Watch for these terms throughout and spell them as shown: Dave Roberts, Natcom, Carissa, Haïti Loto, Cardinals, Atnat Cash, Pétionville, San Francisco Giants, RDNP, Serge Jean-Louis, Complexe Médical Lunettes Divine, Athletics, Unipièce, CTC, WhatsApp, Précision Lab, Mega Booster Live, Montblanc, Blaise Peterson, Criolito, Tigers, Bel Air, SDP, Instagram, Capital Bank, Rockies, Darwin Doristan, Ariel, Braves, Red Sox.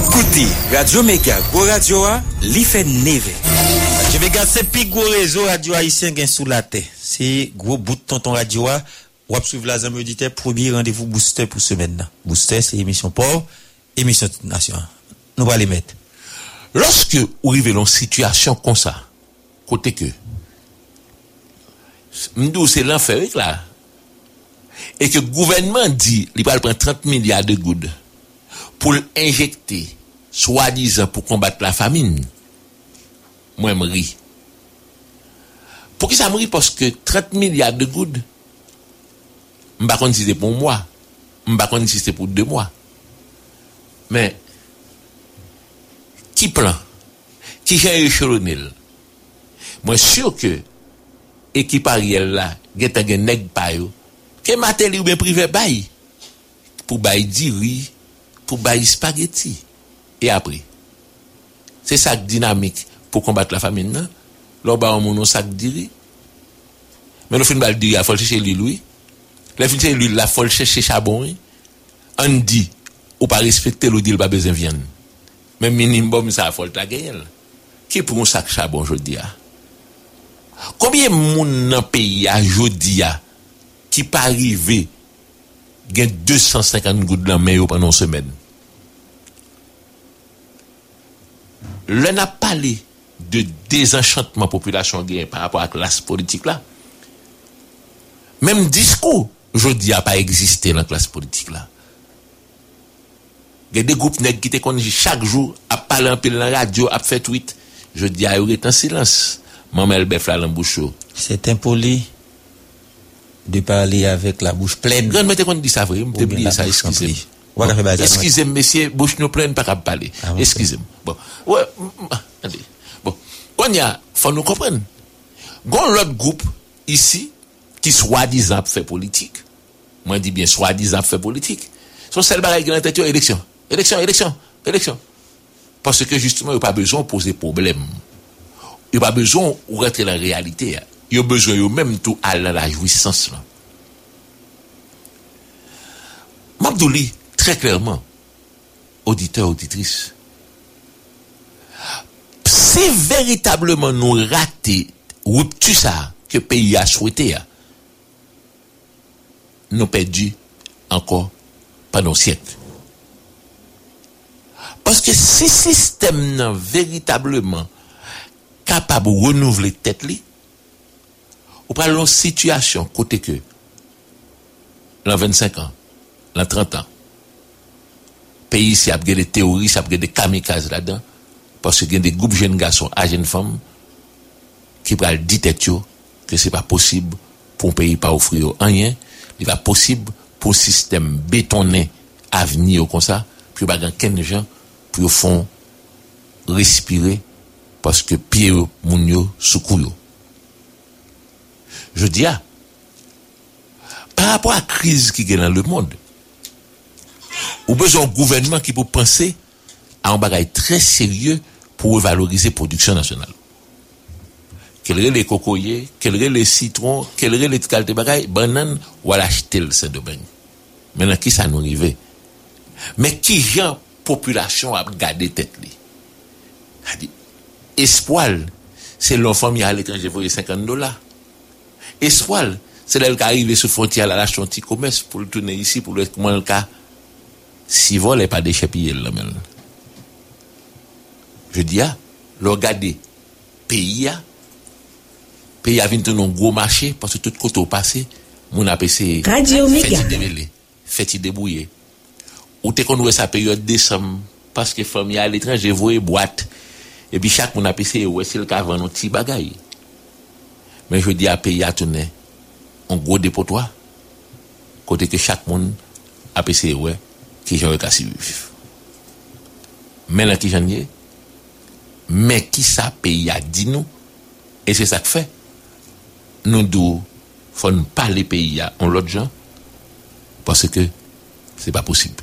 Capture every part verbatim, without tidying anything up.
Pop Kouti, Radio Méga, Go Radio A, li fait neve. Radio Méga, c'est plus gros réseau radio haïtien qui est sous la terre. C'est gros bout de tonton Radio A. Ou à suivre la zone auditaire, premier rendez-vous Booster pour semaine. Booster, c'est émission Port, émission Nation. Nous allons les mettre. Lorsque vous arrivez dans une situation comme ça, côté que, nous c'est l'enfer là. Et que le gouvernement dit, il va prendre trente milliards de gouttes pour injecter, soi-disant, pour combattre la famine. Moi, je ris. Pourquoi ça me rit? Parce que trente milliards de gouttes, je ne sais pas si c'est pour moi, je ne sais pas si c'est pour deux mois. Mais, qui plan? Qui j'ai échelonné? Moi, je suis sûr que l'équipe Ariel là, il y a un nègre par eux. Que matel ou bien privé bail pour bail di riz pour bail spaghetti et après c'est ça dynamique pour combattre la famine là là ba on mon sac di riz mais le fin bal di riz faut chercher l'huile lui la fin c'est l'huile la faut chercher charbon on dit ou pas respecter l'odile pas besoin viande même minimum ça faut ta gagner qui pour un sac charbon jodi a combien moun nan pays a jodi a qui pas arrivé gain deux cent cinquante gouttes dans main pendant une semaine. L'on a parlé de désenchantement population gain par rapport à la classe politique là. Même discours jodi a pas existé dans la classe politique là. Il y a des groupes nèg qui te connaît chaque jour à parler en pile dans radio, à faire tweet, jodi a eu en silence. Mamel bœuf là dans bouchou. C'est impoli de parler avec la bouche pleine. Quand mettez qu'on dit ça vrai, me oublier ça, excusez-moi. Voilà fait bazar. Excusez-moi messieurs, bouche nous pleine pas capable parler. Excusez-moi. Bon. Ouais, attendez. Bon. On y a faut nous comprendre. Gon l'autre groupe ici qui soi-disant fait politique. Moi dis bien soi-disant fait politique. Son seul bagage dans tête élection. Élection, élection, élection. Parce que justement, il n'y a pas besoin de poser problème. Il n'y a pas besoin de rentrer dans la réalité. Il y a besoin de même tout à la jouissance. M'abdouli, très clairement, auditeur, auditrice, c'est véritablement nous rater rupture ça que le pays a souhaité, nous perdu encore pendant un siècle. Parce que si le système n'est véritablement capable de renouveler tête li, ou pas l'on situation, côté que, dans vingt-cinq ans, dans trente ans, pays ici a des théories, a des kamikazes là-dedans, parce qu'il y a des groupes jeunes garçons à jeunes femmes, qui vont dire que c'est pas possible pour un pays pas offrir rien, il va possible pour un système bétonné à venir comme ça, puis il y a quinze gens, puis ils font respirer, parce que pieds, moun yo, sous couillot. Je dis, ah, par rapport à la crise qui est dans le monde, ou besoin de gouvernement qui peut penser à un bagage très sérieux pour revaloriser la production nationale. Quel est les cocoyers, quel est les citrons, quel est les qualité bagage, bananes, ou à l'acheter le domaine. Maintenant, qui ça nous arrive? Mais qui gens population a gardé tête li? Espoir, c'est l'enfant qui a à l'étranger pour cinquante dollars. Espoir, c'est là qui arrive sur frontière là, l'acheter un petit commerce pour le tourner ici, pour le comment le cas. Si vous n'avez pas déchapillé là même. Je dis, ah, le regarder, pays, ah, pays a vint un gros marché, parce que tout côté au passé, mon A P C, faites-y démêler, faites-y débrouiller. Ou t'es qu'on ouvre sa période décembre, parce que famille à l'étranger, vous voyez boîte, et puis chaque mon A P C, ouais, c'est le cas avant nos petits bagailles. Mais je dis à pays à tourner un gros dépotoir côté que chaque monde a payé ouais qui j'aurais cassé vivre mais là qui j'en ai mais qui ça pays a dit nous et c'est ça que fait nous devons faut ne pas les pays à on l'autre gens parce que c'est pas possible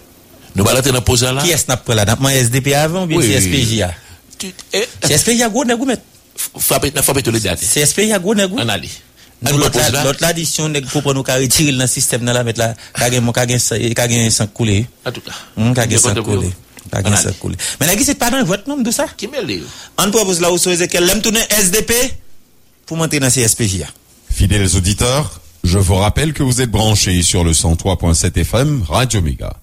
nous allons te poser là qui est n'a pas là n'a S D P avant bien C S P J a C S P J a gros n'a goûté frappé n'a frappé tout le date C S P y a gros nèg on allait l'autre l'addition nèg pour nous carré tirer dans système là mettre là ka gain mon ka gain ka gain sans couler en tout cas on ka gain sans couler Pas de ça coulé. Mais la qui c'est pas dans votre nom de ça? Qui me l'a? On propose là où sur Ezekiel, l'aime tourner S D P pour monter dans C S P J. Fidèles auditeurs, je vous rappelle que vous êtes branchés sur le cent trois virgule sept F M Radio Méga.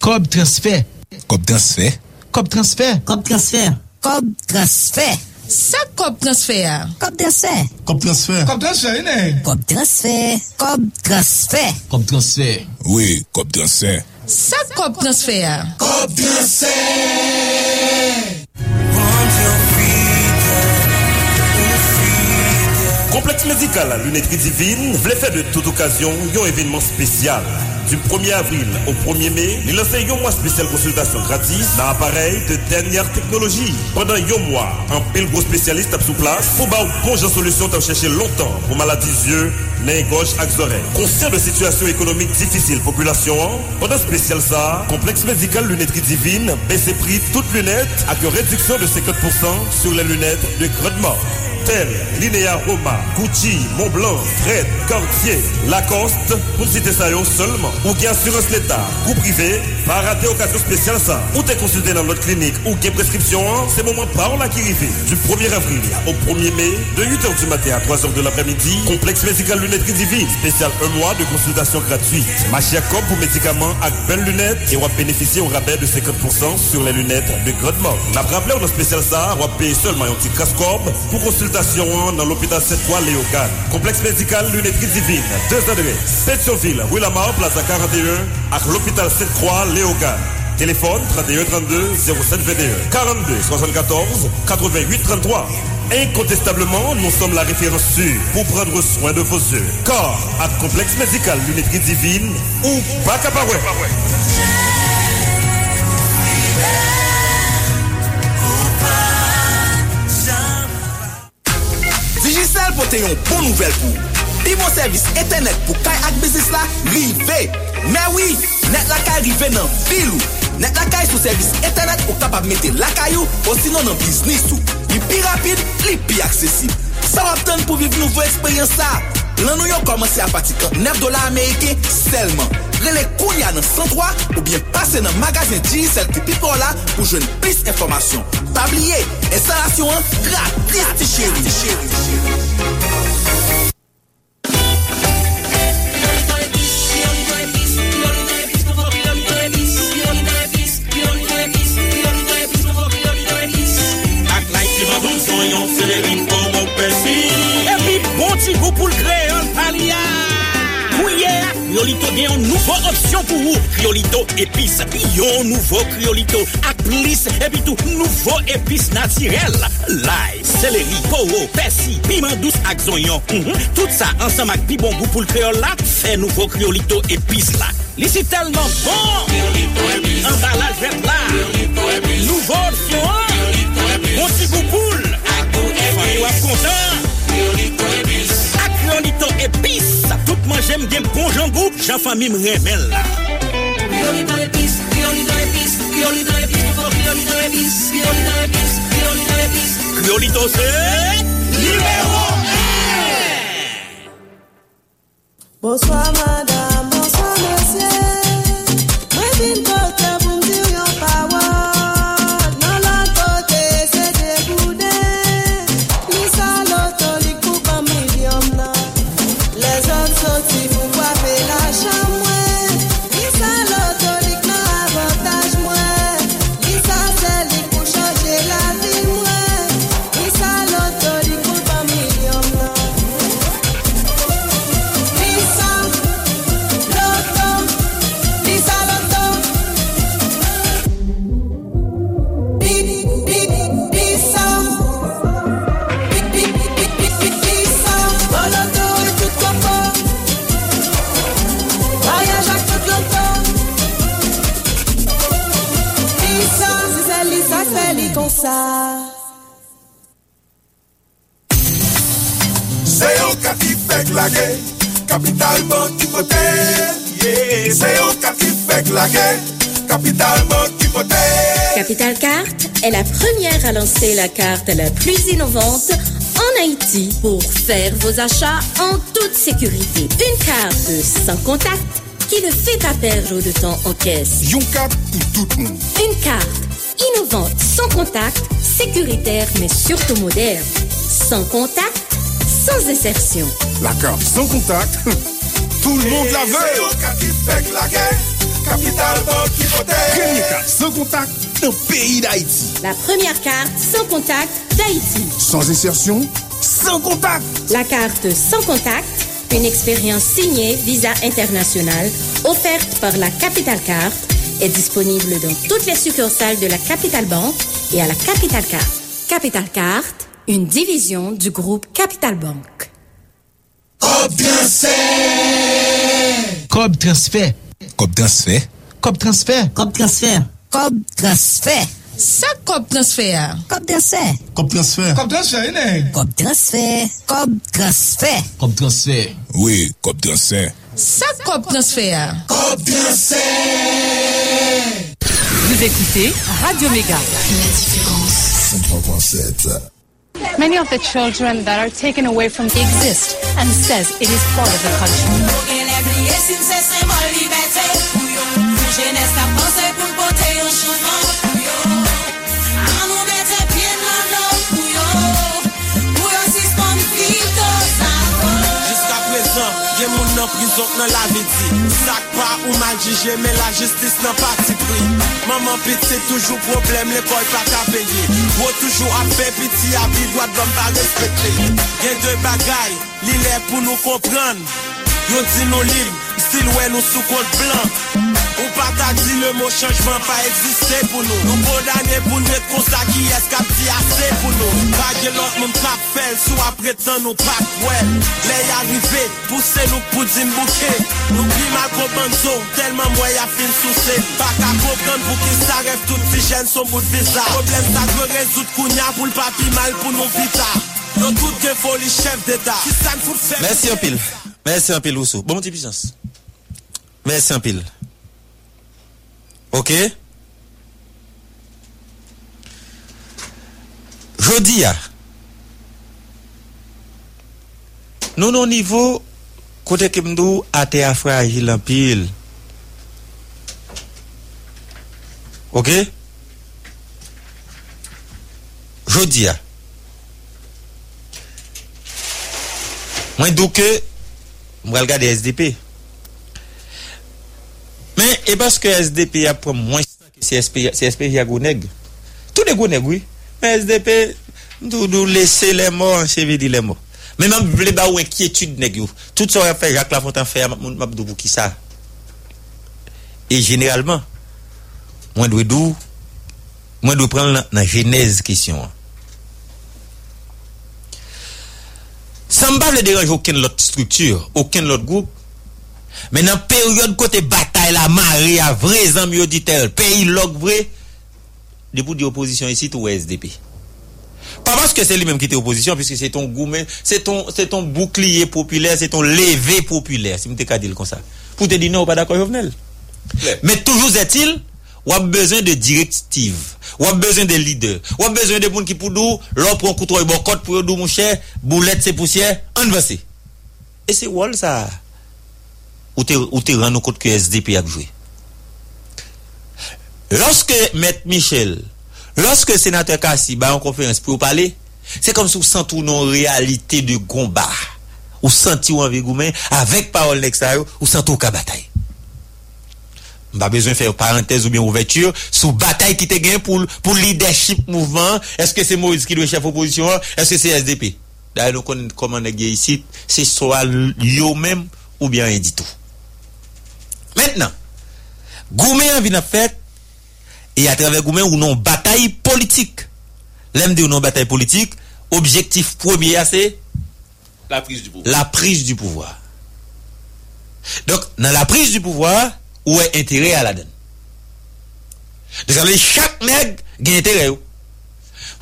Cop transfert. Cop transfert. Cop transfert. Cop transfert. Cop transfert. Cop transfert. Ça cop transfert. Cop transfert. Cop transfert. Cop transfert, né? Cop transfert. Cop transfert. Cop transfert. Oui, cop transfert. Ça cop transfert. Cop transfert. Complexe médical Lunettes Divine voulait faire de toute occasion un événement spécial. Du premier avril au premier mai, nous lançons un mois spécial consultation gratis dans l'appareil de dernière technologie. Pendant un mois, un pile gros spécialiste tape sous place pour avoir bon genre solution t'as cherché longtemps pour maladies yeux, nez gauche et oreilles. Conscient de situation économique difficile population, pendant spécial ça, complexe médical lunettes divine, baisse prix toutes lunettes avec une réduction de cinquante pour cent sur les lunettes de grande marque. Tel, Linéa Roma, Gucci, Montblanc, Fred, Cartier, Lacoste, pour citer ça seulement. Ou bien assurance l'État, ou privé, pas rater occasion spéciale ça. Ou t'es consulté dans notre clinique ou bien prescription, c'est moment par là qui arrive. Du premier avril au premier mai, de huit heures du matin à trois heures de l'après-midi, complexe médical lunettes divine, spécial un mois de consultation gratuite. Machia comme pour médicaments avec belles lunettes et on va bénéficier au rabais de cinquante pour cent sur les lunettes de grande marque. On a rappelé on a spécial ça, on va payer seulement un petit casse-corbe pour consultation dans l'hôpital sept trois Léocal. Complexe médical lunettes divine, deux adresses, Pétionville, rue Lamar, Plaza quarante et un, à l'hôpital sept trois Léocal. Téléphone trente et un trente-deux zéro sept vingt et un quarante-deux soixante-quatorze quatre-vingt-huit trente-trois. Incontestablement, nous sommes la référence sûre pour prendre soin de vos yeux. Car, à complexe médical lunettes divine ou pas caparoué. Digicel pour une bonne nouvelle pour vous. Pivot service internet pour Kay ak business là, rivé. Mais oui, net la Kay rivé dans vilou. Net la Kay sous service internet pour capable mettre la caillou ou sinon dans business tout. Li plus rapide, li plus accessible. Ça va obtenir pour vivre nouvelle expérience ça. L'an nous yon commencé à partir neuf dollars américains seulement. Relé Kouya dans cent trois ou bien passer dans magasin Digicel Pipo là pour joindre plus d'informations. Pas oublier, installation gratis chérie. Et puis bon petit goût pour le créole palia. Criolito gagne une nouvelle option pour vous. Criolito épice, puis un nouveau Criolito à plus et puis tout nouveau épice naturel. L'ail, céleri, poireau, persil, piment douce ak zonyon. Mm-hmm. Tout ça ensemble avec puis bon goût pour le créole là, fait nouveau Criolito épice là. L'ici tellement bon. Criolito épice. Emballage vert là. Criolito épice. Nouveau option. Criolito épice. Bon petit goût poule. À goût épice. Content. Criolito épice. À Criolito épice. Tout manger me bien bon jambou, j'en famille me rebelle là. Criolito épice, Criolito épice, Criolito épice, Criolito épice, Criolito épice, Criolito épice. Criolito c'est numéro un. Bonsoir madame, bonsoir monsieur. Bienvenue dans ta Capital Bank qui vote, yeah. C'est au cap qui fait la guerre. Capital Bank qui vote. Capital Card est la première à lancer la carte la plus innovante en Haïti pour faire vos achats en toute sécurité. Une carte sans contact, qui ne fait pas perdre de temps en caisse. Une carte pour tout le monde. Une carte innovante, sans contact, sécuritaire, mais surtout moderne. Sans contact, sans insertion. La carte sans contact, tout le monde la veut. C'est le cap qui fait la guerre. Capital Bank qui protège. Première carte sans contact dans le pays d'Haïti. La première carte sans contact d'Haïti. Sans insertion, sans contact. La carte sans contact, une expérience signée Visa International, offerte par la Capital Card, est disponible dans toutes les succursales de la Capital Bank et à la Capital Card. Capital Card, une division du groupe Capital Bank. Cop transfert. Cop transfert. Cop transfert. Cop transfert. Cop transfert. Cop transfert. Ça cop transfert. Cop transfert. Cop transfert. Cop transfert, né? Cop transfert. Cop transfert. Cop transfert. Oui, cop transfert. Ça cop transfert. Cop transfert. Vous écoutez Radio Méga. La différence cent trois virgule sept. Many of the children that are taken away from the exist and says it is part of the country. Mon prison dans la vie, sac pas ou mal jugé, mais la justice n'a pas de prix. Maman petit toujours problème, l'école pas qu'à payer. Moi toujours à faire petit à vie, droit d'homme pas respecté. Y'a deux bagailles, l'île pour nous comprendre. Yo dit nous libre, si loin nous sous compte blanc. Ou pas t'a dit le mot changement pas exister pour nous. Nous condamnés pour nous être comme ça qui est ce qu'a dit assez pour nous. Pas que l'autre monde pas fait, sous après temps nous pas well. L'est arrivé, poussez nous pour dire bouquet. Nous climat comme tellement moyen fin souci. Pas qu'à comprendre pour qui ça rêve toute fille jeune son bout de visa. Problème ça que résoudre Kounia pour le papi mal pour nous vita. Nous tout que folie chef d'état. Si ça me fout faire. Merci en pile. Merci en pile Ousso. Bon petit puissance. Merci en pile. Ok? Jodi a. Nous non niveau côté que m'dou até a fragile en pile. Ok? Jodi a. Moi dou que m'va regarder S D P. Mais et parce que S D P a pris moins que C S P, C S P a gonègue. Tout les gonègue oui, mais S D P nous nous laisser les morts, c'est veut dire les morts. Mais même les ba ou inquiétude nèg yo. Tout ça fait Jacques Lafontaine faire m'a dou pour qui ça. Et généralement moi doit dou moi doit prendre dans genèse question. Ça me pas le dérange aucune autre structure, aucune autre groupe. Mais dans période côté bataille la marée à vrais amis auditeurs, pays log vrai debout de opposition ici tout S D P. Pas parce que c'est lui-même qui était opposition puisque c'est ton gourmet, c'est ton c'est ton bouclier populaire, c'est ton lever populaire, si me te ka dire comme ça. Pour te dire non pas d'accord Jovenel. Mais toujours est-il ou a besoin de directives, ou a besoin de leaders, ou a besoin de monde qui pour dou, leur prend couteau et bon code pour dou mon cher, boulette c'est poussière, on va c'est. Et c'est wall ça. Ou te, ou te rend compte que S D P a joué. Lorsque M. Michel, lorsque sénateur Kassi ba en conférence pour parler, c'est comme si vous sentez une réalité de combat. Vous sentez un vigoumen avec parole nexayo, vous sentez une bataille. Pas besoin faire parenthèse ou bien ouverture sous bataille qui te gagne pour pour leadership mouvement. Est-ce que c'est Moïse qui est le chef opposition? Est-ce que c'est S D P? D'ailleurs, nous connaissons comment on est ici, c'est soit lui-même ou bien rien dit tout. Maintenant, Goumen a vina fait et à travers Goumen ou non bataille politique. L'aime dit ou non bataille politique, objectif premier c'est la prise du pouvoir. La prise du pouvoir. Donc dans la prise du pouvoir, où est intérêt à la donne. Donc ça veut dire chaque nèg gagne intérêt.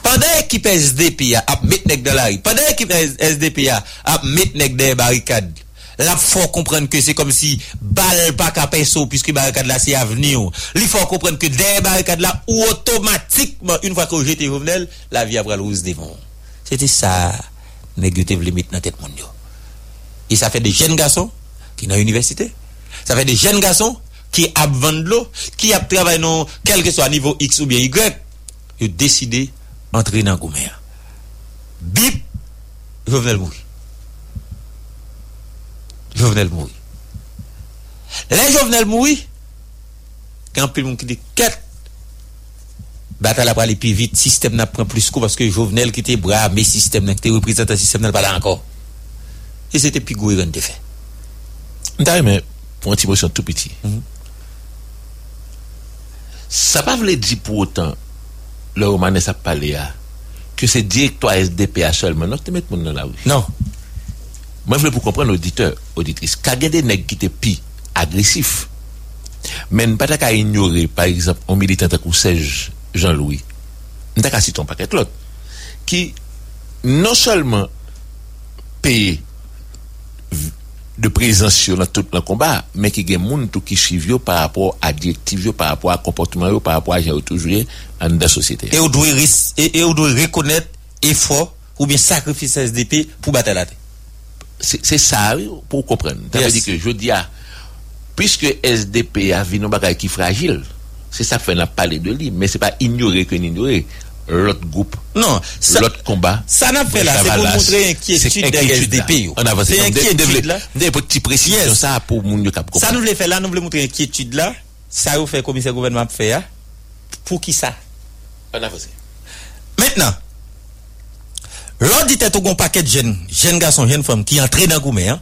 Pendant équipe S D P a mettre nèg dans la rue, pendant équipe S D P a mettre nèg dans barricade. Là faut comprendre que c'est comme si balle pas qu'à perso puisque barricade là c'est avenir. Il faut comprendre que derrière barricade là ou automatiquement une fois que j'étais Jovenel, la vie après rose devant. C'était ça négative limite dans tête monde yo. Et ça fait des jeunes garçons qui dans l'université, Ça fait des jeunes garçons qui vendent l'eau, qui travaillent dans quel que soit niveau X ou bien Y, ils décident d'entrer dans le gouvernement. Bip, Jovenel Moïse. Jovenel Moïse. Les Jovenel Moïse, quand ils ont dit quête, bataille après aller plus vite, le système n'a pas plus coup parce que Jovenel qui était bras, mais le système n'a pas représenté le système n'a pas là encore. Et c'était plus gros de fait. D'ailleurs, mais pour un petit motion tout petit, mm-hmm. ça ne veut pas dire pour autant, le romanet ça parle que c'est directoire S D P A seulement. Non, tu mets mon nom là. Non. Moi, je veux pour comprendre, auditeur, auditrice, quand il y a des nègres qui étaient plus agressifs, mais ne pas ignorer, par exemple, un militant comme Serge Jean-Louis, ne pas citer un paquet l'autre, qui non seulement paye de présence sur dans tout le combat, mais qui gagne monde tout qui suivent par rapport à directive, par rapport à comportement, par rapport à j'ai toujours en de société. Et on doit et on doit reconnaître effort ou bien sacrifice S D P pour battre la tête. C'est, c'est ça pour comprendre. Ça yes. veut dire que je dis à puisque S D P a vu nos bagages qui fragile, c'est ça fait n'a parler de lui, mais c'est pas ignorer que ignorer l'autre groupe. Non, ça, l'autre combat. Ça n'a fait là, c'est pour montrer inquiétude des S D P. On avance comme des des petits précisions yes. ça pour moun yo cap comprendre. Ça nous le fait là, nous voulons montrer inquiétude là, ça vous fait commissaire gouvernement faire pour qui ça. On avance. Maintenant, l'autre dit tout un paquet de jeunes, jeunes garçons, jeunes femmes qui entrent dans goumé hein.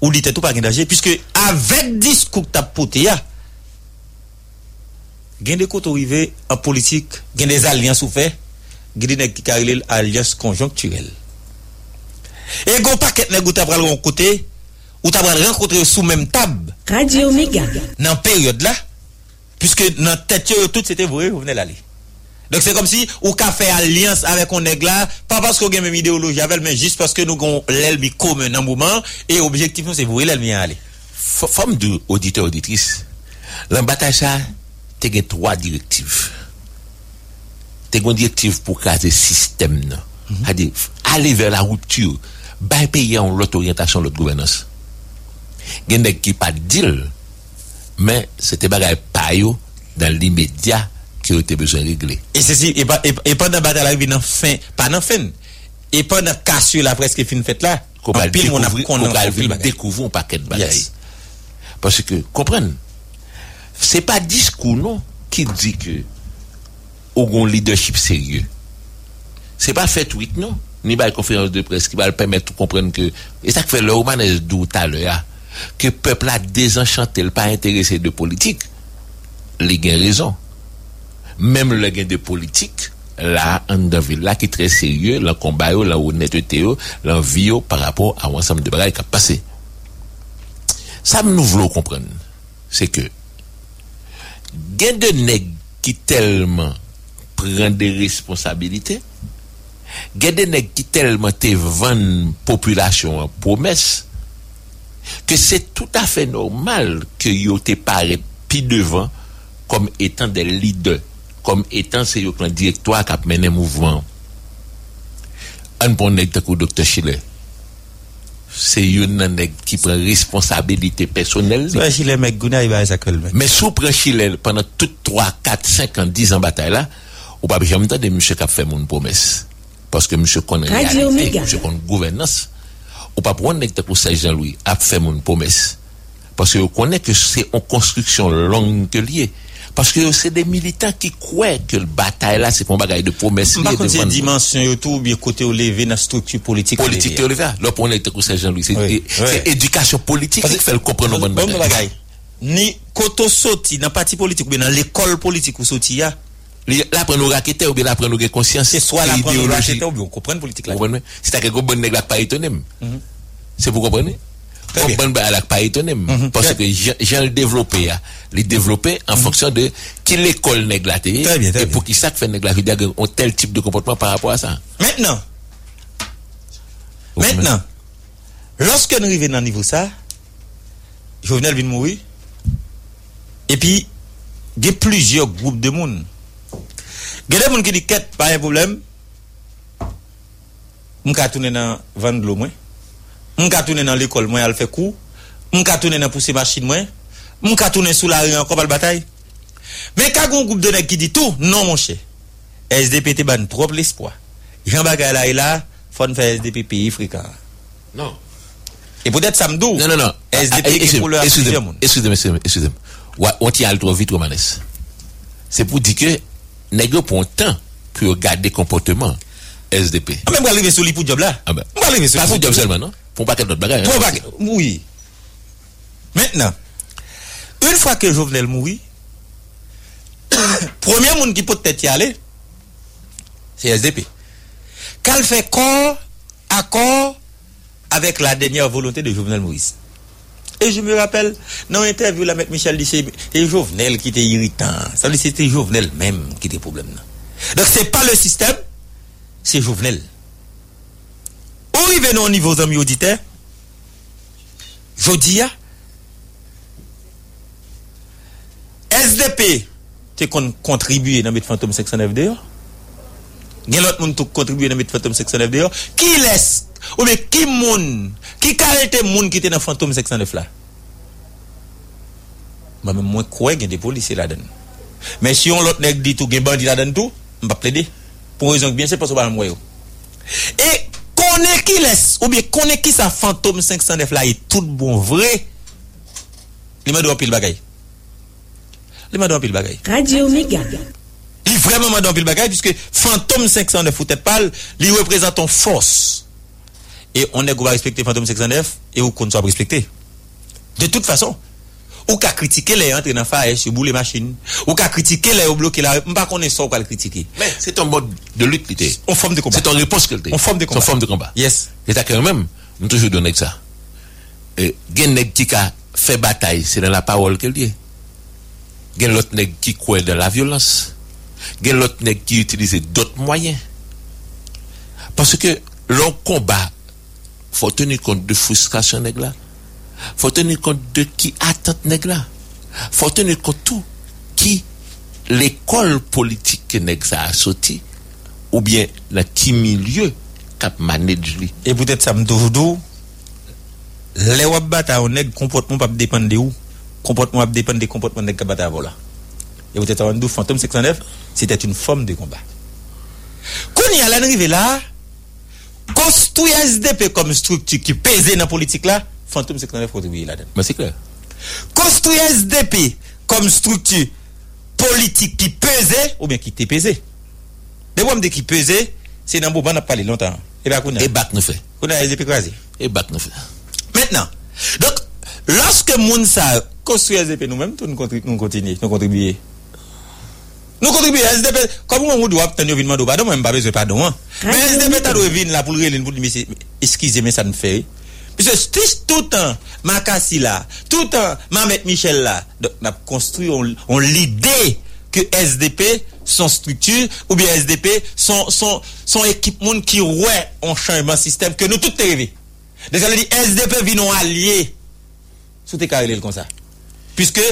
Ou dit tout pas engagé puisque avec discours t'a porté là. Gain des côtes arrivés en politique, gain des alliances ouvertes, gain des qui carrelent alliances conjoncturelles. Et gon paquet nèg ou t'a pral gon côté ou t'a pral rencontrer sous même table. Radio Méga. Dans période là puisque dans tête tout c'était vrai vous venez l'aller. Donc c'est comme si ou ka fait alliance avec un nèg là pas parce qu'on gagne même idéologie avec mais juste parce que nous gon l'ennemi commun dans moment et objectif c'est vrai l'ennemi aller. Femme de auditeur auditrice. La bataille ça tu as trois directives. Tu as une directive pour casser le système. C'est-à-dire, mm-hmm. aller vers la rupture, bah payer en l'autre orientation, l'autre gouvernance. Il y a des gens qui pas deal, mais c'était bagay pa yo dans l'immédiat qui était besoin de régler. Et ceci, et pendant la bataille, la fin, pas dans fin, et pendant la cassure, la presque fin fête là, qu'on a découvert un paquet de bagailles. Yes. Parce que, comprenez, c'est pas discours non qui dit que au gon leadership sérieux. C'est pas fait tweet non, ni ba conférence de presse qui va permettre de comprendre que et ça fait le romanes d'où tout à l'heure que peuple a désenchanté, pas intéressé de politique. Les gain raison. Même le gain de politique là en ville là qui très sérieux, le combat yo, la honnêteté yo, l'envie yo par rapport à ensemble de bagaille qui a passé. Ça nous voulons comprendre. C'est que gain de nèg qui tellement prend des responsabilités, gain de nèg qui tellement te vend population en promesse que c'est tout à fait normal que yo te paraît pi devant comme étant des leaders, comme étant c'est yo plan directoire qui mène mouvement. Un bon nèg takou docteur Chile. C'est un nèg qui prend responsabilité personnelle. Mais sous Préchilel pendant toutes trois, quatre, cinq ans, dix ans bataille là, ou pas jamais entendre monsieur qui a fait mon promesse parce que monsieur connaît réalité, monsieur connaît gouvernance. Ou pas prendre nèg pour Serge Jean-Louis a fait mon promesse parce que on connaît que c'est en construction longue que lié parce que c'est des militants qui croient que le bataille là c'est pour bagaille de promesse lié devant c'est dimension autour bien côté au lever dans structure politique politique au lever là pour on est c'est Jean-Louis c'est oui, c'est oui. éducation politique qui fait le comprendre bonne bagaille ni côté sorti dans parti politique ou dans l'école politique ou sorti là là prendre nos raquettes ou bien là prendre nos conscience c'est soit la prendre nos raquettes ou bien comprendre politique là c'est à que bon nèg là pas étonné c'est pour comprendre comprendre ba la pas étonné parce que j'ai le développé le développer en fonction de qui l'école nèg la et pour qui ça fait nèg la un tel type de comportement par rapport à ça maintenant oui, maintenant lorsque nous arrivons dans niveau ça Jovenel vient mourir et puis il y a plusieurs groupes de monde il y a des monde qui dit qu'est pas un problème on va tourner dans vendre l'eau moins on va tourner dans l'école moi elle fait coup mon cartonné dans pousser machine moi, mon cartonné sous la rue encore pas le bataille. Mais quand un groupe de nèg qui dit tout, non mon cher. S D P te ban trop l'espoir. Jean bagay là là, faut faire S D P pays fréquent. Non. Et peut-être ça me dit. Non non non. S D P qui pour le excusez-moi, excusez-moi, excusez-moi. On tient trop vite trop manès. C'est pour dire que nèg yo prend temps pour garder comportement S D P. Ah, même arriver sur lui pour job là. Ah ben. Pas pour job seulement non. Pour pas d'autres bagages. Pour pas oui. Maintenant, une fois que Jovenel mourit, premier monde qui peut peut-être y aller, c'est S D P. Qu'elle fait corps à corps avec la dernière volonté de Jovenel Moïse. Et je me rappelle, dans l'interview, la maître Michel dit c'est Jovenel qui était irritant. Ça veut dire c'était Jovenel même qui était problème. Donc c'est pas le système, c'est Jovenel. On arrive au niveau des amis auditeurs, je dis, S D P, tu contribué dans le Fantôme cinq cent neuf dehors. Il y a l'autre monde qui contribue dans le Fantôme cinq cent neuf dehors. Qui laisse, ou bien qui moun, qui carrette moun qui était dans le Fantôme cinq cent neuf là? Moi-même, moi, je crois qu'il y a des policiers là-dedans. Mais si on l'autre nèg dit tout, il y a des bandits là-dedans tout, je ne vais pas plaider. Pour raison que bien, c'est parce que je ne vais pas le Et qu'on est qui laisse, ou bien qu'on est qui sa Fantôme cinq cent neuf là, est tout bon vrai, il m'a dit pile bagaille. Il m'a donné pile bagaille. Radio Méga. Il vraiment m'a donné pile bagaille puisque Fantôme cinq cent neuf ou tête pâle, il représente en force. Et on est qu'on va respecter Fantôme cinq cent neuf et on qu'on ne soit pas respecté. De toute façon, ou qu'à critiquer les entrées dans F A E sur bout les machines, ou qu'à critiquer les bloquer la, on pas qu'on est sans qu'à le critiquer. Mais c'est un mode de lutte qui était. En forme de combat. C'est en réponse qu'elle était. En forme de combat. En forme de combat. Yes. Et à quand même, nous toujours donner ça. Et Genève qui a fait bataille, c'est dans la parole qu'elle dit. Il y a l'autre nèg qui croit dans la violence. Il y a l'autre nèg qui utilise d'autres moyens. Parce que le combat, il faut tenir compte de frustration nèg là. Il faut tenir compte de qui attend nèg là. Il faut tenir compte de tout qui l'école politique nèg ça a sorti ou bien la qui milieu cap manage lui. Et peut-être ça me doudou les wap bata on nèg comportement pas dépendre de où. Comportement dépend des comportements des combattants voilà. Et vous êtes en deux Fantôme cinq cent neuf, c'était une forme de combat. Quand il y a l'arrivée là, construit S D P comme structure qui pèse dans la politique là, Fantôme cinq cent neuf contribue là-dedans. Mais c'est clair. Construit S D P comme structure politique qui pesait ou bien qui était pesée. Des hommes de qui pesait, c'est dans le moment où on a parlé longtemps. Et bien, on a. Et bac nous fait. On a S D P croisé. Et bac nous fait. Maintenant, donc, lorsque Mounsa construit S D P, nous-mêmes, nous continuons, nous contribuons. Nous contribuons à S D P. Comme on doit obtenir un pardon, pardon, même pas besoin de pardon. Mais S D P, t'as devenu là pour le pour dire, excusez-moi, ça ne fait. Parce que tout le temps, ma Cassie là, tout le temps, ma mère Michel là, on a construit, on l'idée que S D P, son structure, ou bien S D P, son, son, son équipement qui ouais, on change un système que nous tous rêvés. Donc, on dit, S D P vient nous allier. Tout est carré comme ça. Puisque,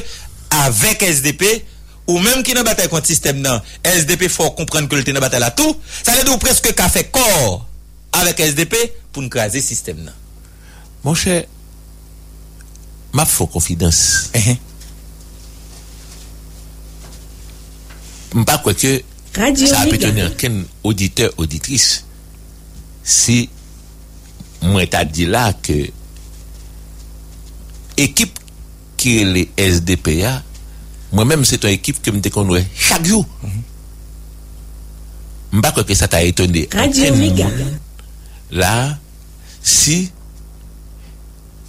avec S D P, ou même qui n'a bataille contre le système, non, S D P, faut comprendre que le n'a bataille à tout. Ça veut dire presque qu'a fait corps avec S D P pour nous craser le système, non. Mon cher, ma faut confidence. M'pas quoi que ça appartenait à qu'un auditeur, auditrice. Si, moi, t'as dit là que équipe qui est les S D P A, moi-même c'est une équipe que me déconnoue chaque jour. Je ne sais pas que ça t'a étonné. Là, si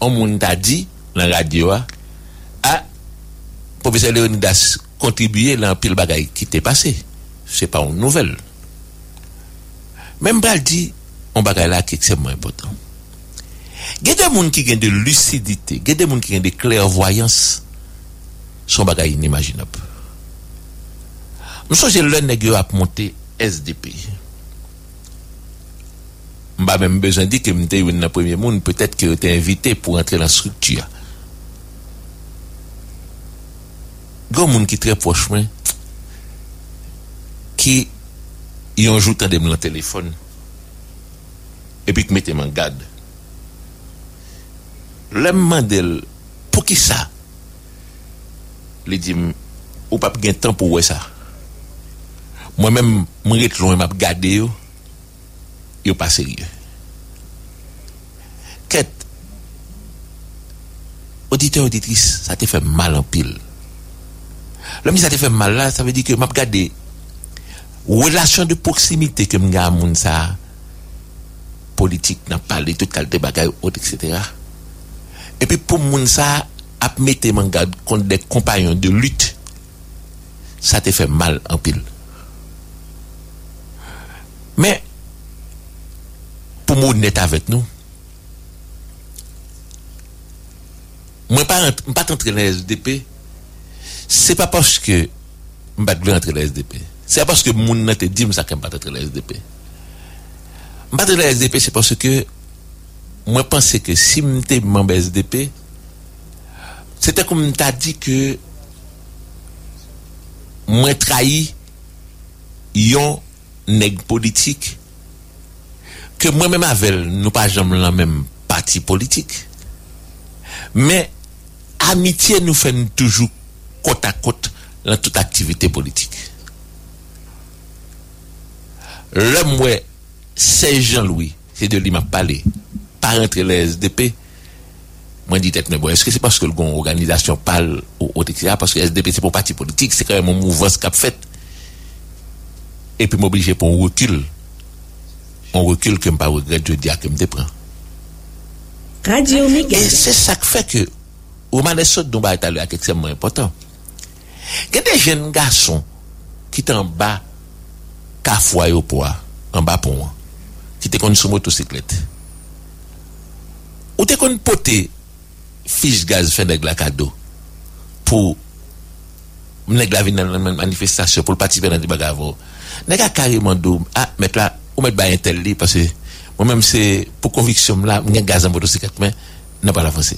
on t'a dit dans la radio, ah, professeur Léonidas contribué dans pile bagaille qui t'est passé. Ce n'est pas une nouvelle. Même Bral dit, on bagaille là qui est extrêmement important. Il y a des gens qui ont de lucidité, il y a des gens qui ont de clairvoyance. Son bagage inimaginable. Nous sommes le nègre à monter S D P. Je n'ai même besoin de dire que je suis le premier monde, peut-être que j'étais invité pour entrer dans la structure. Il y a des gens qui sont très proches, qui ont joué dans le téléphone et puis qui mettent en garde. Le mandel Pour qui ça? Il dit, ou pas de temps pour voir ça. Moi-même, je suis retourné, je regarde, je ne suis pas sérieux. Quête, auditeur, auditrice, ça te fait mal en pile. L'homme dit ça te fait mal là, ça veut dire que je regarde, relation de proximité que je regarde, ça, politique, je parle, toute qualité de bagaille, et cetera. Et puis pour moun ça, ap mette en garde contre des compagnons de lutte, ça te fait mal en pile. Mais, pour moun net avec nous, moi pas pas entrer dans les S D P, c'est pas parce que je pas entrer dans les S D P, c'est parce que moun net dit que je pas entrer dans les S D P. Je pas entrer dans les S D P, c'est parce que moi pensais que si m'étais membre S D P, c'était comme t'as dit que moi trahi yon nèg politique que moi même avec nous pas jamais la même parti politique, mais amitié nous fait toujours côte à côte dans toute activité politique. L'homme ouais Serge Jean-Louis, c'est de lui m'a parlé. Pas rentrer les S D P, moi dit tête bon, est-ce que c'est parce que l'organisation parle ou autre, et cetera. Parce que S D P c'est pour parti politique, c'est quand même un mouvement qui a fait. Et puis m'obliger pour un recul, on recule que je ne pas regret de dire que je me prends. Radio Méga. Et c'est ça qui fait que, au moment de ce dont on va établir quelque chose d'extrêmement important, il y a des jeunes garçons qui sont en bas, qu'à foyer au poids, en bas pour moi, qui te connu sur motocyclette. Ou te kon pote fiche gaz fait nèg la cadeau pour nèg la vinn nan manifestation pour participer dans des bagavou nèg a carrément dou ah mettre là ou mettre ba intel li parce que moi même c'est pour conviction là nèg gaz en motocyclette mais n'a pas l'avancé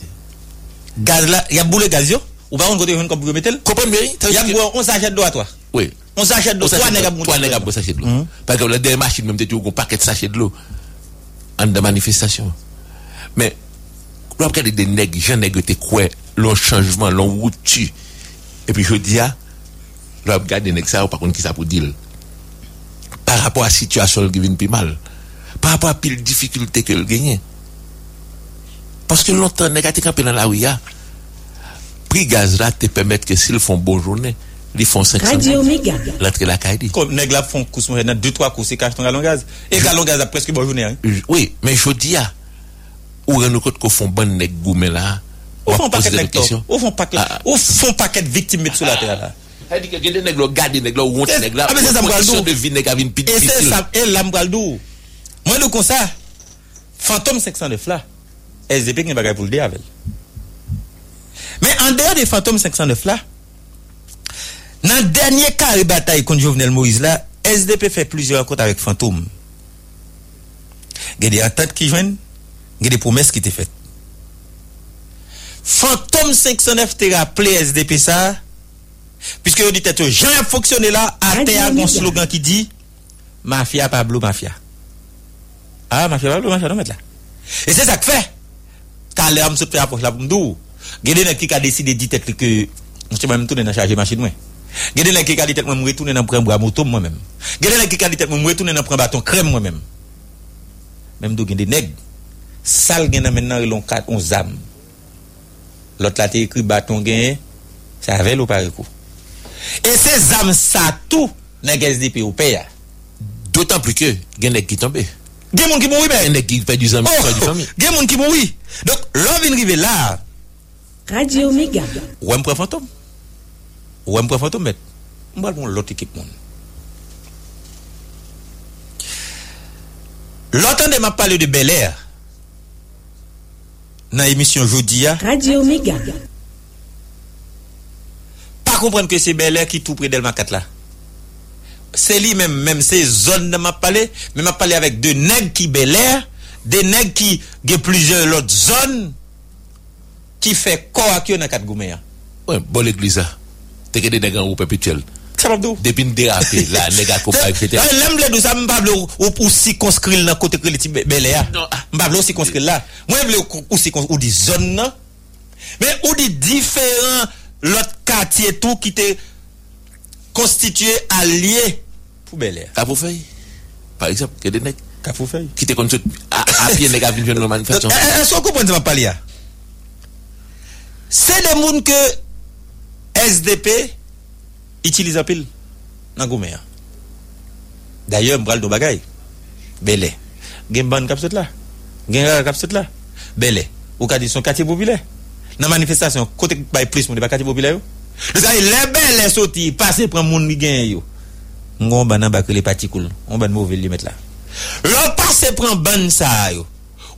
gaz là y a boule gaz yo ou pas on côté comme pour mettre comprendre bien y a on s'achète d'eau à toi oui on s'achète d'eau toi nèg a toi nèg a pour s'achète d'eau parce que la dernière machine même tu un paquet sachet de l'eau en de manifestation mais vous avez des nègres, j'en ai goûté quoi, l'on changement, l'on routine. Et puis je dis, vous avez des nègres, ça, par contre, qui ça pour dire. Par rapport à la situation qui vient plus mal, par rapport à la difficulté que vous gagnez. Parce que longtemps, les nègres qui campent dans la rue, prix gaz là, te permettre que s'ils font bonne journée, ils font cinq cents. L'entrée la caille. Comme les nègres font course, ils ont deux trois courses, ils cachent ton galon gaz. Et galon gaz a presque bonne journée. Oui, mais je dis, ou nous côté qu'on font bonne nèg goumé là on font paquet nèg on font paquet on font paquet victimes sur la terre là elle dit que des nèg là garder nèg là honte nèg là c'est ça m'galdou de vie nèg avine petit petit et c'est ça et là m'galdou moi nous comme ça Fantôme cinq cent neuf là S D P qui bagaille pour le dire avec mais en dehors des Fantôme cinq cent neuf là dans dernier carré bataille contre Jovenel Moïse là S D P fait plusieurs rencontres avec Fantôme il y a des attentes qui joignent il y a des promesses qui étaient faites. Fantôme cinq cent neuf t'a rappelé S D P ça, puisque vous dites que Jean a fonctionné là, à terre, un slogan qui dit Mafia Pablo Mafia. Ah, Mafia Pablo Mafia, non, mettre là. Et c'est ça que fait. Quand les hommes se font approcher là pour nous, il y a des gens qui ont décidé de dire que je suis même tourné dans la charge de machine. Il y a des gens qui ont dit que je suis retourné dans le bras moto moi-même. Il y a des gens qui ont dit que je suis retourné dans le bâton crème moi-même. Même si il y a des nègres. Sal gen maintenant ils ont quatre onze âmes. L'autre là t'es écrit bâton gain, ça avait le parcours. Et ces âmes ça tout n'a guère des pays au pays. D'autant plus que gain qui tombe. Gain mon qui bon oui ben. Gain qui fait du zam. Gain mon qui bon oui. Donc l'homme vient arriver là. Radio Méga. Ou un point fantôme. Ou un point fantôme mais. On va prendre l'autre équipe monde. L'autre de m'a parlé de Bel Air. Dans l'émission Jodia, Radio Méga. Pas comprendre que c'est Bel Air qui tout près Delma quatre là. C'est lui même, même ces zones de m'a parlé, mais m'a parlé avec deux nègres qui Bel Air, des nègres qui ont plusieurs autres zones qui fait corps dans quatre goumé. Oui, bon l'église là. T'es que des nègres en haut perpétuel. Ça va d'où? Depuis une dérapée, là, nègre à copa, et cetera. L'homme là, nous sommes pas bleu ou circonscrit dans côté que les Bel Air. Non, pas bleu circonscrit là. Moi, je veux ou circonscrit ou des zones, Mais ou dit différents l'autre quartier tout qui était constitué allié pour Bel Air. Capoufeuille. Par exemple, que des nèg Capoufeuille qui était constitué à pied nèg avenue de manifestation. Est-ce que vous comprenez pas parler là? C'est des monde que S D P utilise en pile dans Gouméa. D'ailleurs, m'bral do bagay. Bel Air. Gen ban capsule là. Gen capsule là. Bel Air. Ou ka di son quartier populaire. Dans manifestation côté bay plus moun de quartier populaire. Donc les belles sorti passer prend moun gagne yo. Ngon ban ba que les particules. On ban mauvais li mettre là. Le passé prend ban ça yo.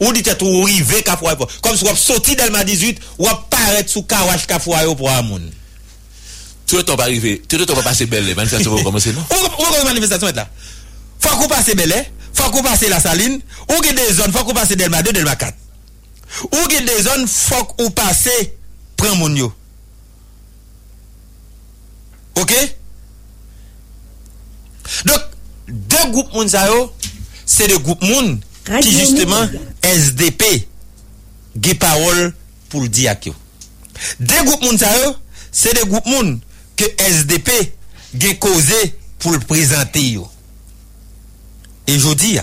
Ou dit t'a tout rivé ka foi comme si on sorti Delma dix-huit ou apparaître sous carwache ka foi yo pour amoun. Tout ton va arriver, tout ton va passer Bel Air, manifestation va commencer non. Ou manifestation là. Faut qu'on passe Bel Air, faut qu'on passe la Saline, ou que des zones faut qu'on passe Delma deux, Delma quatre. Ou que des zones faut ou passer prend mon yo. OK? Donc deux groupes moun sa yo, c'est des groupes moun qui justement S D P gè parole pour dire ak yo. Deux groupes moun sa yo, c'est des groupes moun que S D P gè causé pour le présenter yo. Et je dis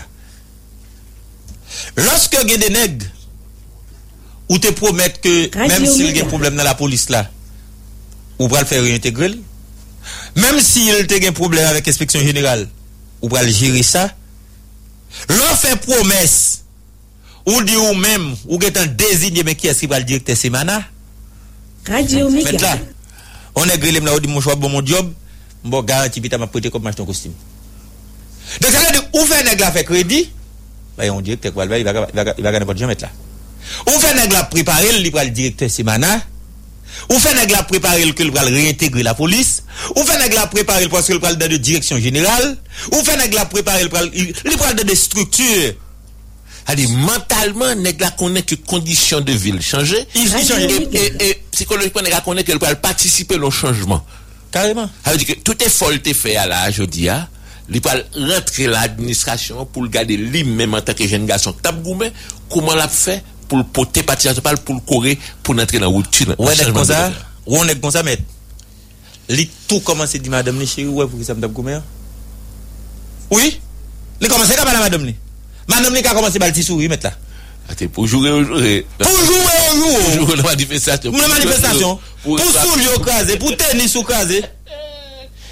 lorsque gè des nèg ou te promettre que même s'il y a un problème dans la police là, ou va le faire réintégrer. Même s'il y a un problème avec l'inspection générale, ou va le gérer ça. L'on fait promesse, ou dit ou même, ou qu'étant désigné, mais qui est-ce qui va le directeur Semana? Radio Méga. Là, on est grillé, on dit mon choix, bon mon job, bon garanti, puis tu m'as prêté comme ton costume. Donc ça veut dire, ou fait un gars fait crédit, bah, on dit que il va gagner votre jamais là. Ou fait nèg la préparer le pral directeur Semana, ou fait nèg la préparer le que le pral réintégrer la police, ou fait nèg la préparer parce que le pral dans de direction générale, ou fait nèg la préparer le pral le pral dans des structures. Allez, mentalement nèg la connaît que conditions de ville changer, il change et, et psychologiquement nèg la connaît que le pral participer au changement. Carrément. Ça veut dire que tout est folle te fait là aujourd'hui a. Il va rentrer l'administration pour garder lui-même en tant que jeune garçon tap goumé, comment l'a fait pour le porter parti parle pour le courir pour entrer dans routine. Ouais, c'est comme ça. On est comme ça mais les tout commencé dit madame ni chérie ouais pour que ça me tape comment. Oui. Les commencé là madame ni. Madame ni qui a commencé par le petit sourire mettre là. Attends pour jouer aujourd'hui. Pour jouer aujourd'hui. Pour manifestation. Pour manifestation. Pour sourire crasé, pour tenir sous crasé.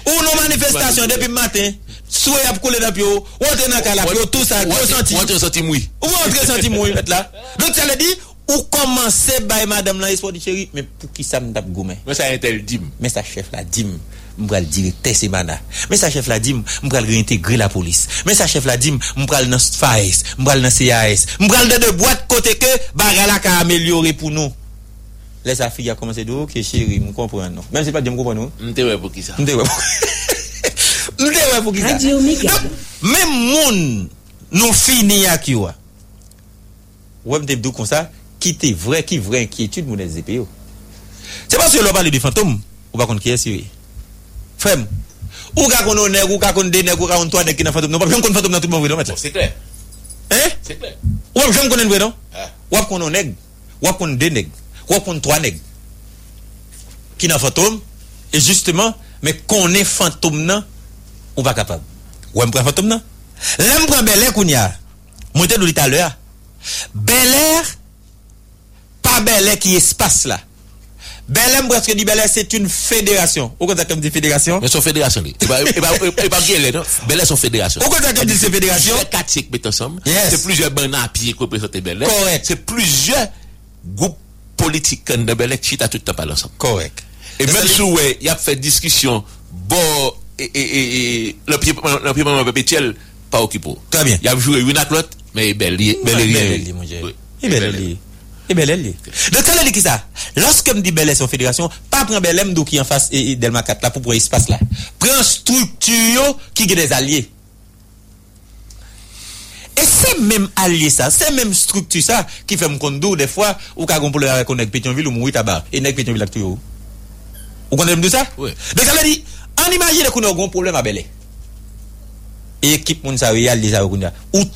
Ou nos manifestations depuis matin. Soué à couler dans pio, ou entre dans calapio, tout ça, deux centimes. Ou entre centimes, oui. Ou entre centimes, oui, mettre là. Donc, ça le dit, ou commencer by madame la espoir de chérie, mais pour qui ça me tape gourmet? Mais ça est elle dim. Mais ça chef la dim, m'bral directeur Semana. Mais ça chef la dim, m'bral réintégrer la police. Mais ça chef la dim, m'bral dans F A S, m'bral dans C A S, m'bral dans de boîte côté que, barala ka améliorer pour nous. Laisse la fille a commencé de, ok chérie, m'comprend non. Même si pas dim comprend non. M'te pour qui ça? M'te pour Radio Méga. Même moun nous fini à qui ouah. Ouais me dit comme ça, qui t'es vrai, qui vraie inquiétude mon S D P O. C'est parce que l'on parle de fantôme, ou pas qu'on qui est sûr. Femme, ou ka qu'on honneur, ou ka qu'on dénèg, ou ka on toi qui dans fantôme, non pas qu'on fantôme dans tout monde mettre. C'est clair. Hein? C'est clair. Ou j'aime qu'on vrai non? Ou qu'on honneur, ou qu'on dénèg, ou qu'on trois nèg. Qui dans fantôme et justement mais qu'on est fantôme non. On va capable. Ou on prend fantôme là. L'aime prend Bel Air kounya. Moi te dit tout à l'heure. Bel Air pas Bel Air qui espace là. Bel Air parce que dit Bel Air c'est une fédération. Au contraire comme dit fédération. Mais son fédération. Et pas et pas et pas Bel Air son fédération. Au contraire comme dit c'est fédération. Quatre qui mettent ensemble. C'est plusieurs bandes à pied qui représentent Bel Air. Correct. C'est plusieurs groupes politiques de Bel Air qui t'a tout le temps parlé ensemble. Correct. Et même si ouais, il y a fait discussion bon et, et, et le pied le pied maman Pétionville pas occupé. Très bien. Il a joué une à l'autre mais belle belle mon Dieu. Et belle et belle. Donc elle dit qui ça? Lorsque me dit Bel Air son fédération, pas prend Bel Air m'dou qui en face et Delma quatre là pour pour espace là. Prend structure qui est des alliés. Et c'est même allié ça, c'est même structure ça qui fait me condou des fois ou ka gon pour reconnaître Pétionville ou mourir tabac et nèg Pétionville là tout. Vous connaissez ça? Oui. Donc elle dit on imagine qu'on a un problème à Bel Air. Et équipe moun sa réalise ça ou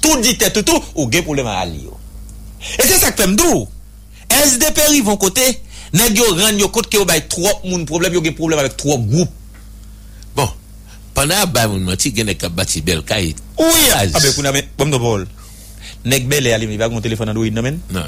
tout dit tête tout ou gain problème à Alio. Et c'est ça que fait m'dou. S D P rive en côté, nèg yo rend yo compte que yo bay trop moun problème, yo gen problème avec trop groupe. Bon, pendant bay moun menti gen nèg ka bati bel kay. Oui, ah ben kouna men, bon d'bol. Nèg Bel Air li va gon téléphone Android non men? Non.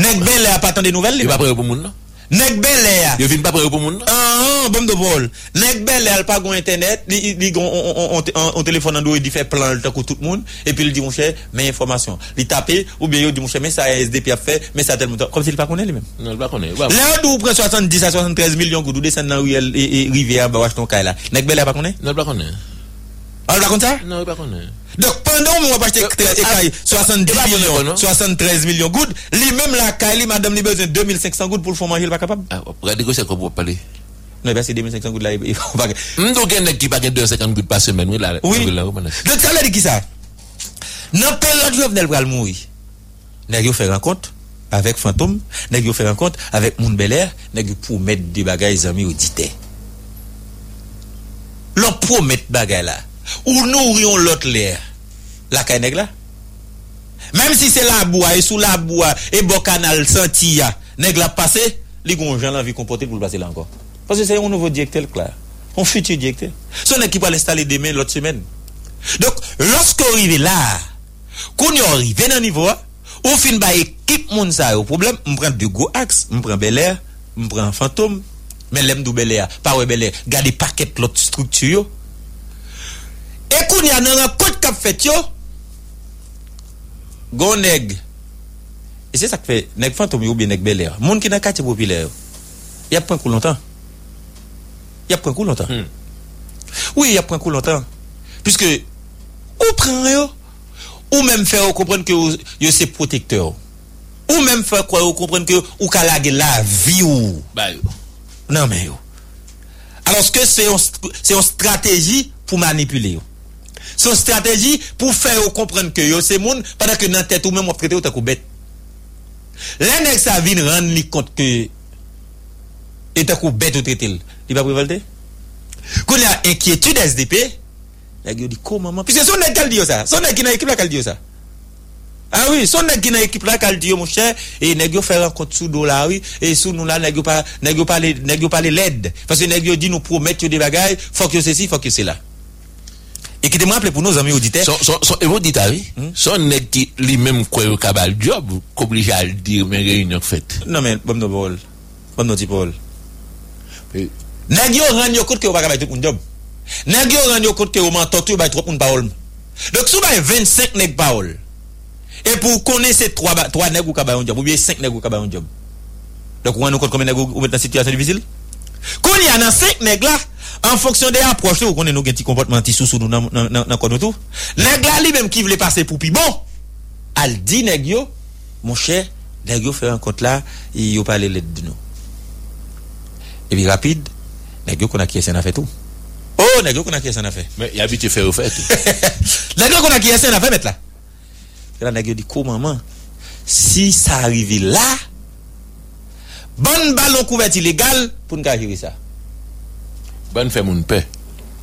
Nèg Bel Air pas tande nouvelle li. Il va prendre pour moun non. Nèg Bel Air. Yo vinn pas prendre pour moun non. Ah, bon d'bol. Nèg Bel Air pas gon internet, li li gon on on on téléphone Android il fait plan tant que tout le monde et puis il dit mon cher, mais information. Il taper ou bien il dit mon cher, mais ça S D P a fait, mais ça tel comme s'il pas connaît lui même. Non, il pas connaît. Là d'où prend soixante-dix à soixante-treize millions goudou descend dans Ariel et rivière ba Washington Kai là. Nèg Bel Air pas connaît? Non, il pas connaît. On va comme ça? Non, il va connaître. Donc pendant moi va acheter soixante-dix millions, soixante-treize millions goud, lui même la Kali madame lui besoin deux mille cinq cents goud pour le faire manger, il pas capable. Ah, regardez que c'est qu'on peut parler. Non, ben c'est deux mille cinq cents goud là, il va pas. Donc un nèg qui pas deux cent cinquante goud par semaine, oui là. Donc ça veut dire qui ça? Dans période Jovenel va mourir. Nèg yo fait rencontre avec Fantôme, nèg yo fait rencontre avec Moun Bel Air, nèg pour mettre des bagages amis auditeurs. L'on promet bagages là. Ou nourrions l'autre l'air. La caille là. Même si c'est la bois et sous la bois et bon canal senti nèg la passer, les gens l'envie comporter pour le passer là encore. Parce que c'est un nouveau directeur là. Un futur directeur. Son qui va l'installer demain l'autre semaine. Donc lorsque arrivé là, qu'on y arrive dans niveau, on fin ba équipe moun ça au problème, on prend deux gros axes, on prend Bel Air, on prend Fantôme, mais l'aime dou Bel Air, pas ouais Bel Air, garder paquet l'autre structure. Et qu'on y a un code cap fait yo, gon nèg. Et c'est ça que fait nèg Fantôme ou bien nèg Bel Air. Moun ki nan quartier populaire, y a pris coup longtemps. Y a pris coup longtemps. Hmm. Oui, y a pris coup longtemps. Puisque ou prend yo, ou même faire comprendre que yo c'est protecteur. Ou même faire croire comprendre que ou ka lage la vie ou. Bah yo. Non mais yo. Alors que c'est c'est une stratégie pour manipuler. Son stratégie pour faire comprendre que yo c'est moun pendant que dans tête ou même on traite ou tant que bête. Les nèg ça vinn rendre li compte que et tant que bête ou traite il, il va prévalter. Quand il y a inquiétude S D P, nèg yo dit comment maman puisque son nèg qui dit ça, son nèg qui dans équipe là qui dit ça. Ah oui, son nèg qui dans équipe là qui dit mon cher et nèg yo faire rencontre sous dollar oui et sous nous là nèg yo pas nèg yo parler nèg yo parler l'aide parce que nèg yo dit nous promettre des bagages, faut que ceci, faut que cela. Et qui te rappelle pour nos amis auditeurs son son son auditeur oui son nèg qui lui-même quoi au cabal job obligé à le dire mais réunion faite non mais bon non Paul bon non Paul nèg yo rend yo compte que pas capable de job nèg yo rend yo compte que au mentor tu bay trop pour parole donc sous bay vingt-cinq nèg parole et pour connaître ces trois trois nèg ou cabal un job ou bien cinq nèg ou cabal un job donc on nous compte combien nèg ou dans situation difficile quand il y a dans cinq nèg là en fonction des approches ou connaît nos petit comportement ti sous sous nous dans dans quoi tout nèg là lui même qui voulait passer pour pi bon al dit nèg yo mon cher nèg yo fait rencontre là et yo parler l'aide de nous et puis rapide nèg yo qu'on a qui est en affaire tout oh nèg yo qu'on a qui est en affaire mais il habite faire faire tout nèg yo qu'on a qui est en affaire mettre là là nèg yo dit comment maman si ça arrive là bonne ballon couvert illégal pour nous gérer ça. Bonne fait mon paix.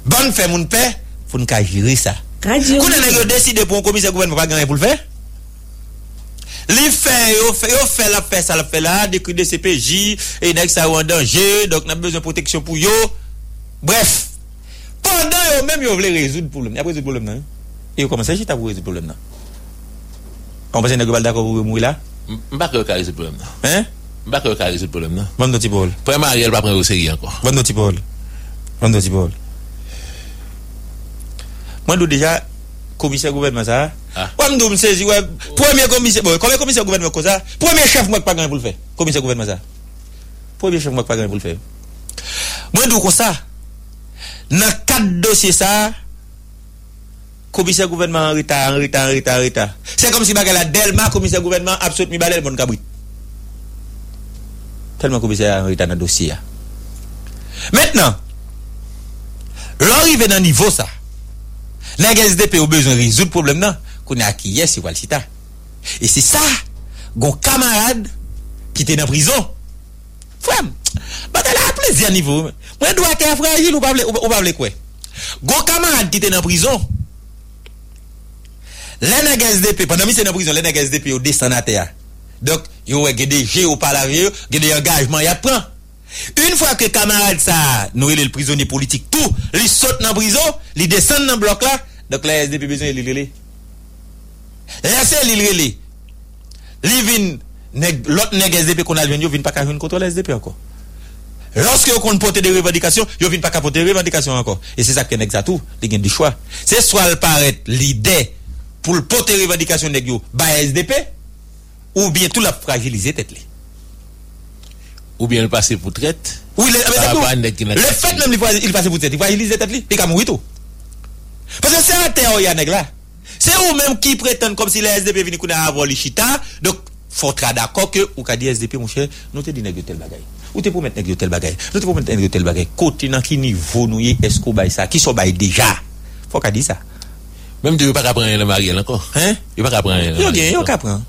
Bonne fait mon paix pour nous gérer ça. Quand on a décidé pour un commissaire gouvernement pas gagner pour le faire. Les fait yo fait yo fait la paix ça la fait là des de C P J et nèg ça en danger donc on a besoin de protection pour yo. Bref. Pendant yo même yo voulait résoudre problème. Il a résoudre problème là. Et yo commence à chita pour résoudre problème là. On pense nèg pas d'accord pour mourir là. On pas résoudre le problème là. Hein? On pas résoudre le problème là. Bon petit Paul. Premier Ariel pas prendre au sérieux encore. Bon petit Paul. On doit dire bon. Moi déjà commissaire gouvernement ça. Moi me dis saisi ouais premier commissaire bon comme commissaire gouvernement comme ça premier chef moi pas grand pour le faire commissaire gouvernement ça. Premier chef moi pas grand pour le faire. Moi dis comme ça dans quatre dossiers ça commissaire gouvernement en retard en retard en retard en retard. C'est comme si baga la Delma commissaire gouvernement absolument balèle bon cabrit. Tellement commissaire en retard dans dossier. Maintenant l'arrivée dans niveau ça. Nèg S D P a besoin de résoudre problème là qu'on a qui est c'est Walchita. Et c'est ça gon camarade qui était dans prison. Frère, bah t'as la plaisir niveau. Moi doit être fragile ou pas ou pas quoi. Gon camarade qui était dans prison. Les nèg S D P pendant mi c'est dans prison, les nèg S D P au descend à terre. Donc, yo a des jeux au parler, il y a des engagements, il prend. Une fois que camarade ça, nous il est le prisonnier politique tout, il saute dans prison, il descend dans bloc là, donc la S D P besoin il relé. Laissez il relé. Li vinn l'autre nèg S D P qu'on a vinn yo vinn pas ka vinn contre la S D P encore. Lorsque vous compte porter des revendications, vous ne pas porter des revendications encore. Et c'est ça qui est tout. Il y a des choix. C'est soit le paraître l'idée pour porter des revendications de S D P, ou bien tout la fragiliser tête. Ou bien le passer pour traite. Oui, le, ah, le fait même il passe pour traite, il fragilise tête. Il a tout. Parce que c'est un terre là. C'est vous-même qui prétendent comme si les S D P viennent avoir les chita. Donc, il faut être d'accord que vous avez dit S D P, mon cher, nous te dit nèg tel bagaille. Ou te promettre nèg tel bagay. Nous te promettre nèg tel bagay. Côté nan ki niveau nou yé est-ce qu'on baille ça? Qui so baille déjà? Faut qu'a dit ça. Même de pas qu'à prendre le Mariel encore. Hein? Il pas qu'à prendre. Yo gagne, yo qu'à prendre.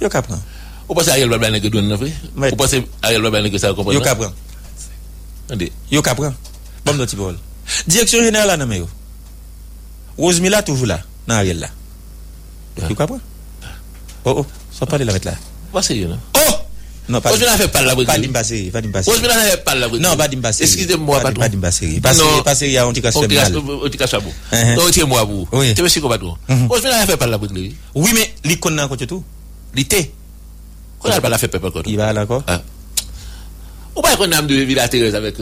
Yo qu'à prendre. Ou pense Ariel va bailler nèg donne nan vrai? Ou pense Ariel va bailler nèg ça comprendre? Yo qu'à prendre. Attendez, yo qu'à prendre. Bon notre parole. Direction générale là nan mais yo. Rosemila toujours là, nan Ariel là. Yo qu'à prendre. Oh oh, ça parler la mettre là. Parce que oh! Non, pas. Je ne fais pas la brique. Pas d'imbasserie, pas d'imbasserie. Je ne fais pas la brique. Non, pas d'imbasserie. Excusez-moi, pas Pas d'imbasserie. Pas d'imbasserie, il y a un petit casse-moi. Un petit casse-moi. Non, tiens-moi, vous. Oui. Tu me suis combattu. Je ne fais pas la brique. Oui, mais l'icône n'a encore tout. L'ité. On n'a pas la fait peur encore. Il va là encore. Ou pas qu'on a de Villa Thérèse avec,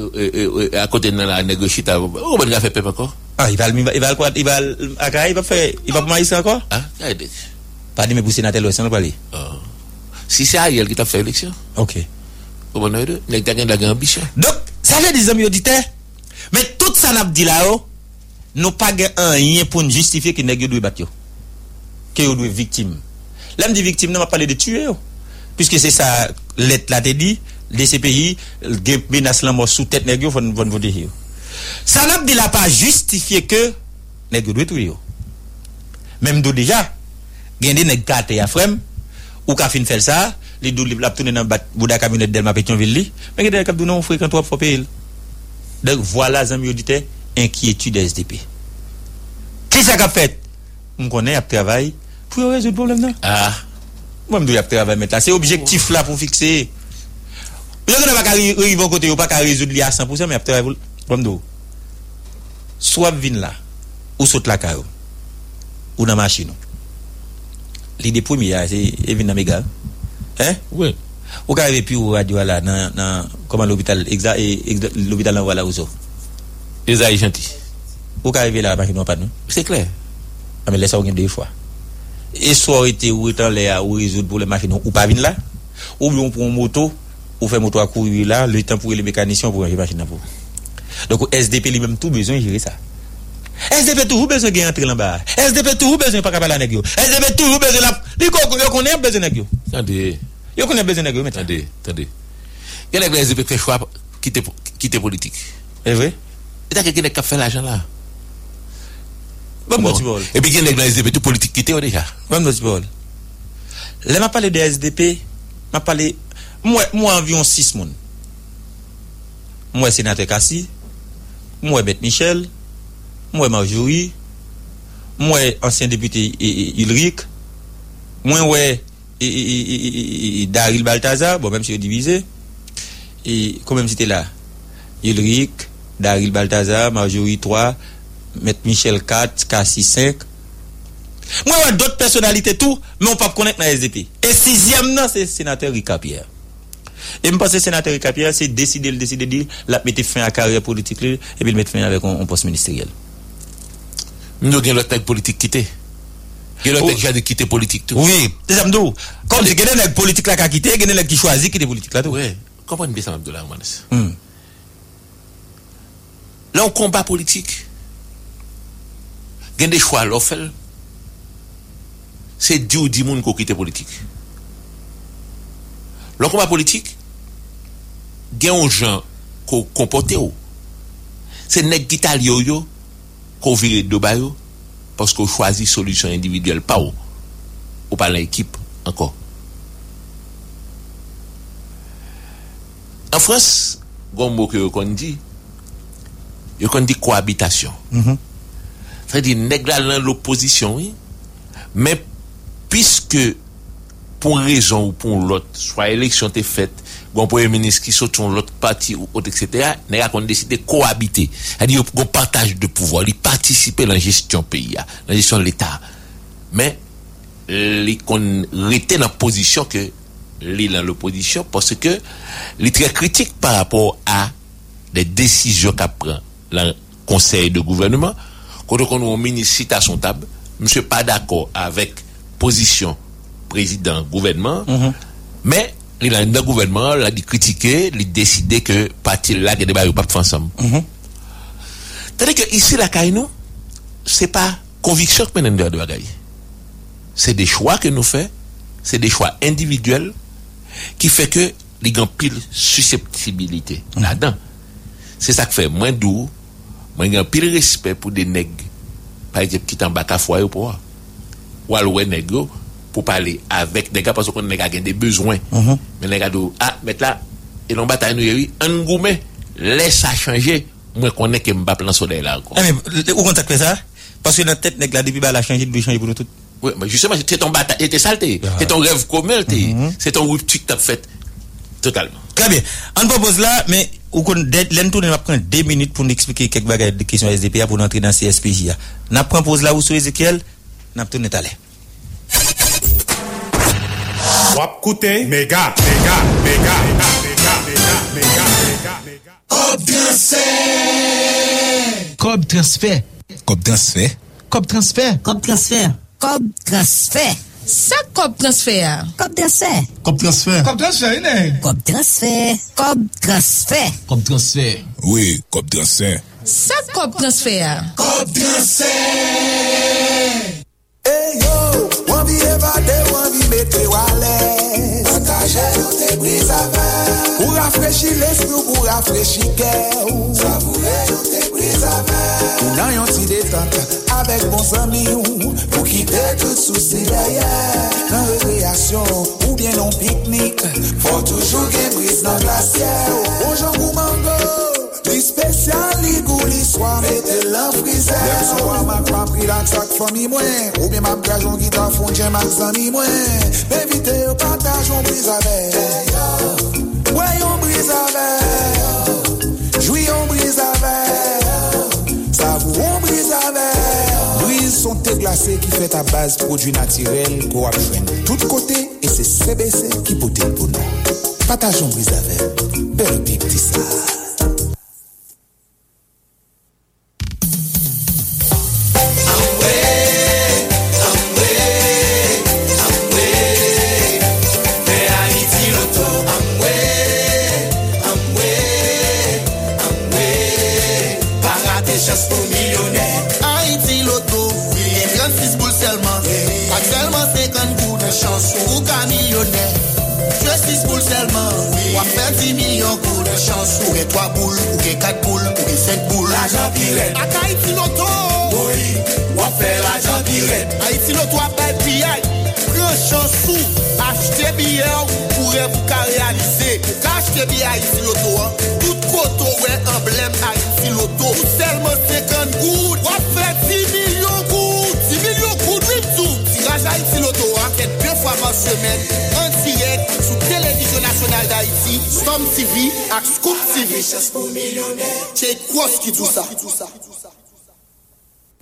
à côté de la négociation. Ou pas qu'on a fait peur encore. Ah, il va le, il va le, il va le, il va faire, il va maïsser encore. Ah, pas de me pousser dans tel ouest, on va pas aller. Si c'est Ariel qui t'a fait l'élection. Ok. Donc, ça veut dire des auditeurs. Mais tout ça n'a pas dit là-haut, nous pas un rien pour nous justifier que nous devons battre. Que nous devons victime. L'homme de victime, nous m'a parlé de tuer. Puisque c'est ça, l'être là, t'es dit, les C P I, les menaces là, sous tête, nous devons voter. Ça n'a pas dit là, pas justifier que nous devons tuer. Même déjà, il y a des nègres qui ont fait ou qu'a fin faire ça les doux la tourner dans bouda cabinet Delma Pétionville mais que cap nous on fréquente trois fois pays donc voilà amis auditeurs inquiétude S D P qui ça qu'a fait on connaît a travail pour résoudre problème là ah moi me doit travail mais là c'est objectif là pour fixer on n'a pas arriver au côté pas résoudre li à cent pour cent mais a travail comme d'où soit vinn là ou saute la caillou ou dans machine. L'idée première, c'est Evina Mega. Hein? Oui. Ou quand il y a radio là, dans comment l'hôpital, l'hôpital là, voilà, où ça? Les aïe gentils. Ou quand il y a la machine, pas nous? C'est clair. Ah, mais laissez-moi deux fois. Et soit été ou étant là, ou résoudre pour les machines, ou pas venir là, ou bien on prend une moto, ou fait moto à courir là, le temps pour les mécaniciens pour les machines. Donc, S D P lui-même, tout besoin de gérer ça. S D P toujours besoin de rentrer là-bas. S D P toujours besoin de pas capable la négocier. S D P toujours besoin la. Ils connaissent besoin de négocier. Attendez. Ils connaissent besoin de négocier. Attendez, attendez. Quel est le S D P qui fait choix quitter quitter politique? C'est vrai. Et t'as quelqu'un qui a fait l'argent là. Bon bon. Et puis quel est le S D P tout politique quitter déjà? Bon bon. Là m'a parlé de S D P, m'a parlé moi moi environ six monde. Moi sénateur Cassi, moi Bette Michel. Moi Marjorie, moi ancien député Ulrich, moi ouais Daril Baltazar, bon même si on divisé, et quand même c'était là, Ulrich, Daril Baltazar, Marjorie trois, M. Michel quatre, Cassi cinq. Moi ouais d'autres personnalités tout, mais on pas connaître dans S D P. Et sixième non c'est sénateur Ricard Pierre. Et me pense que sénateur Ricard Pierre c'est décider le décider dire la mettre fin à carrière politique et puis mettre fin avec un poste ministériel. Nous avons l'autre politique quitté. Nous avons déjà quitté politique tout. Oui, c'est ça. Comme je dis, la politique là qui a quitté, il y a des gens qui choisissent quitter politique là tout. Oui, comprenez bien ça, Abdoulaye Manes. Là, on combat politique. Il y a des choix à l'offre. C'est dix ou dix personnes qui ont quitté politique. Le combat politique, il y a des gens qui ont comporté. C'est des gens qui ont quitté. Qu'on vire de bayo parce qu'on choisit solution individuelle pas ou ou pas l'équipe encore en France gombo que qu'on dit yo qu'on dit cohabitation mm-hmm. Ça dit nèg la l'opposition oui mais puisque pour une raison ou pour l'autre, soit élection est faite, bon premier ministre qui saute son l'autre parti ou autre, et cetera, n'est qu'on décide de cohabiter. C'est-à-dire qu'on partage de pouvoir, il participe à la gestion pays, dans la gestion de l'État. Mais, il était dans la position que, il est dans l'opposition parce que, il est très critique par rapport à les décisions qu'a pris le conseil de gouvernement. Quand on ministre à son table, je ne suis pas d'accord avec position président gouvernement, mm-hmm. mais il a un gouvernement, il a critiqué, il a décidé que parti là, il débat pas de ensemble. Mm-hmm. Tandis que ici, la caille nous, c'est pas conviction que nous avons de bagaille. C'est des choix que nous faisons, c'est des choix individuels qui fait que les gens pile susceptibilité mm-hmm. là-dedans. C'est ça qui fait moins doux, moins grand pile respect pour des nègres, par exemple, qui t'en bat à foyer ou pour ou alors les nègres pour parler avec des gars parce qu'on a des besoins. Mm-hmm. Mais les gars disent, ah, mais là, et l'on bataille nous, on gourmet, laisse ça changer, moi qu'on est qui me bat plein soleil là encore. Mais où on t'a fait ça? Parce que notre tête nègre là, depuis bas, elle a changé, elle a changé pour nous tous. Oui, mais justement, c'est ton bataille, c'est saleté, ah. c'est ton rêve commun, mm-hmm. c'est ton rupture que t'as fait totalement. Très bien. On propose là, mais on va prendre deux minutes pour nous expliquer quelques bagages de questions S D P pour entrer dans C S P J. On propose là où sur Ezekiel, on va tourner à l'air. Wap koute Mega, Mega, Mega, Mega, Mega, Mega, Mega, Mega. Cop transfert. Cop transfert. Cop transfert. Cop transfert. Cop transfert. Cop transfert. Ça cop transfert. Cop transfert. Cop transfert. Cop transfert, né? Cop transfert. Cop transfert. Cop transfert. Oui, cop transfert. Ça cop transfert. Cop transfert. Hey yo, on vit évader, on vit mettre wallet. Partager nous tes brises à vin. Pour rafraîchir l'esprit, pour rafraîchir cœur. Savourer nous tes brises à vin. Dans yon ti détente avec bons amis ou pour quitter tout souci d'ailleurs. Dans récréation ou bien non pique-nique, faut toujours qu'une brise dans glacier. Bonjour mango. Li spécial, li goût, li soir, mettez la frisée. Hier soir, ma croix pris la sac famille mouin. Ou bien ma brajon qui t'a fondé, ma zami mouin. M'évitez, partage, on brise avec. Ouais, on brise avec. Jouis, on brise avec. Savour, on brise avec. Brise sont tes glacés qui fait à base produits naturels pour abjoindre. Tout côté, et c'est C B C qui pote pour nous. Partage, on brise avec. Belle pique, dis ça. dix millions pour de chance, pour les trois boules, pour les quatre boules, pour les cinq boules. L'argent pirate. À Haïti Loto. Oui, on fait l'argent pirate. Haïti Loto a pas de billets. Prends chance, achetez billets pour réaliser. Achetez billets Haïti Loto. Tout côté est emblème Haïti Loto. Seulement cinquante gouttes. On fait dix millions gouttes. dix millions gouttes, oui, tout. Tirage Haïti Loto, c'est deux fois par semaine. En direct, sous Télévision Nationale d'Haïti, Storm T V, et Scoop T V. C'est quoi ce qui dit ça?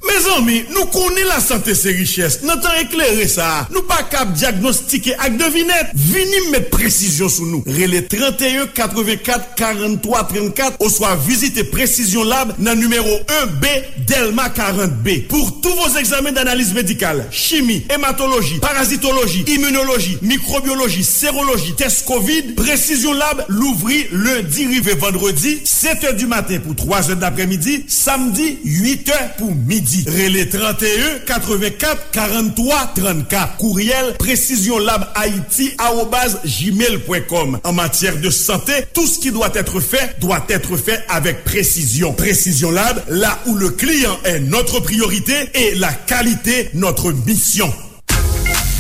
Mes amis, nous connaissons la santé, c'est richesse. Nous avons éclairé ça. Nous pas cap diagnostiquer avec devinette. Venez mettre précision sur nous. Relais trente et un, quatre-vingt-quatre, quarante-trois, trente-quatre. Ou soit visitez Précision Lab dans numéro un B, Delma quarante B. Pour tous vos examens d'analyse médicale, chimie, hématologie, parasitologie, immunologie, microbiologie, sérologie, test Covid, Précision Lab l'ouvrit lundi, rive vendredi, sept heures du matin pour trois heures d'après-midi, samedi, huit heures pour midi. Relais trente et un, quatre-vingt-quatre, quarante-trois, trente-quatre. Courriel précision lab haïti arobase gmail point com. En matière de santé, tout ce qui doit être fait doit être fait avec précision. Précision Lab, là où le client est notre priorité et la qualité notre mission.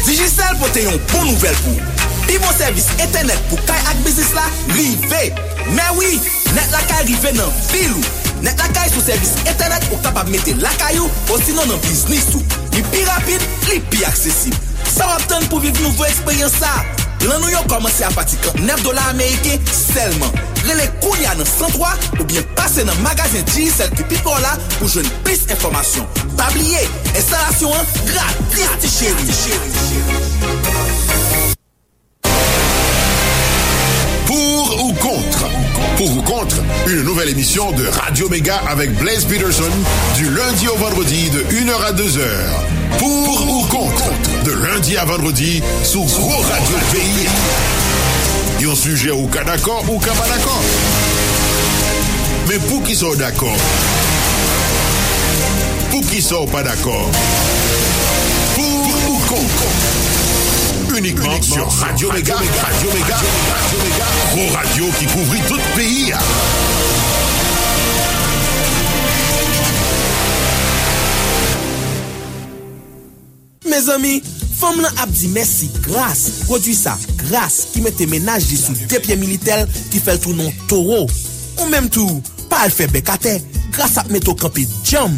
Digicel pote yon bon nouvel pou. Pivot service internet pou kay ak business la rive. Mais oui, net la kay rive nan filou. Net la caille sous service internet pour capable mettre la caillou ou sinon dans business tout. Li pi rapide, li pi accessible. Ça va attendre pour vivre une nouvelle expérience ça. Là nous avons commencé à partir neuf dollars américains seulement. Les Kounia dans cent trois ou bien passer dans le magasin Digicel qui pipo là pour jouer plus d'informations. Pas oublier, installation gratis chérie. Pour ou contre? Pour ou contre, une nouvelle émission de Radio Méga avec Blaise Peterson du lundi au vendredi de une heure à deux heures. Pour ou contre, de lundi à vendredi sur Gros Radio Pays. Il y a un sujet ou cas d'accord ou cas pas d'accord. Mais pour qui sont d'accord? Pour qui sont pas d'accord? Pour ou contre? Uniquement, Uniquement sur Radio Méga, Radio Méga, Radio Méga, gros radio qui couvrit tout le pays. Mes amis, femme là a dit merci grâce, produit ça, grâce qui mette ménage sous deux pieds militaires qui fait le tour non taureau. Ou même tout, pas le faire bécater, grâce à mettre au campé jam,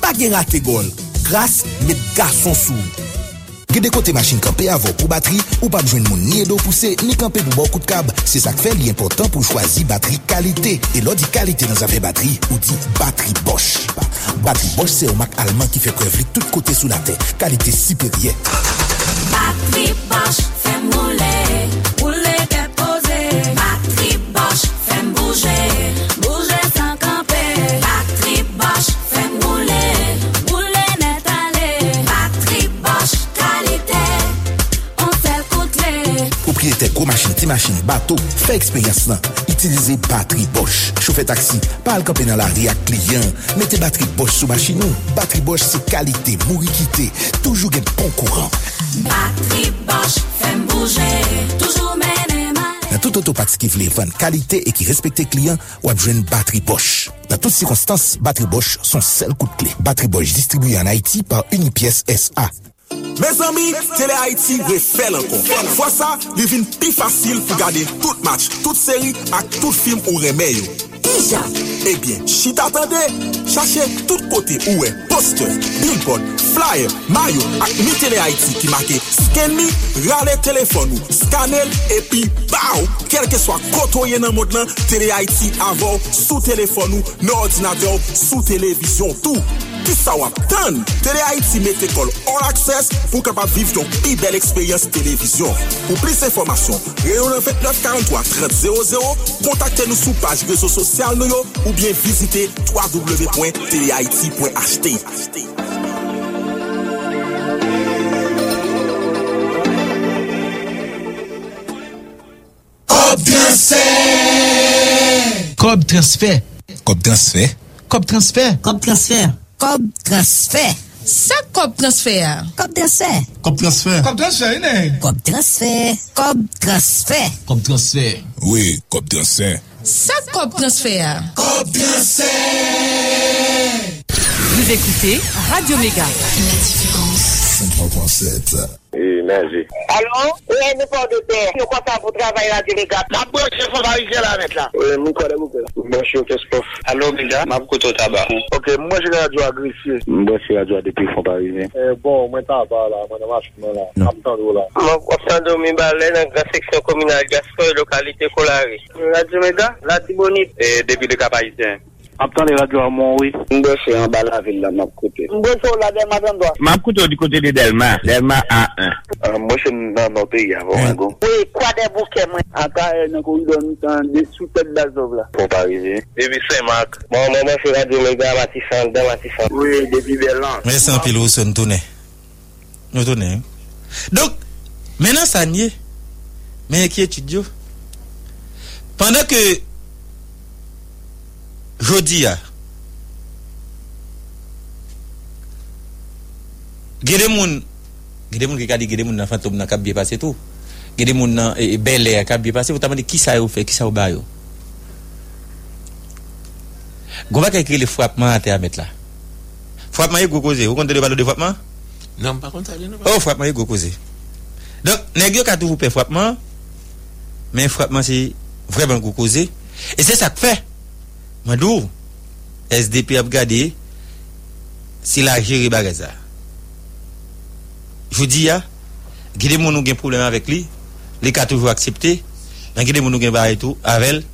pas de raté gol, grâce mettre garçon sous. Gardez côté machine campée avant pour batterie ou pas besoin de mon ni d'eau poussée ni camper pour beaucoup de câbles. C'est ça qui fait l'important pour choisir batterie qualité. Et l'on dit qualité dans affaire batterie ou dit batterie Bosch. Batterie Bosch c'est un marque allemand qui fait preuve de tous côtés sous la terre. Qualité supérieure. Batterie Bosch fait mouler, rouler déposer. Batterie Bosch fait bouger, bouger sans camper. Batterie Bosch fait mouler. Propriétaire gros machine, petit machine, bateau, fait expérience là. Utilisez batterie Bosch. Chauffez taxi, pas le camper dans la rue à client. Mettez batterie Bosch sous machine. Batterie Bosch c'est qualité, mourir quitté, toujours un bon courant. Batterie Bosch fait bouger, toujours mener mal. Dans tout autopax qui veut vendre qualité et qui respecte client, ou a besoin de batterie Bosch. Dans toutes circonstances, batterie Bosch sont seul coup de clé. Batterie Bosch distribuée en Haïti par Unipièce S A. Mes amis, Tele-Haïti refait encore. Fois ça, il devient plus facile pour garder tout match, toute série et tout film au remède. Déjà, eh bien, si t'attendais, cherchez tout côté où est poster, billboard, flyer, maillot, et mi Tele-Haïti qui marque scan me, rale téléphone ou scanel, et puis, bao, quel que soit côté dans le monde, Tele-Haïti avant, sous téléphone ou, dans ordinateur, sous télévision, tout. Qui ça va attendre? Tele-Haïti met l'école all access pour capable vivre ton plus belle expérience télévision. Pour plus d'informations, réunion vingt-neuf quarante-trois trente contactez-nous sur page réseaux sociaux ou bien visitez w w w point tele haïti point h t. Cob transfert. Cob transfert. Cob transfert. Cob transfert. Cob transfert. Cob transfert. Ça, Cob transfert. Cob transfert. Cob transfert. Cob transfert, né? Cob transfert. Cob transfert. Cob transfert. Oui, Cob transfert. Ça, Cob transfert. Cob transfert. Vous écoutez Radio Méga. La différence. cinq trois sept. Et merci. Allô? Oui, nous sommes de terre. Nous comptons pour travailler Radio Méga. La broche, il faut arriver là, mettre là. Oui, nous connaissons. Moi, je suis au Kespof. Allô, Méga? Ma broche au tabac. Ok, moi, je vais radio agressif. Moi, je vais radio depuis Fond Paris. Eh, bon, moi, tabac là. Moi, je vais là. Je vais m'attendre là. Moi, je vais dormir dans la section communale Gascoy, localité Colari. Radio Méga? La Tibonite. Eh, depuis le Cap Haïtien. Après les radios à mon oui. On doit faire en bas la ville là, ma côté. On doit faire la Delma dans droit. Ma côté du côté de Delma, Delma A un. Moi je suis dans notre pays avant. Oui, quoi des bouquets moi. Encore nous condamnons dans des sous-têtes d'azov là. Pour Paris. Depuis Saint-Marc. Mon maman fait radio méga Matissan, dans Matissan. Oui, depuis Berlin. Mais sans pile où se tourner. Nous tourner. Donc maintenant ça nier. Mais qui étudiant pendant que Jodi a gade moun gade moun ki ka di gade moun nan fantôme nan kap bien passé tout gade moun nan e, e, Bel Air kap bien passé vous t'amande ki sa yo fait ki sa yo ba yo go va ka écrire le frappement à terre mettre là frappement yo go causer vous comptez le ballon de frappement non pas contre non pas oh frappement yo go causer donc nèg yo ka toujours faire frappement mais frappement c'est vraiment go causer et c'est ça que fait Mandou, S D P a regardé si la gérer bagage ça. Je dis, Gide moun nou gen problème avec lui, li ka toujours accepté. Nan gide moun nou gen ba et tout avec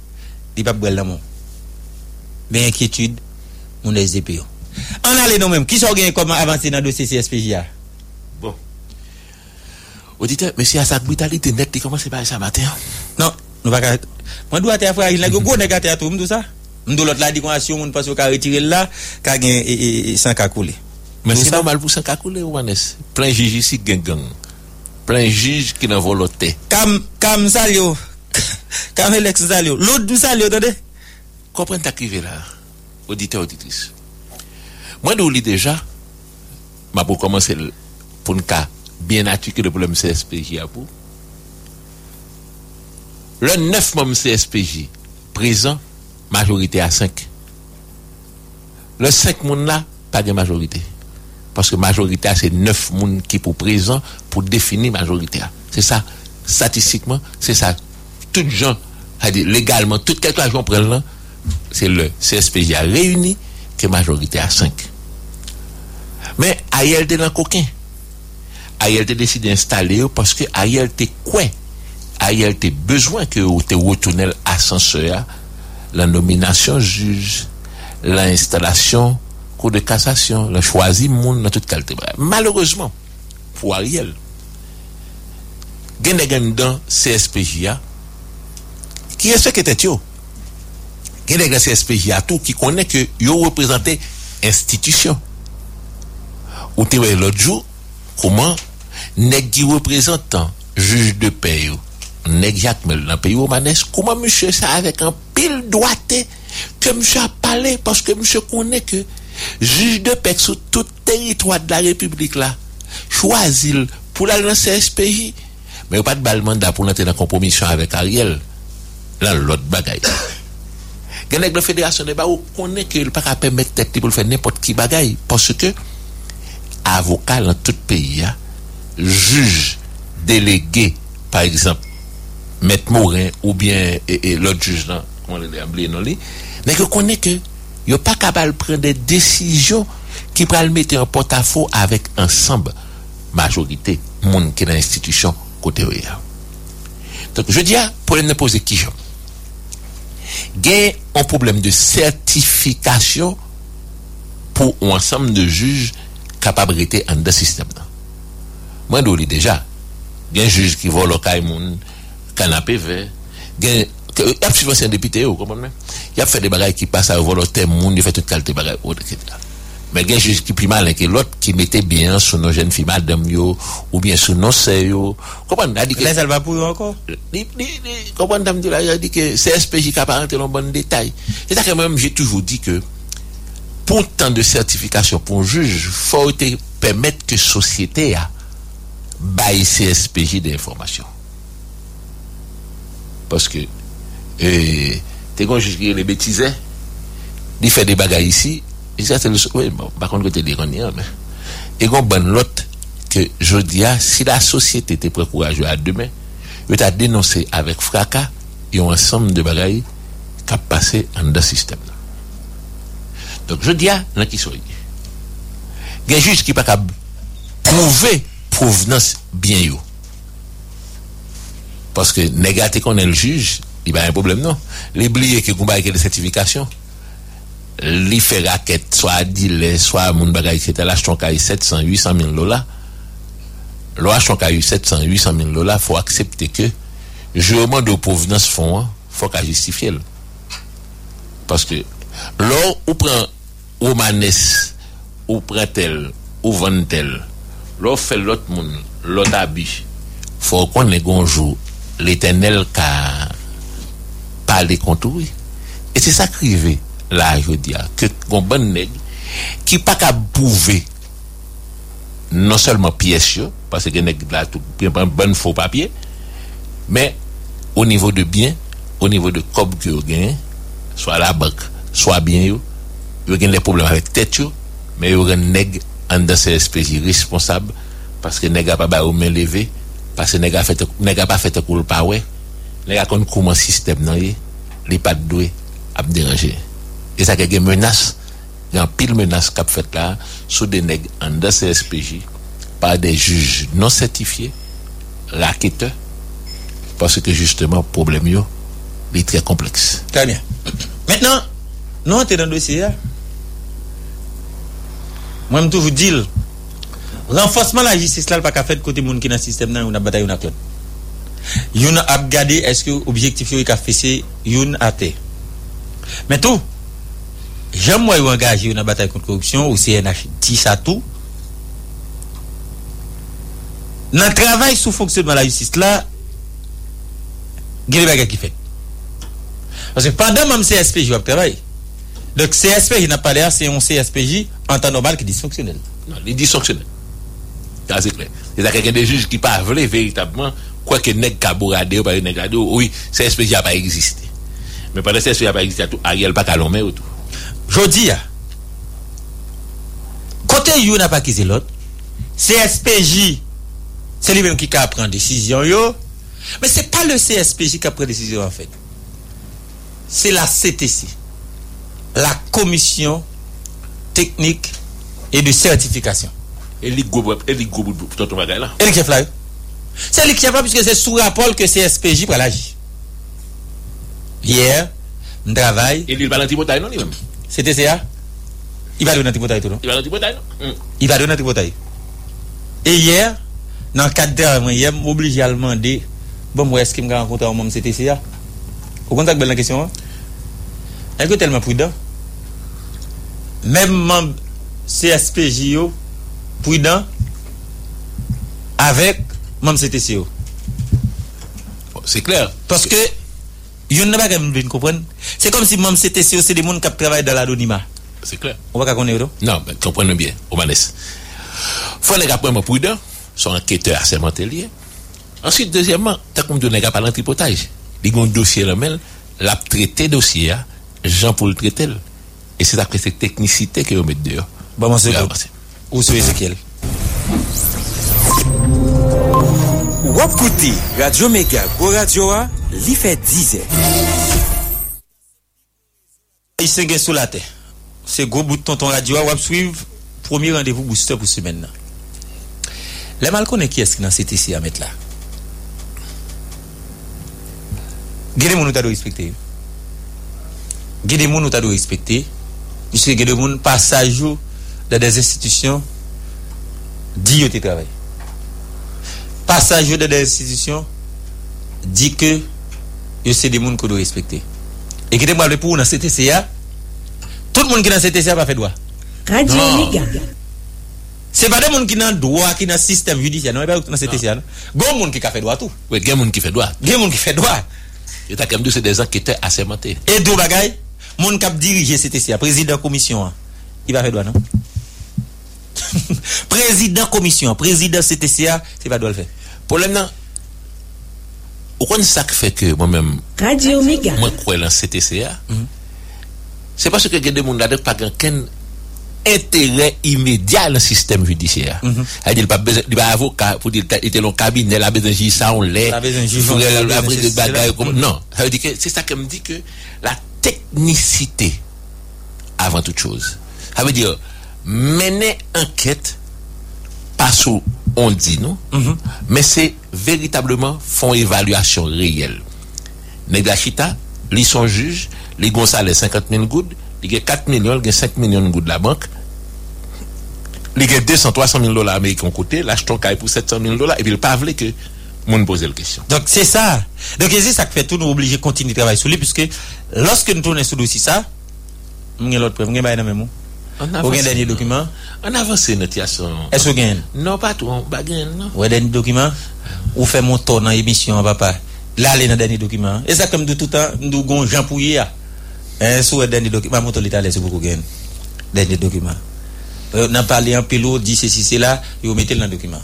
li pa brel nan moun. Mais inquiétude mon S D P. On allait nous même qui sont gagnés comment avancer dans dossier C S P J. Bon. Auditeur, monsieur à sa brutalité net qui commence par ça matin. Non, nous va moi doit être frère, il a gros négatif à tout tout ça. Nous l'autre la déclaration on passe au cas retirer là, ca gagne sans ca couler. Mais c'est normal pour sans ca couler ou manès. Plein juge ici gang. Plein juge qui n'a volonté. Cam cam salio. Cam Alex salio. L'autre du salio attendez. Comprendre ta crivé là. Auditeur auditrice. Moi, je dis déjà, je vais commencer pour un cas bien articulé le problème C S P J. Le neuf membres C S P J, présent, majorité à cinq. Le cinq monde là, pas de majorité. Parce que majorité, c'est neuf monde qui pour présent pour définir majorité. C'est ça, statistiquement, c'est ça. Toutes gens, légalement, toutes quelques gens prennent là, c'est le C S P J a réuni. Que majorité à cinq. Mais Ariel était dans coquin. Ariel était décidé d'installer parce que Ariel était quoi? Ariel était besoin que vous te retourniez à censeur, la nomination juge, l'installation cour de cassation, la choisi monde dans toute qualité. Malheureusement, pour Ariel, Genegan dans C S P J A, qui est ce qui était yo? Quel est le C S P J à tout qui connaît que yo représenté institution. Ou te voyez l'autre jour, comment, nèg qui représentant, juge de paix, nèg Jacmel dans le pays romanesque, comment monsieur ça avec un pile doigté que monsieur a parlé parce que monsieur connaît que juge de paix sur tout territoire de la République là, choisit pour la C S P J, mais pas de bal mandat pour entrer dans compromission avec Ariel. Là, l'autre bagaille. Genègue la fédération de Bao connaît que le pas permettre tête pour faire n'importe qui bagaille parce que avocat dans tout pays a juge délégué par exemple maître Morin ou bien et, et, l'autre juge là comment le appelé non li mais que connaît que yo pas capable prendre des décisions qui pral mettre en porte-à-faux avec ensemble majorité monde qui dans institution côté là. Donc je dis à pour ne poser qui j'en gain un problème de certification pour un ensemble de juges capables de rester dans le système. Moi, je dis déjà, il y a un juge qui vole au Caïmoun, canapé vert, il y a un député, il y a fait des bagailles qui passent à voler au Caïmoun, il fait toute qualité de bagailles, et cetera. Mais il y a un juge qui est plus mal que l'autre, qui mettait bien sur nos jeunes filles, madame, yo, ou bien sur nos sérieux. Comment on a dit que. Là, elle va pour encore. Comment on a dit que C S P J qui apparente dans le bon détail. C'est ça que moi-même, j'ai toujours dit que pour tant de certification pour un juge, il faut permettre que la société a bail C S P J d'informations. Parce que, euh, t'es qu'on juge les bêtises, il fait des bagailles ici. Et ça, c'est le oui, par contre, côté l'Iranien, mais. Et qu'on bonne l'autre, que je dis, si la société était prêt courageux à demain, elle a dénoncé avec fracas, et un ensemble de bagailles qui a passé en deux systèmes. Donc, je dis, là, qui sont il y a un juge qui n'est pas capable de prouver provenance bien, yo. Parce que, négatif qu'on est le juge, il n'y a pas un problème, non. L'oublier qui combat avec les certifications. Li fait raquette, soit dile, soit moun bagay, et cetera. L'achetons qu'à sept cents, huit cent mille dollars. L'achetons qu'à sept cents, huit cent mille dollars, faut accepter que, jurement de provenance fond, faut qu'à justifier. Parce que, l'or, ou prend, ou manes, ou prend tel, ou vend tel, l'or fait l'autre moun, l'autre habit, faut qu'on ait gonjou, l'éternel qu'a, pas les contourés. Et c'est ça qui arrive. Là, je dis que bon bon nèg qui pas capable prouver non seulement pièce parce que nèg là tout bon faux papier mais au niveau de bien, au niveau de cob que yo gagne, soit la banque, soit bien yo, yo gagne des problèmes avec tête yo, mais yo gagne nèg en dans C S P J responsable parce que nèg a pas ba ou main levé, parce que nèg a fait nèg a pas fait coule pas ouais, nèg a connait comment système nan yé, li pas doué a déranger. Et ça, il y a une menace, il y a une pile menace qui a fait là, sous des nègres en C S P J, par des juges non certifiés, l'acquitteur, parce que justement, le problème est très complexe. Très bien. Maintenant, nous sommes dans le dossier. Moi, je vous dis, le renforcement de la justice, là, pas qu'à faire de côté des gens qui sont dans le système, là, on a bataille, on a clôt. Yon a regardé est-ce que l'objectif est qu'a fait c'est yon a té. Mais tout, j'aime moi yon engagé yon a bataille contre corruption ou C N H dit ça tout. Dans le travail sous fonctionnement de la justice là, il y a des bagages qui fait. Parce que pendant même C S P J va travailler. Donc C S P J n'a pas l'air, c'est un C S P J en temps normal qui est dysfonctionnel. Non, il est dysfonctionnel. C'est clair. C'est-à-dire des juges qui parlent véritablement. Quoi que nèg caboradé ou pas nèg caboradé, oui, C S P J n'a pas existé. Mais pendant C S P J n'a pas existé, Ariel n'a pas l'homme ou tout. Je dis, côté yon n'a pas quitté l'autre, C S P J, c'est lui-même qui a pris la décision. Mais ce n'est pas le C S P J qui a pris la décision en fait. C'est la C T C, la Commission Technique et de Certification. Et lui, il dit, il dit, c'est lui qui a pas, puisque c'est sous rapport que C S P J prend l'agir. Hier, on travaille. Et il va dans Tibotaï, non, lui-même. C T C A. Il va dans Tibotaï, tout, non? Il va dans Tibotaï, non? Il va dans Tibotaï. Et hier, dans le cadre d'heure, hier, je suis obligé à demander, bon, moi, est-ce que je vais rencontrer un membre C T C A? Vous comprenez la question? Est-ce que tellement prudent? Même membre C S P J, prudent, avec. Même C T C O. C'est clair. Parce que, je ne sais pas si vous comprenez. C'est comme si même C T C O, c'est des gens qui travaillent dans l'anonymat. C'est clair. On va connaître. Non, mais comprenez bien. On va laisser. Faut les gars prendre prudent, sont enquêteurs assermentés liés. Ensuite, deuxièmement, tant qu'on ne gars pas l'antipotage. Ils ont un dossier la même, l'a traité dossier, Jean pour le traiter. Et c'est après cette technicité que vous mettez dehors. Bon, monsieur. Où c'est Ezekiel? Wapkouti, Radio Méga, Go Radio A, li fait dix ans. Il s'est sous la terre. C'est gros bout de tonton Radio A, wap suivre, premier rendez-vous booster pour semaine. Les mal connaît qui est-ce qui dans C T C à mettre là? Gede moun ou ta do respecter. Gede moun ou ta do respecter. Puisque gede moun passage dans des institutions, dit yo te travail. Passage de des institutions dit que c'est des gens qu'on doit respecter. Et qui moi pour dans C T C A, tout le monde qui est dans C T C A n'a pas fait droit. Radio Méga. C'est pas des gens qui ont droit, qui ont un système judiciaire. Non, il n'y a pas dans C T C A. Il y a des gens qui ont fait droit tout. Oui, il y a des gens qui fait droit. Il y a des gens qui fait droit. Et t'as quand même c'est des enquêteurs assermentés. Et deux bagailles, les gens qui ont dirigé C T C A, président de la commission, il va faire droit, non? Président commission, président C T C A, c'est pas doit le faire. Problème là. Au qu'on ça fait que moi-même Radio Méga moi crois dans C T C A. Mm-hmm. C'est parce que des monde là pas aucun intérêt immédiat dans le système judiciaire. C'est-à-dire mm-hmm. pas besoin il pas avocat pour dire était dans cabinet la besoin juge ça on l'est. La besoin juge la prise de bagaille comme non, ça veut dire que c'est ça qui me dit que la technicité avant toute chose. Ça veut dire mener enquête pas sous on dit non mm-hmm. mais c'est véritablement font évaluation réelle Negachita ils sont juges les Gonzales cinquante mille goudes ils gagnent quatre millions ils gagnent cinq millions de goudes la banque ils gagnent deux cent trois cent mille dollars américains côté l'acheton caille pour sept cent mille dollars et puis ils pas veulent que mon poser la question donc c'est ça donc c'est ça qui fait tout nous obligé continuer de travailler sur lui puisque lorsque nous tournons sur dossier ça on a l'autre preuve on a pas même on a un dernier document. On avance notre yasson. Est-ce que non, pas tout. On va gagner, non. Ou un dernier document. Ou fait mon tour dans l'émission, papa. Là, aller dans le dernier document. Et ça, comme de tout temps, nous avons Jean Pouillet. Un sou un dernier document. Mon tour l'état, c'est beaucoup gagner. Dernier document. On a parlé en pilote, dit ceci, cela. Et vous mettez le document.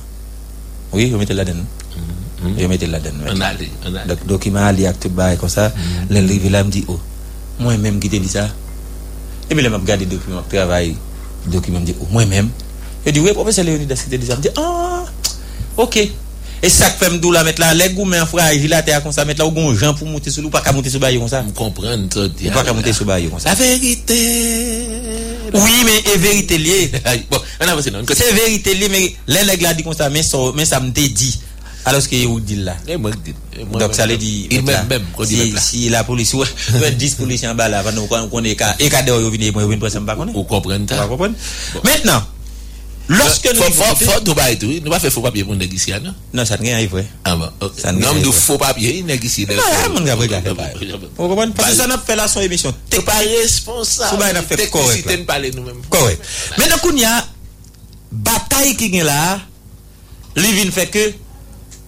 Oui, vous mettez là-dedans. Vous mettez là-dedans. On a le donc, document, les actes bas, comme ça. Le livre là me dit, oh, moi-même qui te dit ça. Et puis, je regarde les documents, je travaille, les documents, je dis, moi-même. Je dis, oui, professeur Léonidas, c'était déjà. Je dis, ah, ok. Et ça que fait me là, mettre là, les gourmands, frères, ils là, comme ça, mettre là, où gens pour monter sur l'eau, pas qu'à monter sur le bail comme ça. Vous comprenez, pas qu'à monter sur le bail comme ça. La vérité. Oui, mais est vérité liée. Bon, on avance, non. C'est vérité liée, mais les nègres là, dit comme ça, mais ça me dit. Alors que vous dites là. Donc ça veut dire si la police dix policiers en bas là, on connaît et cadre vous venez moi vous ne comprenez pas. Vous comprenez? Maintenant, lorsque nous faut tout bail tout, nous pas faire faux papier pour négocier non. Non, ça rien est vrai. Ah bon. Non de faux papier négocier. Non, on va regarder. On comprend parce que ça n'a fait là son émission. T'es pas responsable. T'es correct. Parler nous-mêmes. Correct. Maintenant qu'on y a bataille qui est là, Livin fait que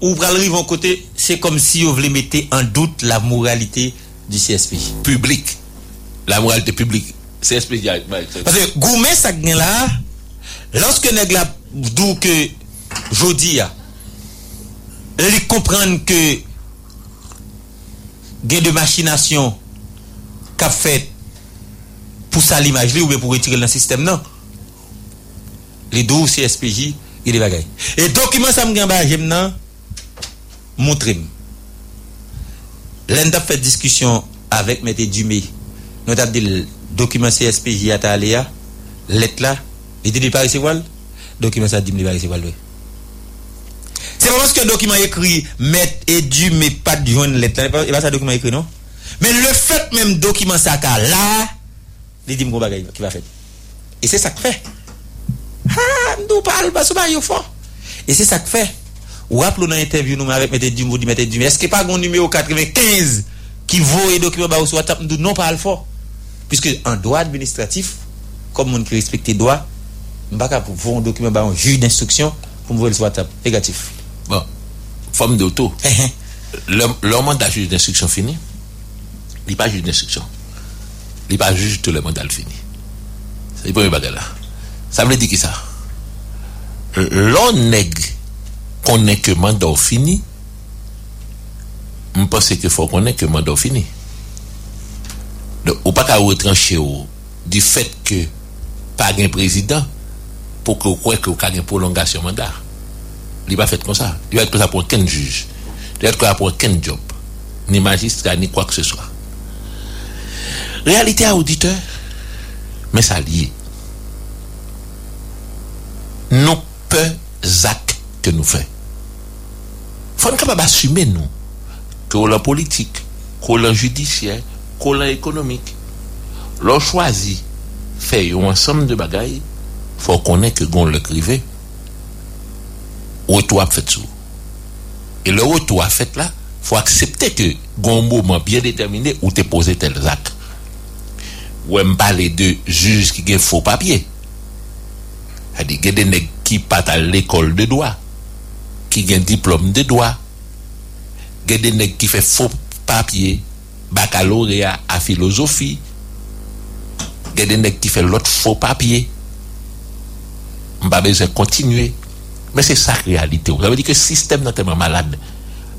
ou pral rive en côté, c'est comme si vous voulez mettre en doute la moralité du C S P. Public. La moralité publique. C S P direct. Parce que Goumé ça gagne là, lorsque nèg la dou que jodi a, li comprendre que gain de machination qu'a fait pour sa l'image li ou bien pour retirer dans système non. Les deux C S P J il est bagaille. Et document ça me gamba j'aime nan montrer. L'on a fait discussion avec M. Dumé. Nous avons dit document C S P J à Taléa, lettre là, il dit pas recevoir document ça dit pas recevoir. C'est pas parce que document écrit M. Dumé pas de joindre lettre là, il va ça document écrit non. Mais le fait même document ça là, il dit mon bagaille qui va faire. Et c'est ça que fait. Ah, nous parlons pas sur le fort. Et c'est ça que fait. Ou rappelons dans l'interview, nous avec M. Dumou, dit M. Dumou, est-ce qu'il n'y a pas un numéro quatre-vingt-quinze qui vaut les documents sur WhatsApp? Nous non parlons fort. Puisque en droit administratif, comme on qui respecte les droits, nous ne pouvons pas voir un document, un juge d'instruction pour voir le sur WhatsApp. Négatif. Bon, forme d'auto. Le mandat juge d'instruction fini, il n'est pas juge d'instruction. Il n'est pas juge de le mandat fini. C'est le premier bagage là. Ça veut dire que ça. L'on nègre qu'on est que mandat fini. Je pense qu'il faut qu'on est que mandat fini. Donc, on ne peut pas retrancher du fait que pas un président pour qu'on croit qu'il y a une prolongation de mandat. Il va faire comme ça. Il va être comme ça pour aucun juge. Il va être comme ça pour aucun job. Ni magistrat, ni quoi que ce soit. Réalité à auditeur, mais ça lié. Nous peu actes que nous faisons. Il faut qu'on assumer nous que la politique, que la judiciaire, que la économique, l'on choisit faire un ensemble de bagailles, faut qu'on ait que gon le crivé. Retour a fait tout. Et le retour a fait là, faut accepter que gon moment bien déterminé où t'es posé tel acte. Ou même pas les deux juges qui gagnent faux papier. C'est-à-dire qu'il y a des gens qui partent à l'école de droit, qui ont un diplôme de droit, il y a des gens qui font faux papier, baccalauréat à philosophie, il y a des gens qui font l'autre faux papier. On n'a pas besoin de continuer. Mais c'est ça la réalité. Ça veut dire que le système est tellement malade.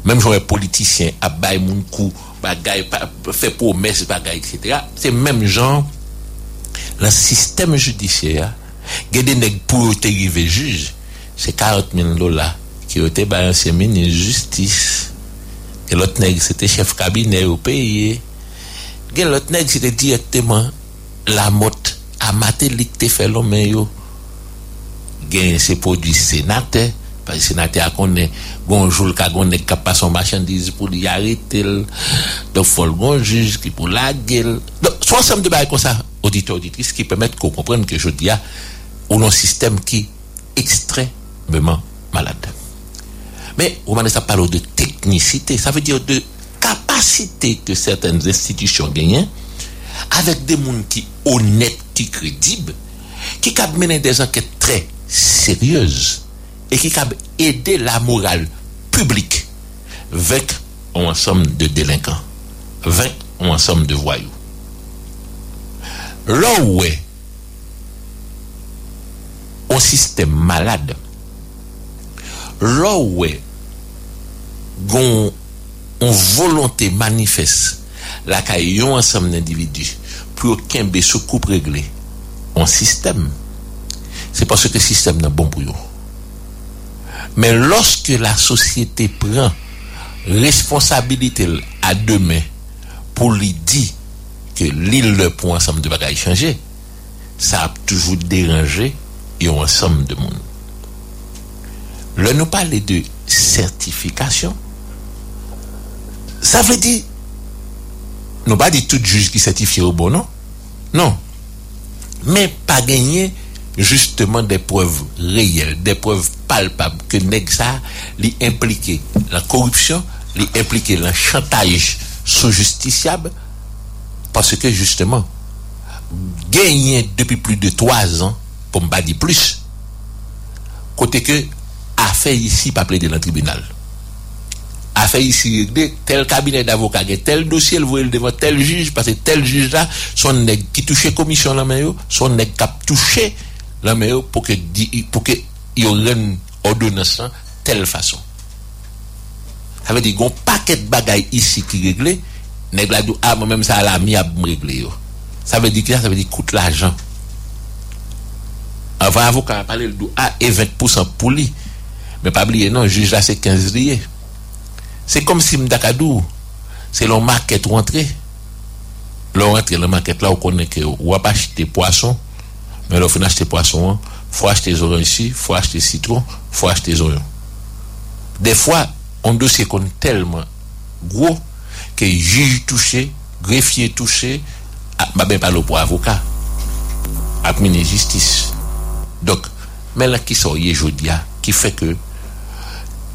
Même si les politiciens abattent mon coup, font promesses, et cetera. C'est le même genre. Le système judiciaire, Gede nèg pour te rive juge, c'est quarante mille dollars qui ont été par ancien ministre justice. Et l'autre nèg c'était chef cabinet au pays. Et l'autre nèg c'était directement la motte à matélik te fait l'homme yo. Gain c'est produit sénateur, parce que sénateur connaît bonjour le cagon nèg qui passe son marchandise pour y arrêter. Donc faut le bon juge qui pour la gueule. Donc soit ensemble de bail comme ça, auditeur auditrice qui permettent qu'on comprenne que je dis à ou un système qui est extrêmement malade. Mais on ne parle de technicité, ça veut dire de capacité que certaines institutions gagnent avec des gens qui honnêtes, qui crédibles, qui peuvent mener des enquêtes très sérieuses et qui peuvent aider la morale publique avec un ensemble de délinquants, avec un ensemble de voyous. Là où est un système malade, là où est une volonté manifeste, la caille un ensemble d'individus, pour aucun béso coupe réglé, un système, c'est parce que le système n'est bon pour eux. Mais lorsque la société prend responsabilité à deux mains pour lui dire que l'île pour ensemble de bagailles changer, ça a toujours dérangé et un ensemble de monde. Le nous parler de certification. Ça veut dire, non pas dit tout juge qui certifie au bon nom, non. Mais pas gagner justement des preuves réelles, des preuves palpables que Nexa l'y impliqué la corruption, l'y impliqué le chantage sous justiciable, parce que justement, gagner depuis plus de trois ans, pour ne pas dire plus, côté que affaire ici pas plaider dans le tribunal. Affaire ici réglée, tel cabinet d'avocat, tel dossier, le voyez devant tel juge, parce que tel juge là, son nèg qui touchait commission la main, son nèg qui a touché la main pour que pour que il rende ordonnance de telle façon. Ça veut dire qu'on paquet de bagaille ici qui réglé, nèg la dou ah moi même ça la mi a réglé yo. Ça veut dire que ça veut dire coûte l'argent. Avant avocat parler le dou ah et vingt pour cent pour lui. Mais pas oublier non, juge là c'est quinze liés. C'est comme si m'dakadou, c'est l'on market rentré. L'on rentré le market là, on connaît que on va pas acheter poisson, mais l'on faut acheter poisson, faut acheter des oranges ici, faut acheter citron, faut acheter des oignons. Des fois, on dossier qu'on tellement gros que juge touché, greffier touché, m'a ben parlé pour avocat, à ministre justice. Donc, mais là qui sort jodia, qui fait que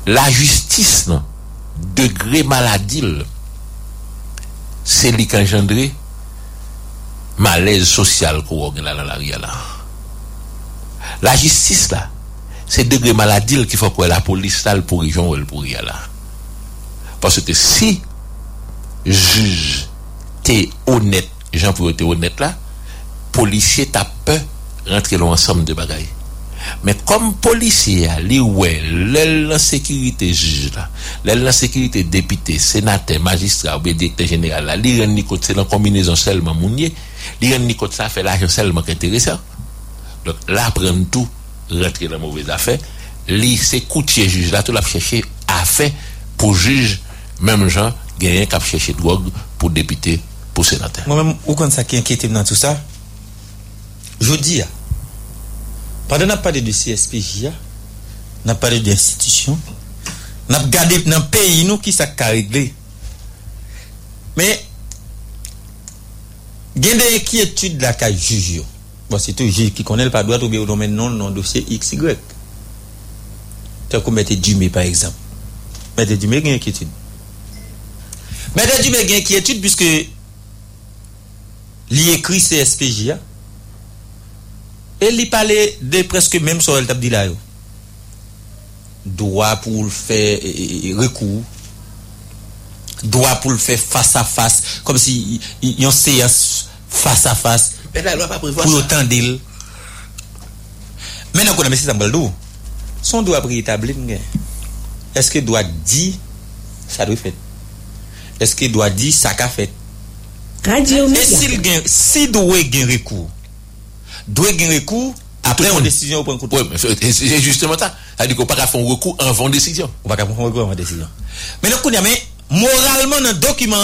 la justice non, degré maladie, c'est lui qui engendre malaise social qu'on a dans la rue là. La justice là, c'est degré maladie qui fait que la police là pour les gens ou pour rien là. Parce que si juge t'es honnête, gens pour être honnête là, policier t'a peur rentrer dans ensemble de bagailles. Mais comme policier, li ouais, l'insécurité juge là, l'insécurité député, sénateur, magistrat, ou bien directeur général là, li ren ni kote c'est la combinaison seulement mounier, li ren ni kote ça fait l'argent seulement intéressant. Donc là prendre tout, rentrer dans mauvaise affaire, li c'est coutier juge là, tout l'a chercher affaire pour juge, même gens gagnent cap chercher drogue pour député, pour sénateur. Moi même ou quand ça qui inquiète dans tout ça, je dis pendant qu'on a parlé de C S P J, on a parlé d'institutions, on a regardé dans le pays nous qui s'est réglé. Mais, il y a des inquiétudes là qui jugent. Bon, c'est tout juge qui connaît pas droit ou bien au domaine non, non, dossier X Y. T'as qu'on mette Dumé par exemple. Mette Dumé, il y a une inquiétude. Mette Dumé, il y a une inquiétude puisque il écrit C S P J. Et il parlait de presque même sur le tabdi là. Droit pour le faire recours. Droit pour le faire face à face. Comme si il y a une séance face à face. Mais la loi pas prévoir pour autant d'il. Maintenant qu'on a mis ça dans le dos, son droit préétabli, est-ce que doit dire ça doit faire? Est-ce que doit dire ça qu'a fait? Radio Méga. Et s'il gagne, s'il doit gagner recours. Doit gagner recours après une décision au point de cour. Oui, c'est justement ça. Ça dit qu'on pas faire un recours avant décision. On pas faire un recours avant décision. Mais donc on a mais moralement dans document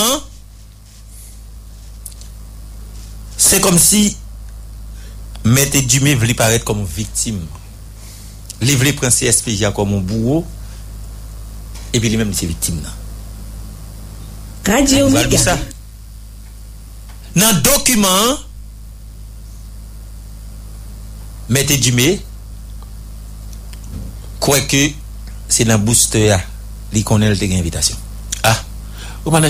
c'est comme si mettez Dumé veut paraître comme victime. Il veut prendre C S P J comme un bourreau et puis lui-même c'est victime là. Radio Méga. Dans document mettez du mais quoi que c'est dans booster là li connaît le invitation ah ou manes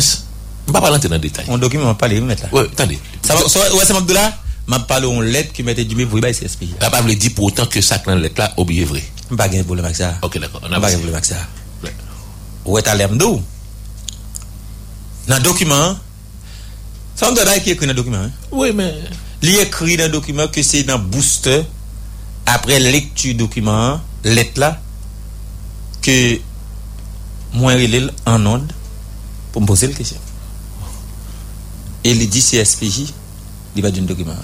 on pas parler dans détail on document parler mettre là ouais attendez ça va ouais c'est Abdoula m'a parlé on lettre qui mettait du mais pour bail C S P là pas veut dire pour autant que ça dans lettre là obligé vrai on pas gain problème avec ça OK d'accord on a pas gain problème avec ça ouais ta l'aime d'où dans document ça on doit qui écrit dans document oui mais li écrit dans document que c'est dans booster après lecture document lettre là que moi relève en ordre pour me poser la question et il dit C S P J il va donner document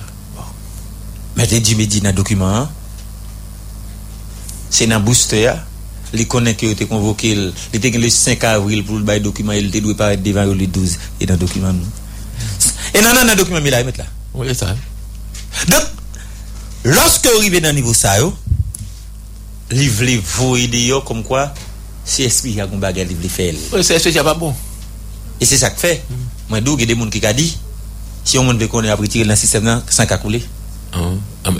mais il dit midi dans document c'est dans booster il connaît que était convoqué il était le cinq avril pour le bail document il doit paraître devant le douze et dans document et non non dans document il là mettre là oui ça donc lorsque vous arrivez dans le niveau ça, vous voulez vous aider comme quoi C S P J a un bagage qui fait. Oui, C S P J pas bon. Et c'est ça que fait. Moi, d'où il y a des gens qui dit si on veut qu'on ait retiré dans le système, sans qu'à couler.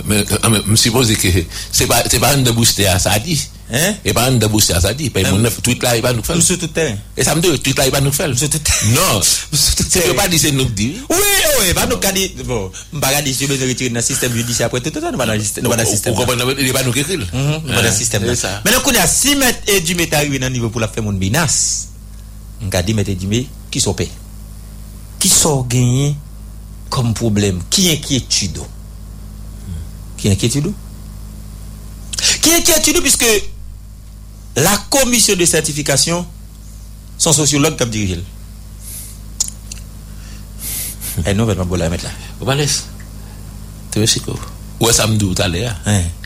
Mais je suppose que ce n'est pas un de booster à ça dit. Hein? Et pas un de booster à ça dit. Tout là, il va nous faire. Monsieur tout terrain. Et ça me dit, tout là, il va nous faire. Monsieur tout terrain. Non. Tu ne peux pas dire c'est nous dit. Oui, oui, pas nous dire. Bon, je ne peux pas dire si je veux retirer dans le système judiciaire après tout le temps, nous allons dans le système. Il va nous écrire. Nous allons dans le système. Maintenant, on a six mètres et dix mètres arrivés dans le niveau pour la faire mon binasse. On a dix mètres et dix mètres qui sont payés. Qui sont gagnés comme problème? Qui inquiétude? Qui inquiétude? Qui inquiétude puisque la commission de certification, son sociologue qui a dirigé. Et nous, on va la mettre là. Vous parlez? Tu veux dire quoi? Ou est-ce que vous allez là?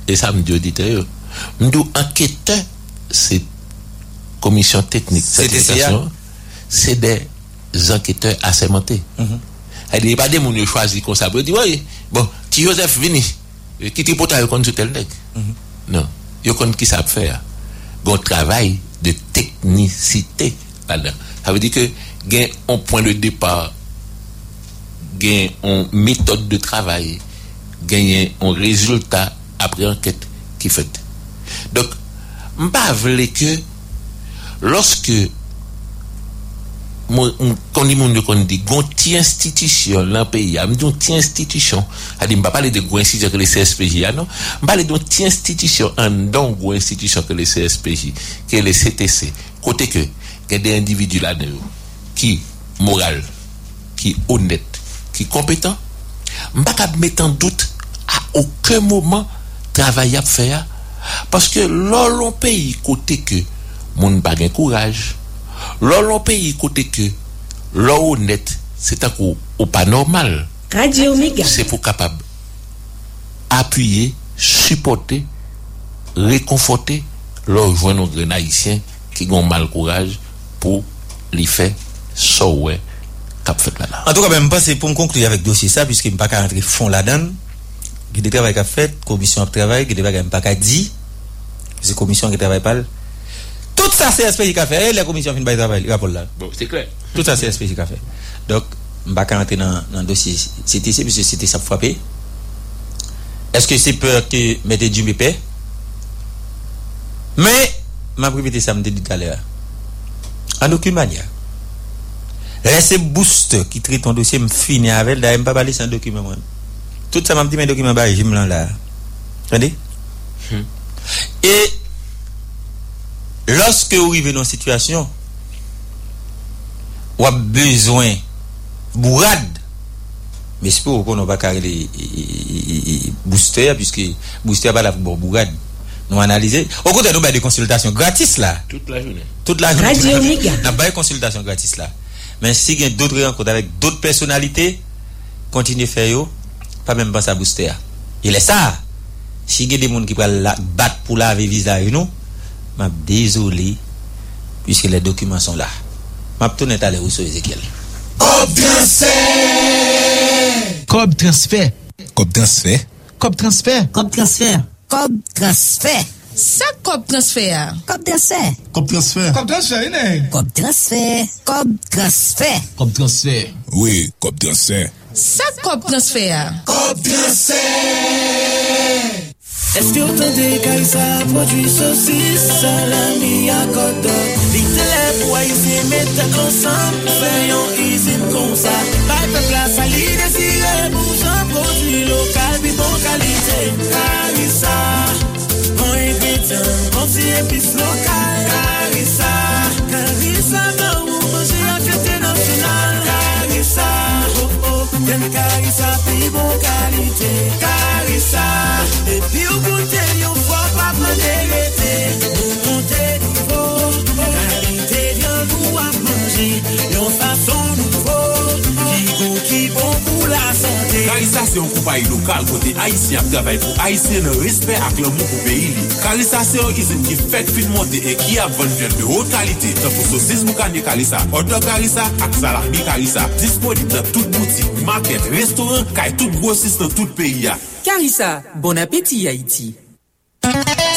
Et ça me dit auditeur. Nous enquêtons cette commission technique de certification. C'est des enquêteurs assermentés. Il n'y a pas des gens qui choisissent comme ça. Ils disent, oui, bon, si Joseph vini, qui t'y porte à yon sur tel nèg. Non, yon compte qui ça faire. Gon travail de technicité là-dedans. Ça veut dire que gen un point de départ, gen une méthode de travail, gen un résultat après enquête qui fait. Donc, m'pa vle que lorsque mon quand il monde qu'on dit gonti institution dans pays a gonti institution a dit m'pa parler de gros institution que les C S P J non m'pa parler de ti institution en don gros institution que les C S P J que les C T C côté que que des individus là dedans qui moral qui honnête qui compétent m'pa pas mettre en doute à aucun moment travail à faire parce que l'on pays côté que monde pas gain courage. L'on pays côté que l'on honnête, c'est un coup ou pas normal. Radio Méga. C'est pour capable appuyer, supporter, réconforter l'on joint aux Haïtiens qui ont mal courage pour les faire sauver cap fait là. En tout cas, même pas c'est pour me conclure avec dossier ça puisque me pas qu'à rentrer fond là-dedans. Il y a des travail qu'a fait, commission de travail, il y a des pas qu'à dit, c'est commission qui travaille pas. Tout ça, c'est C S P J qui a fait. La commission fin de travail, il rapport là. Bon, c'est clair. Tout ça, c'est C S P J qui a fait. Donc, je ne vais pas rentrer dans le dossier C T C, parce que C T C a frappé. Est-ce que c'est peur que mette du mépé? Mais, ma priorité, ça me dit tout à l'heure. En aucune manière. Laissez boost qui traite ton dossier, me finir avec, d'ailleurs, je ne vais pas parler sans document. Tout ça, je me dis, mes documents, je me l'en là. Attendez? Et, lorsque vous arrivez dans une situation, vous avez besoin de bourrade. Mais c'est pour qu'on ne va pas les booster, puisque booster n'est pas la bourrade. Nous analysons. Au contraire, nous avons des consultations gratis là. Toute la journée. Toute la journée. Radio Méga. Nous avons des consultations gratis là. Mais si vous avez d'autres rencontres avec d'autres personnalités, continuez à faire, pas même pas à booster. Il est ça. Si vous avez des gens qui prennent battre pour laver le visage, nous, m'a désolé puisque les documents sont là. M'a tourné à les ressources Ezekiel. Cob transfert. Cob transfert. Cob transfert. Cob transfert. Cob transfert. Cob transfert. Ça cob transfert. Cob transfert. Cob transfert. Cob transfert. Cob transfert. Cob transfert. Cob transfert. Oui, cob transfert. Ça cob transfert. Cob transfert. Est-ce que vous avez Carissa produit saucisse, salami à côté? Vite les poissons, mettez ensemble, faisons usine comme ça. Pas de place à l'idée, vous en produit local, puis bon qualité. Carissa, bon ingrédient, bon épice local. Carissa, Carissa, non, vous mangez en quête nationale. Carissa, oh oh, bien Carissa, puis bon qualité. Carissa, et puis au goûter, on ne voit pas me dégueter. Au goûter nouveau, la qualité vient nous à manger. Yon façon nouveau, qui goût qui bon pour la santé. Carissa, c'est un compagnie local côté haïtien qui travaille pour haïtien, le respect avec l'amour pour pays. Carissa, c'est une usine qui fait fin monter et qui a bonne viande de haute qualité. Tant pour saucisse moukané Carissa, odeur Carissa, et salami Carissa. Disponible dans toute boutique, market, restaurant, et tout grossiste dans tout pays. Carissa, bon appétit Haïti.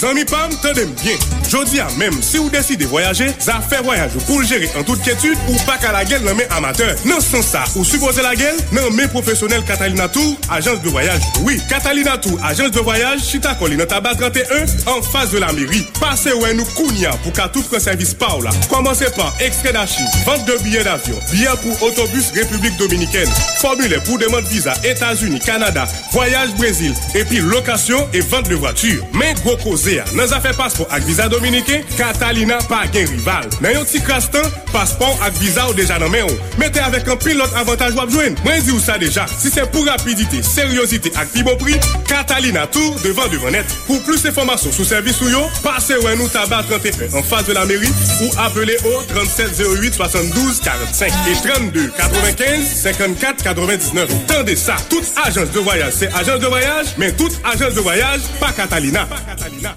Zami Pam, tenez bien. Jodi à même, si vous décidez de voyager, ça fait voyage pour le gérer en toute quiétude ou pas qu'à la gueule, non mais amateur. Non sans ça, ou supposer la gueule, non mais professionnel Catalina Tour, agence de voyage. Oui, Catalina Tour, agence de voyage, Chita Colline, Tabac trente et un, en face de la mairie. Passez où nous Kounia pour qu'à tout le service Paula. Commencez par extrait d'archives, vente de billets d'avion, billets pour autobus République Dominicaine, formulaire pour demande visa États-Unis, Canada, voyage Brésil, et puis location et vente de voiture. Mais gros causé, nos affaires passeport avec visa dominicain, Catalina pas gain rival. Dans un petit castan, passeport avec visa ou déjà dans main. Mettez avec un pilote avantage ou abjouen. Moi dis ça déjà, si c'est pour rapidité, sériosité et bon prix, Catalina Tour devant devant net. Pour plus d'informations sur service ou yo, passez ou nous tabac trente et un en face de la mairie ou appelez au trente-sept zéro huit soixante-douze quarante-cinq et trente-deux quatre-vingt-quinze cinquante-quatre quatre-vingt-dix-neuf. Tendez ça, toute agence de voyage, c'est agence de voyage, mais toute agence de voyage, pas Catalina. Pas Catalina.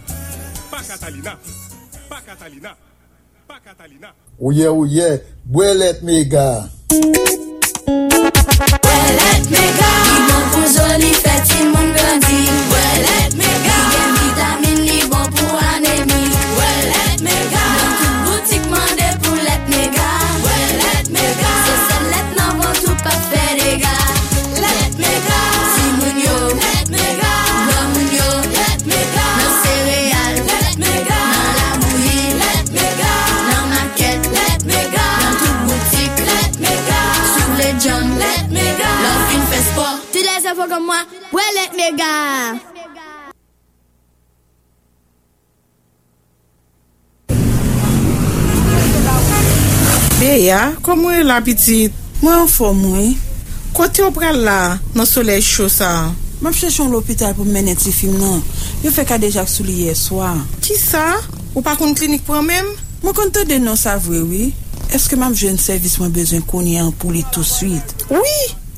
Pas Catalina. Pas Catalina. Pas Catalina. Oye, oye, Bel Mega. Bel Mega. Il m'en pour joli, petit monde grandi. Bel Mega. Il y a vitamine, il bon pour anémie. Bel Mega. Dans toute boutique, mandez pour Bel Mega. Bel Mega. C'est celle lettre, non, bon, tout pas fait, les gars. Bel Mega. Si mon yo. Bel Mega. Comme moi, ouais, let me go. Béa, comment est la petite? Moi, en forme. Quand tu prends là, dans soleil chaud, ça. Je cherche à l'hôpital pour mener ce film. Je fais qu'à déjà sous hier soir. Qui ça? Ou pas contre clinique pour même? Je compte de non savoir, oui. Est-ce que même j'ai un service, moi, besoin qu'on y ait pour les tout de suite? Oui!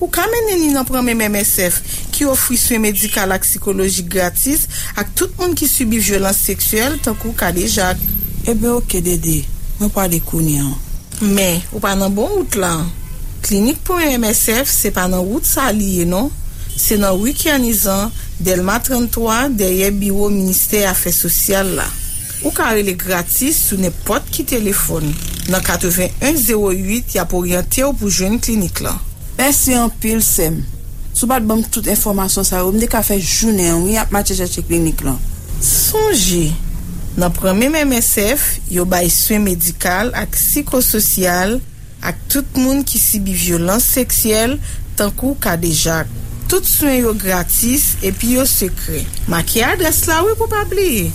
Ou quand même, nous prenons même M S F qui offre soins médicaux et psychologiques gratis à tout le monde qui subit violence sexuelle, tant qu'on a déjà. Eh bien, ok, Dédé, je ne parle pas de connaissance. Mais, ou pas dans bon route là. Clinique pour M S F, c'est pas dans route ça lié, non? C'est dans week-endisant, Delma trente-trois, derrière bureau ministère Affaires sociales là. Ou carré gratis sous n'importe qui téléphone. Dans quatre-vingt-un zéro huit, il y a pour orienter ou pour jouer une clinique là. Merci en pile sem. Sou pas bon toute information ça ou m'de ka fait journée on y a matcher chez clinique là. Songez dans premier M S F, yo bay soin médical ak psychosocial ak tout monde qui subit violence sexuelle tant kou ka déjà. Tout soin yo gratis et puis yo secret. Marquez adresse là oui pour pas oublier.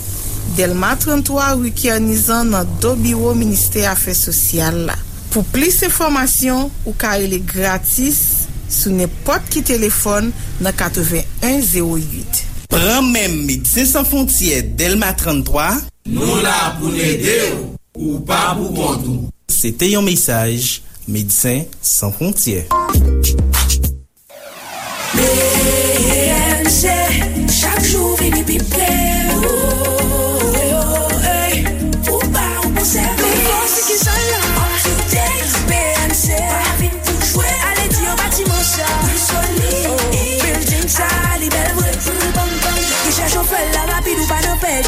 Delma trente-trois rue Kianizan dans do bureau ministère Affaires sociales là. Pour plus d'informations, ou carré les gratis sous n'importe qui téléphone dans quatre-vingt-un zéro huit. Prends même Médecins sans frontières Delma trente-trois. Nous là pour l'aider ou pas pour contour. C'était un message Médecins sans frontières. B M C, chaque jour vini pi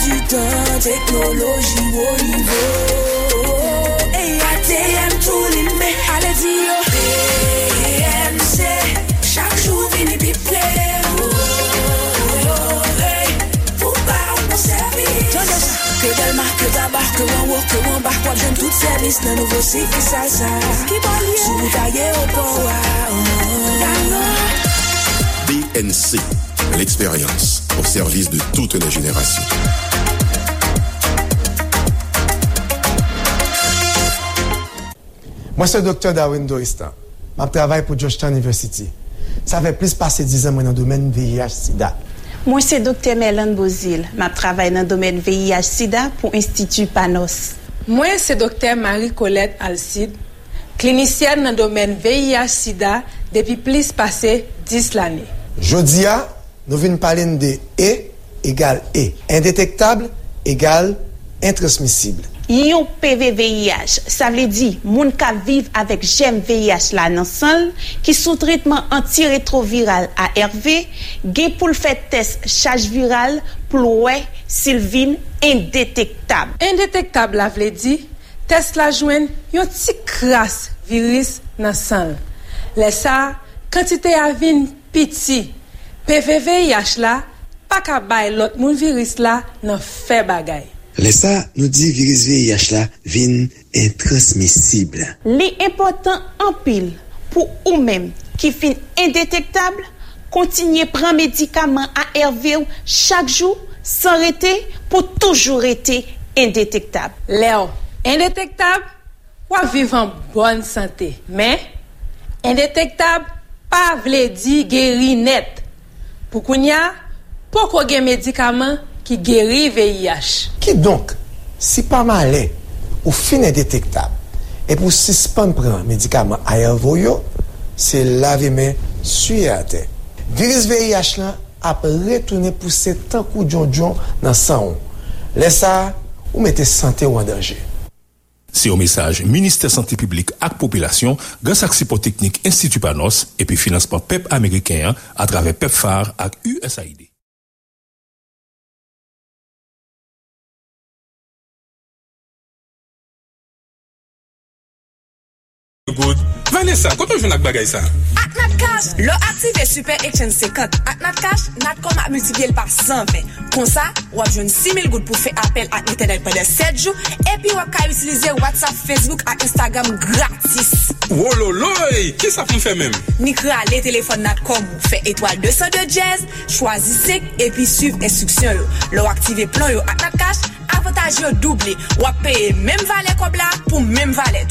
du temps, technologie au niveau. Et A T M tout l'imé, allez dire B M C, chaque jour vini piplé. Oh, oh, eh, pour pas on service. Que d'elle marque, que tabac, que mon work, que mon bar, quoi, j'aime tout service, le nouveau cycle, ça, ça. Sous vous taillez au pouvoir. B N C, l'expérience au service de toutes les générations. Moi, c'est le docteur Darwin Doristan. Je travaille pour Georgetown University. Ça fait plus de dix ans dans le domaine V I H-SIDA. Moi, c'est le docteur Mélane Bozil. Je travaille dans le domaine V I H-SIDA pour Institut PANOS. Moi, c'est le docteur Marie-Colette Alcide, clinicienne dans le domaine V I H-SIDA depuis plus de dix ans. Jodia, nous venons parler de E égale E. Indétectable égale intransmissible. Yon P V V I H, ça veut dire moun ka vive avec gem V I H la nan san qui sous traitement antirétroviral A R V, gen pou le fait test charge virale pour wè s'il vin indétectable. Indétectable, la vle dit, test la jouen yon ti kras virus nan sang. Le sa, quantité avin piti. P V V I H la, pa ka bay lot moun virus la nan fe bagay. Le sa, nou di virus V I H la vin intransmissible. Li important en pil pou ou menm ki fin indétectable, continuer prendre médicaments à R V chaque jour sans arrêter pour toujours être indétectable. Léo, indétectable, ou vivre en bonne santé. Mais indétectable, pas vle di guéri net. Pour qu'on y a, pour qu'on ait médicaments qui guérit V I H. Qui donc, si pas malin ou fin indétectable, et pour suspendre médicaments à R V, c'est laver main sur la terre. Virus V I H là a retourné pousser tant coup jonjon dans sang. Laisse ça ou mettez santé ou en danger. C'est au message ministère santé publique ak population grâce à support technique Institut PANOS et puis financement P E P américain à travers P E P F A R ak U S A I D. Good. Vanessa, quand on joue avec bagay ça? Atnat Cash, le active Super Exchange cinquante. Atnat Cash, Natcom a multiplié par cent vingt. Comme ça, on a joué six mille gouttes pour faire appel à Internet pendant sept jours. Et puis, on a utilisé WhatsApp, Facebook et Instagram gratis. Oh loloy, qui ça pour faire même? Nikra, les téléphones Natcom, fait étoile deux cent deux jazz, choisissez et puis suivez instruction. L'on active plan yo Atnat Cash, avantage doublé. On a payé même valet comme là pour même valet.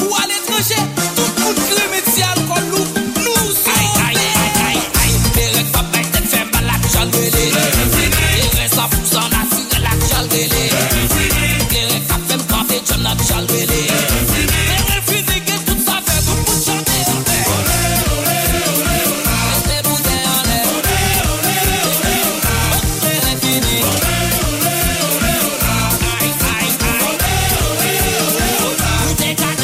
Ou à l'étranger, tout le monde crée métier à l'eau, nous sommes aïe, aïe, aïe, aïe, aïe, les repas bêtes te fait mal à la chandelle, les restes à pousser en assuré la chandelle, les repas fait mal à la chandelle, les refusés que tout ça fait tout pour chanter en l'air, les boudins en l'air, les infinis, aïe, aïe, aïe, tout est gagné.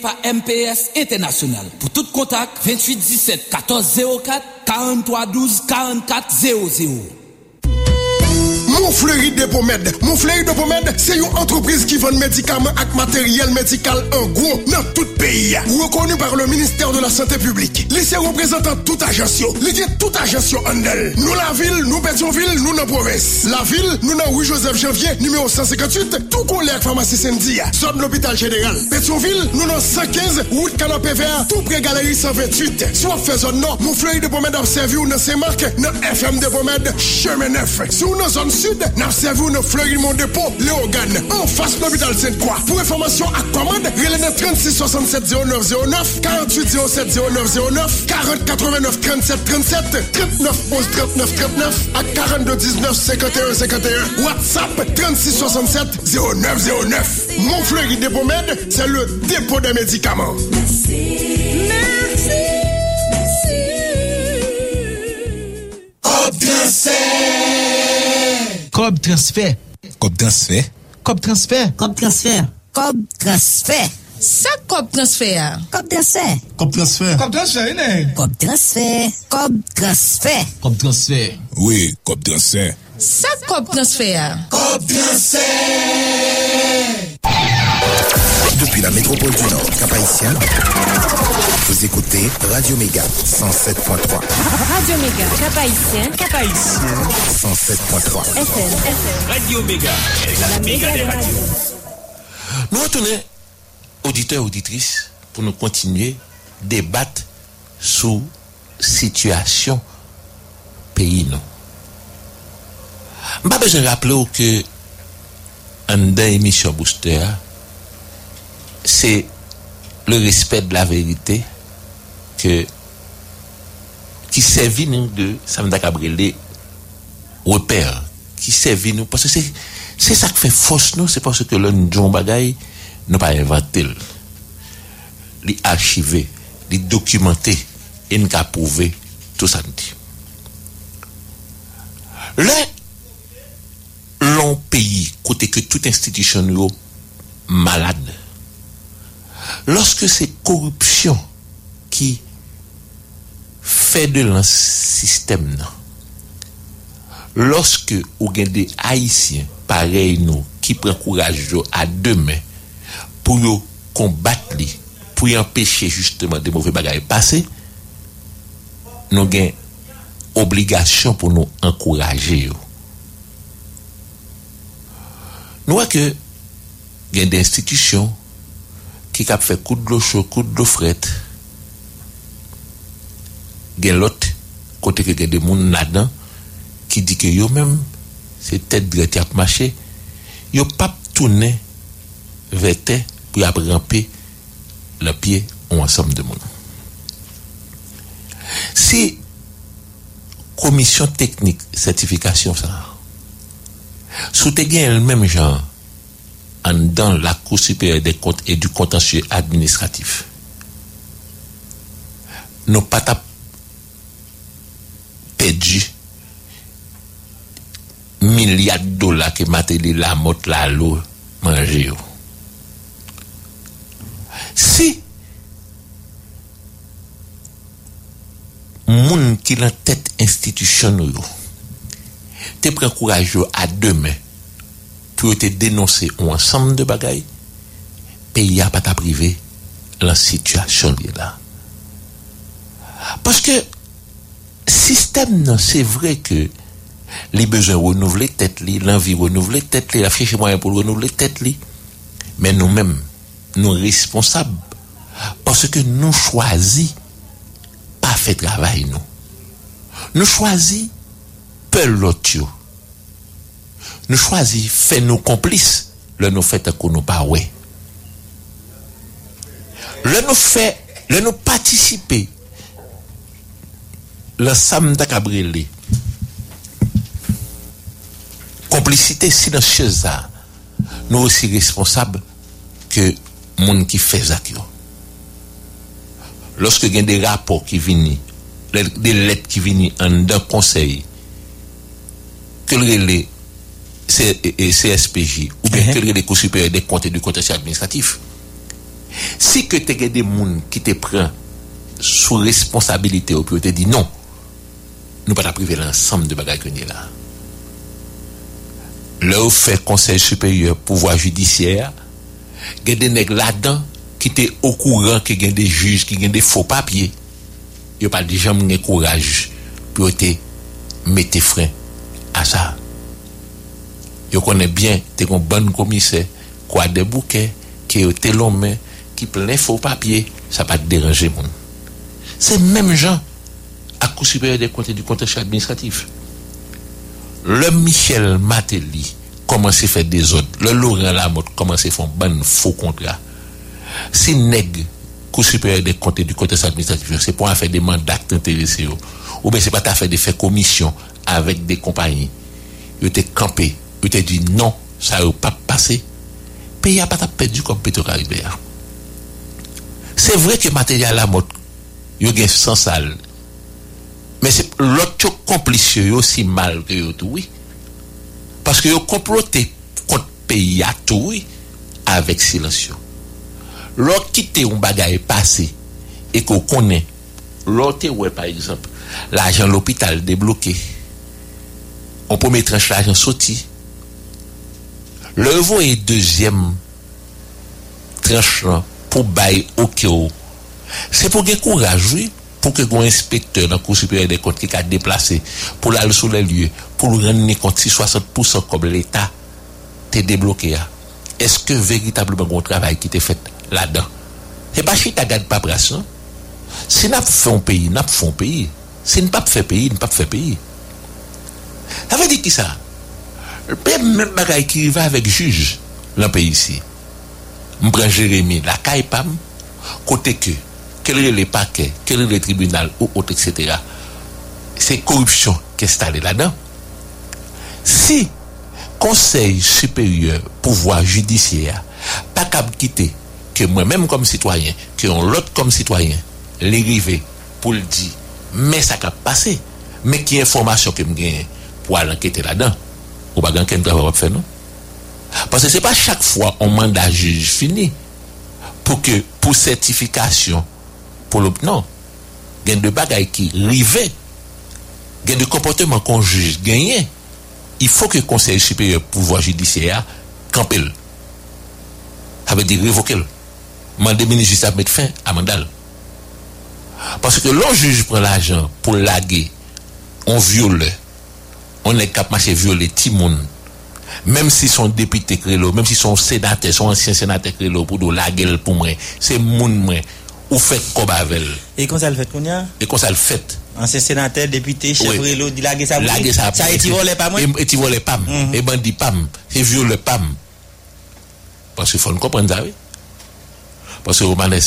Par M P S International. Pour tout contact, vingt-huit dix-sept quatorze zéro quatre quarante-trois douze quarante-quatre zéro zéro. Mon Fleury de Pomède. Mon Fleury de Pomède, c'est une entreprise qui vend médicaments et matériel médical en gros dans tout pays. Reconnu par le ministère de la Santé publique. Lycée représentant toute agence. Lycée toute agence en elle. Nous la ville, nous Pétionville, nous la province. La ville, nous la rue Joseph Janvier, numéro cent cinquante-huit, tout collègue pharmacie Sendia. Zone l'hôpital général. Pétionville, nous dans cent quinze, route Canal P V R, tout près galerie cent vingt-huit. Soit fait zone nord, mon Fleury de Pomède a servi dans ses marques, dans F M de Pomède, chemin neuf. Si nous zone sud, nous servons nos fleurs de mon dépôt, Léogane, en face de l'hôpital Sainte-Croix. Pour information à commande, relève trente-six soixante-sept zéro neuf zéro neuf, quarante-huit zéro sept zéro neuf zéro neuf, quarante quatre-vingt-neuf trente-sept trente-sept, trente-neuf onze trente-neuf trente-neuf, à quarante-deux dix-neuf cinquante et un cinquante et un, WhatsApp trente-six soixante-sept zéro neuf zéro neuf. Mon fleur de pomade, c'est le dépôt des médicaments. Merci. Merci. Merci. Cob transfert. Cob transfert. Cob transfert. Cob transfert. Cob transfert. Ça cob transfert. Cob transfert. Cob transfert. Cob transfert. Cob transfert. Cob transfert. Cob transfert. Oui, cob transfert. Ça cob transfert. Cob transfert. Depuis la métropole du Nord, Cap Haïtien, vous écoutez Radio Méga cent sept point trois. Radio Méga, Cap Haïtien, Cap Haïtien cent sept point trois. F M, F M. Radio Méga, la, la méga des radios. Nous retournons, auditeurs, auditrices, pour nous continuer à débattre sur la situation pays. Non. Je n'ai pas besoin de rappeler que, en deux émissions booster, c'est le respect de la vérité que qui servit nous de ça me d'a cabrelé repère qui servit nous parce que c'est C'est ça qui fait force, non? C'est parce que le John Bagay n'a pas inventé. Il a archivé, il a documenté, il a prouvé tout ça. Le long pays, côté que toute institution est malade, lorsque c'est corruption qui fait de l'un système, lorsque vous avez des Haïtiens pareil nous qui prennent courage à deux mains pour combattre, pour empêcher justement des mauvais bagages passer, nous avons obligation pour nous encourager. Nous voyons que il y a des institutions qui ont fait coup de l'eau chaud, coup de l'eau frette. Il y a l'autre côté que il y a des gens là-dedans qui dit que yo même c'est tête droite à marcher, yo pas tourner vers terre pour ramper le pied en ensemble de monde. Si commission technique certification ça sous te gain le même genre en dans la Cour supérieure des comptes et du contentieux administratif, non pas ta perdu milliards de dollars que Matéli la motte la l'eau manger. Si moun qui la tête institution yo te prend courage à deux mains pour te dénoncer un ensemble de bagailles, pays a pas ta privé la situation là. Parce que système c'est vrai que les besoins renouveler tête li, l'envie renouveler tête li, la fiche moyen pour renouveler tête li. Mais nous-mêmes, nous responsables parce que nous choisissons pas faire travail nous. Nous choisissons peur l'autre. Nous choisissons faire nos complices, le nous fait qu'on nous pas ouais. Le nous fait, le nous participer. Le Sam Dakabrelli. Complicité silencieuse, nous aussi responsables que monde qui fait ça. Lorsque il y a des rapports qui viennent, des lettres qui viennent en d'un conseil, que le C S P J ou bien mm-hmm. que le Cour supérieure des comptes et du contentieux administratif, si que tu as des gens qui te prennent sous responsabilité ou puis te dit non, nous ne pas priver l'ensemble de bagages que nous là. Leur fait conseil supérieur pouvoir judiciaire, il y a des nègres là-dedans qui étaient au courant qu'il y a des juges qui ont des faux papiers. Ils n'ont pas de gens qui ont courage pour te mettre frein à ça. Ils connaissent bien, ils ont un bon commissaire, qui a des bouquets, qui ont des longs mains, qui plein de faux papiers. Ça ne va pas te déranger. C'est même gens à Cour supérieure des comptes et du contentieux administratif. Le Michel Matéli commence à faire des autres. Le Laurent Lamotte commence à faire un faux contrat. Si nègre, Cour supérieure des comptes et du contentieux administratif, c'est pour faire des mandats intéressés. Ou bien c'est pas faire des faits commission avec des compagnies. Ils étaient campés. Ils étaient dit non, ça n'a pas passé. Pays n'a pas perdu comme Petro-Caribéen. C'est vrai que Matéli Lamotte, il y a cent salles. Mais c'est l'autre complice aussi mal que yo tout oui. Parce que yo comploté contre pays à tout oui avec silence. L'autre quitter un bagage passé et qu'on connaît l'autre ouais par exemple l'argent l'hôpital débloqué. On premier tranche l'argent sorti. Le voie deuxième tranche pour bail OK. C'est pour que courage oui. Pour que un inspecteur dans la Cour supérieure des comptes qui a déplacé, pour aller sur les lieux, pour rendre compte si soixante pour cent comme l'État t'est débloqué. Est-ce que véritablement un travail qui t'est fait là-dedans? C'est pas si tu gardes pas brasse. Si nous faisons un pays, nous faisons un pays. Si nous ne faisons pas un pays, nous ne faisons pas un pays. Ça veut dire qui ça? Le même bagaille qui va avec juge dans le pays ici. Je prends Jérémy, la Kaipam, côté que. Quel est le paquet, quel est le tribunal, ou autre, et cetera. C'est corruption qui est installée là-dedans. Si Conseil supérieur pouvoir judiciaire pas capable quitter que moi-même comme citoyen, que on l'autre comme citoyen, les river pour le dire, mais ça cap passer, mais qui information que me gagne pour aller enquêter là-dedans. Ou pas quelqu'un capable faire non. Parce que c'est pas chaque fois on mandat juge fini pour que pour certification pour le non. Il y a des bagailles qui rivaient, il y a des comportements qu'on juge gagné. Il faut que le Conseil supérieur pouvoir judiciaire campe. Ça veut dire révoquer. Mandé ministre justice à mettre fin à mandal. Parce que l'on juge prend l'argent pour laguer, on viole, on est capable de violer Timoun. Même si son député crélo, même si son sénateur, son ancien sénateur crélo, pour laguer pour moi, c'est moun moi. Ou fait comme avec. Et quand ça le fait, Kounia? Et quand ça le fait. Ancien sénateur, député, chef Rélo, il a ça. Ça, et tu voles pas, moi? Et tu voles pas, et bandit pas, et viole pas. Parce qu'il faut comprendre ça, oui. Parce que Romanes.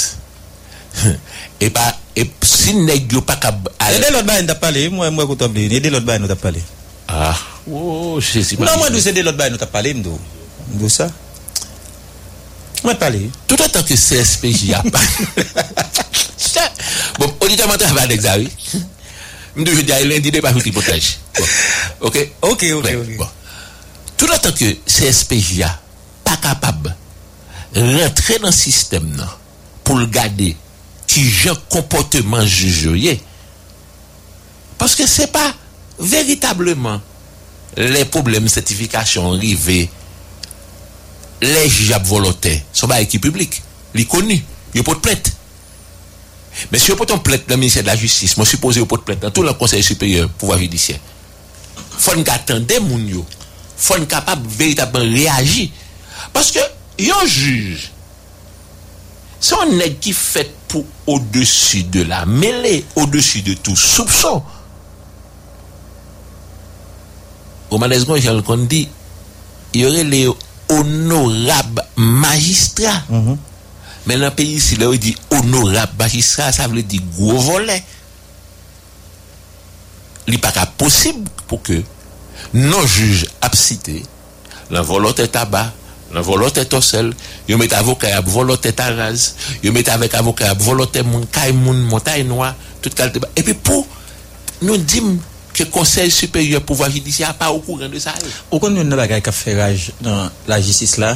Et pas, et si n'est-ce pas capable. Et dès l'autre bain, t'as parlé, moi, moi, qu'on t'a parlé. Et dès l'autre bain, t'as parlé. Ah, oh, je sais pas. Non, moi, nous, c'est dès l'autre bain, t'as parlé, nous. Nous, ça. Moi, parler. Tout en tant que C S P J a pas. Bon, auditeur mental va d'examen. Je dis lundi de pas jouer l'hypothèse. OK. OK, OK, OK. Bon. Tout en tant que C S P J a pas capable rentrer dans système non pour le garder qui genre comportement jugé. Parce que c'est pas véritablement les problèmes certification arrivés. Les jab volontaires sont pas équipe publique, les connus, ils portent plainte. Mais si vous portez plainte dans le ministère de la Justice, moi supposé vous portez plainte dans tout le Conseil supérieur pouvoir judiciaire. Faut nous attendre moun yo, faut nous capable véritablement réagir parce que yon juge c'est un nèg qui fait pour au-dessus de la mêlée, au-dessus de tout soupçon. Au malaisegon Jean Condi, il y aurait les honorable magistrat. Mm-hmm. Mais dans le pays, si l'on dit honorable magistrat, ça veut dire gros volet. Il n'est pas possible pour que nos juges abcités, la volonté tabac, la volonté torsel, ils mettent avocat, ils volonté taraz, ils mettent avec avocat, ils volonté moun, kaimoun, montagne noire, tout le monde. Et puis pour nous dire que le Conseil supérieur pouvoir judiciaire n'est pas au courant de ça. Au courant de la guerre fait rage dans la justice là,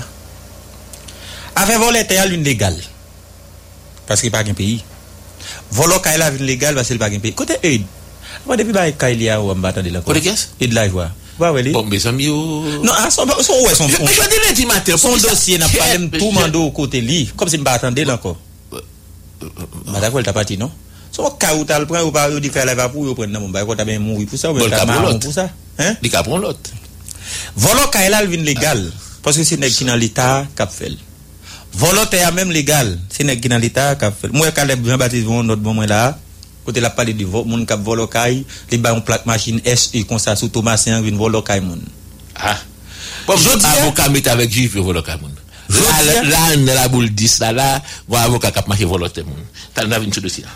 avec voler était une légale, parce qu'il n'y a pas un pays. Voler qu'elle a une légale parce qu'il n'y a pas un pays. Côté aide, moi depuis bah qu'elle y a ou en battant de la cour. Aide là quoi? Bah oui. Bon mes amis. Non, son son ouais son. Mais je dis lundi matin. Son dossier n'a pas même tout mandé au côté lui, comme si me battant de la cour. Madame elle t'a parti non? Son cas où t'as le prend ou pas ou dit faire la vapeur ou prendre dans mon bail quand t'as bien mourir pour ça ou même pour ça hein il ca prend l'autre volant qu'elle a vin légal parce que c'est nèg qui dans l'état cap fait volontaire même légal c'est nèg qui dans l'état cap fait moi Caleb Jean-Baptiste bon autre moment là côté la parler de mon cap volant caille les ba on plaque machine S E comme ça sous Thomas Saint vin volant caille mon ah bon je dis avocat met avec juif volant caille mon là là la boule dix là là avocat cap marcher volant mon t'as dans vin ce dossier là.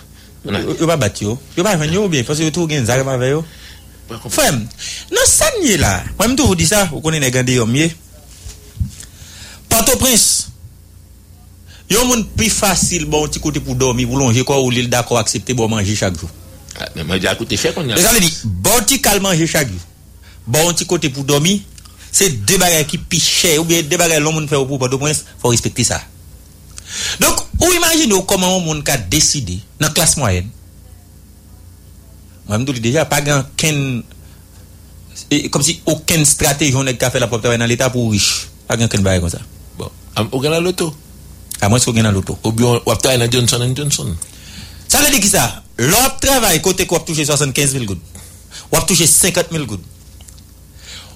Yo ne va pas battre, yo va venir bien parce que tout gain ça va avec yo. Femme, non ça ni là. Moi même tout vous dis ça, vous connaissez les gandé yo mieux. Port-au-Prince. Yo moun plus facile bon petit côté pour dormir, pour longer quoi ou l'île d'accord accepter bon manger chaque jour. Mais moi j'ai coûté cher qu'on y a. Les gars dit bon petit cal manger chaque jour. Bon petit côté pour dormir, c'est deux bagages qui pichent ou bien deux bagages l'on moun fait pour Port-au-Prince, faut respecter ça. Donc, ou imaginez comment on a décidé dans la classe moyenne. Moi, je dis déjà, pas grand-chose, comme si aucune stratégie on a fait la propre travail dans l'État pour riche. Pas grand-chose comme ça. Bon, on gagne l'auto. À moins qu'on gagne l'auto. Ou bien, on travaille dans Johnson and Johnson. Ça veut dire qui ça? L'autre travail, côté qu'on a touché soixante-quinze mille gouttes. On a touché cinquante mille gouttes.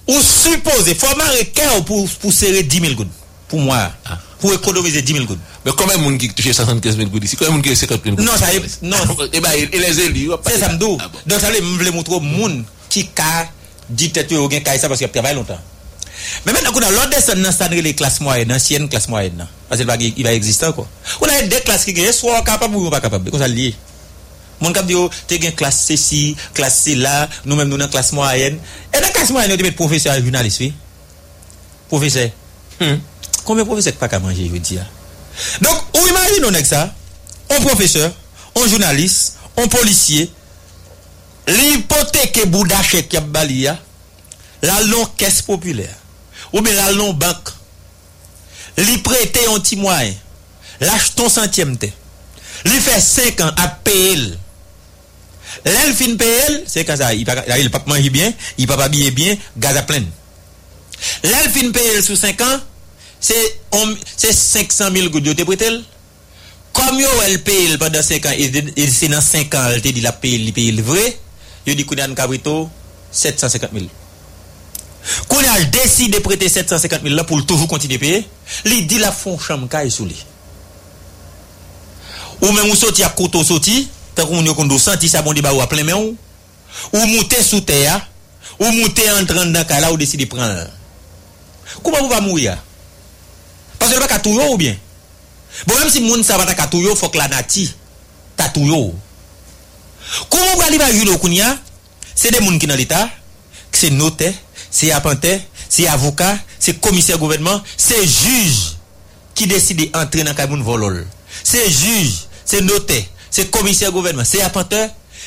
Ou supposé, il faut marrer quinze pour, pour serrer dix mille gouttes. Pour moi, ah. Pour économiser dix mille gouttes. Mais combien de monde qui touche soixante-quinze mille gouttes ici? Combien de monde qui cinquante mille gouttes? Non, ça est. Non. Eh bien, les élus. C'est ça, m'dou. Donc, ça veut dire montrer monde qui a dit peut-être qu'il y a ça parce qu'il travaille longtemps. Mais maintenant, on a l'autre descend dans les classes moyennes, anciennes classes moyennes. Parce qu'il va exister encore. On a des classes qui sont soit capables ou pas capables. Comme ça, lié. Mon cap dit, tu as une classe ceci, classe cela, nous-mêmes, nous dans la classe moyenne. Et dans la classe moyenne, on a des professeurs et journalistes, oui. professeur. Hmm. Combien de professeurs pas qu'à manger, je veux dire. Donc, on imagine, on est ça. Un professeur, un journaliste, un policier, l'hypothèque boudache qui a balia, la longue caisse populaire, ou bien la longue banque, li prête un petit moyen, lâche ton centième te, li fait cinq ans à payer. L'elfine paye, c'est quand ça, il ne peut pas manger bien, il ne peut pas habiller bien, gaz à plein. L'elfine paye sous cinq ans, c'est cinq cent mille gouttes de te prête. Comme elle paye pendant cinq ans, et c'est dans cinq ans, elle te dit la paye, il paye le vrai, il dit qu'on a un cabrito, sept cent cinquante mille. Qu'on a décidé de prêter sept cent cinquante mille là pour toujours continuer de payer, il dit la fond chambre caille sous lui. Ou même ou sorti à couteau sorti, tant qu'on a senti ça bon débat ou à plein main ou, ou monter sous terre, ou monter en train dans cas là ou décider de prendre. Comment vous va mourir? Parce que le pas tout ou bien. Bon même si moun ça va ta tout yo, faut que la nati ta tout yo. Comment va li va julo kounya? C'est des moun qui dans l'état, c'est notaire, c'est apprenti, c'est avocat, c'est commissaire gouvernement, c'est juge qui décide d'entrer dans Kamoun volol. C'est juge, c'est notaire, c'est commissaire gouvernement, c'est apprenti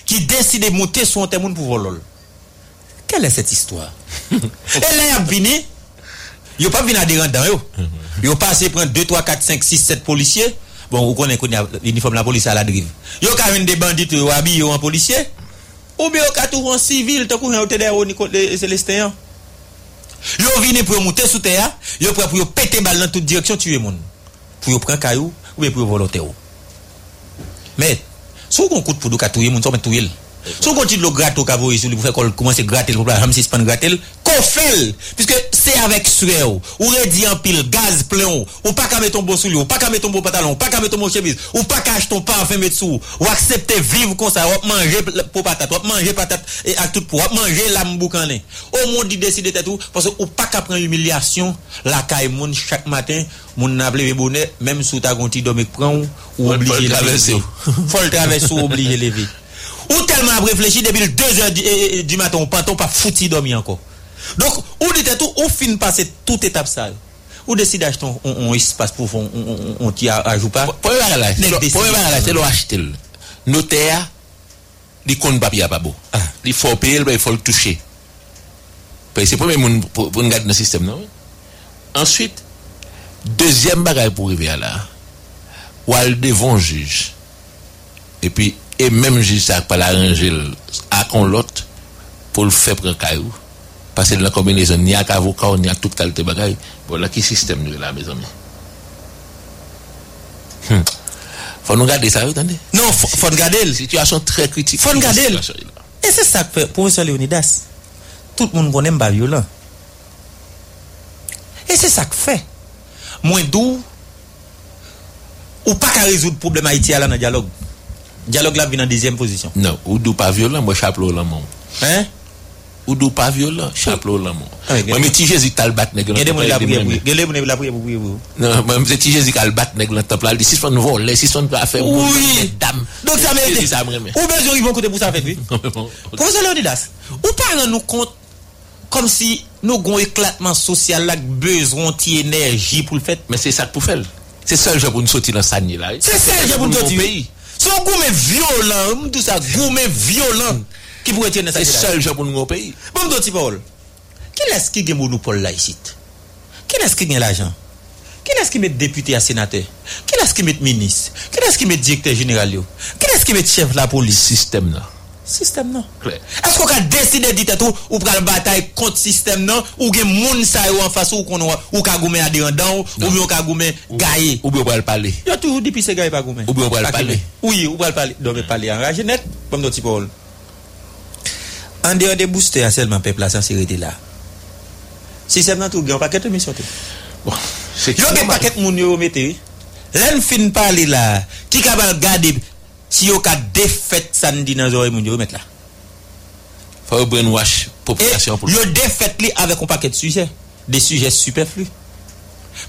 qui décide de monter sur un terme pour volol. Quelle est cette histoire? Et là, y a vini, y a pas vini adhérent dans yo. Y a pas assez prendre deux, trois, quatre, cinq, six, sept policiers. Bon, vous connaissez l'uniforme de la police à la drive. Y a quand même des bandits ou habillés en policier. Ou bien y a tout en civil, tant qu'on a été derrière les Célestins. Yo vini pour monter sous terre, yo prend pour péter balle dans toute direction tuer monde. Pour prendre caillou ou bien pour volonté. Mais si on coûte pour tuer monde, on met tuer. Si on continue le gratter cavoyer sur lui pour faire commencer gratter pour pas si pas gratter, qu'on fait puisque c'est avec sueur ou redit en pile gaz plein ou pas qu'à mettre ton beau sous lui, ou pas qu'à mettre ton beau pantalon, ou pas qu'à mettre ton beau chemise, ou pas qu'à acheter ton parfum mettre sous, ou accepter vivre comme ça, ou manger pour patate, ou manger patate et à tout pour manger la mboukané. Au monde il décide de tout parce que ou pas qu'à prendre humiliation la caille monde chaque matin, monde n'a plevé bonnet même sous ta gonti dormir prend ou obligé traverser. Faut le traverser ou obligé lever. Ou tellement réfléchi depuis deux heures du, eh, du matin, on panton pas foutu dormir encore. Donc, ou de tout, ou fin passer toute étape ça. Ou décide d'acheter un espace pour on on on t'y ajoute pas. Pour y aller, pour y aller, c'est l'acheter. Notaire, les comptes papier pas beau. Il faut payer, il faut le toucher. C'est le premier monde pour regarder le système, non? Ensuite, deuxième bagage pour arriver là. Ou aller devant un juge. Et puis, et même juge ça pas l'arranger à con l'autre pour le faire prendre caillou parce que dans la combinaison ni à avocat ni à toute qualité bagaille voilà qui système de la mes amis hmm. Faut nous garder ça attendez non faut, faut garder la situation très critique faut garder et c'est ça que professeur Léonidas tout le monde connaît pas violent et c'est ça que fait moins doux ou pas qu'à résoudre le problème haïtien là dans dialogue dialogue là vient en deuxième position. Non, ou dou pas violent, moi chapeau la mon. Hein? Ou dou pas violent, chapeau la mon. Moi me ti Jésus t'a le battre nèg là. Gélé moun la prier pour vous. Non, moi me ti Jésus t'a le battre nèg là temple là, si son voler, si son pas faire. Oui, dame. Donc ça mérite. Ou besoin ils vont côté pour ça avec lui. Comment ça Léonidas? Ou pas nous compte comme si nous gon éclatement social là besoin ti énergie pour le fait, mais c'est ça pour faire. C'est seul je pour nous sortir dans ça là. C'est seul je pour nous sortir. Son goût mais violent, tout ça, goût mais violent qui pourrait tenir ça. C'est seul gens pour nous au pays. Bon, d'autres types Paul. Qui est-ce qui a monopole là ici? Qui est-ce qui a l'argent? Qui est-ce qui met député à sénateur? Qui est-ce qui met ministre? Qui est-ce qui met directeur général? Qui est-ce qui met chef de la police? Système là. Système non. Est-ce qu'on a décidé de tout ou pour la bataille contre système non ou que moun sa yo en face ou qu'on ou ka goumen adhérent dedans ou bien ka goumen gaye ou bien pas le parler. Il y a toujours depuis ces gaye pas goumen. Ou bien pas le parler. Oui, ou pas le parler, donc parler enragé net comme notre petit Paul. En dehors des boosters seulement peuple la sincérité là. Système non tout grand paquet de mission. Bon, c'est qui le paquet moun yo mettez. L'en fin parler là, qui ka garder si vous avez défait samedi dans les oreilles, vous mettez là. Faut brainwash population pour. Et le défait avec un paquet de sujets, des sujets superflus.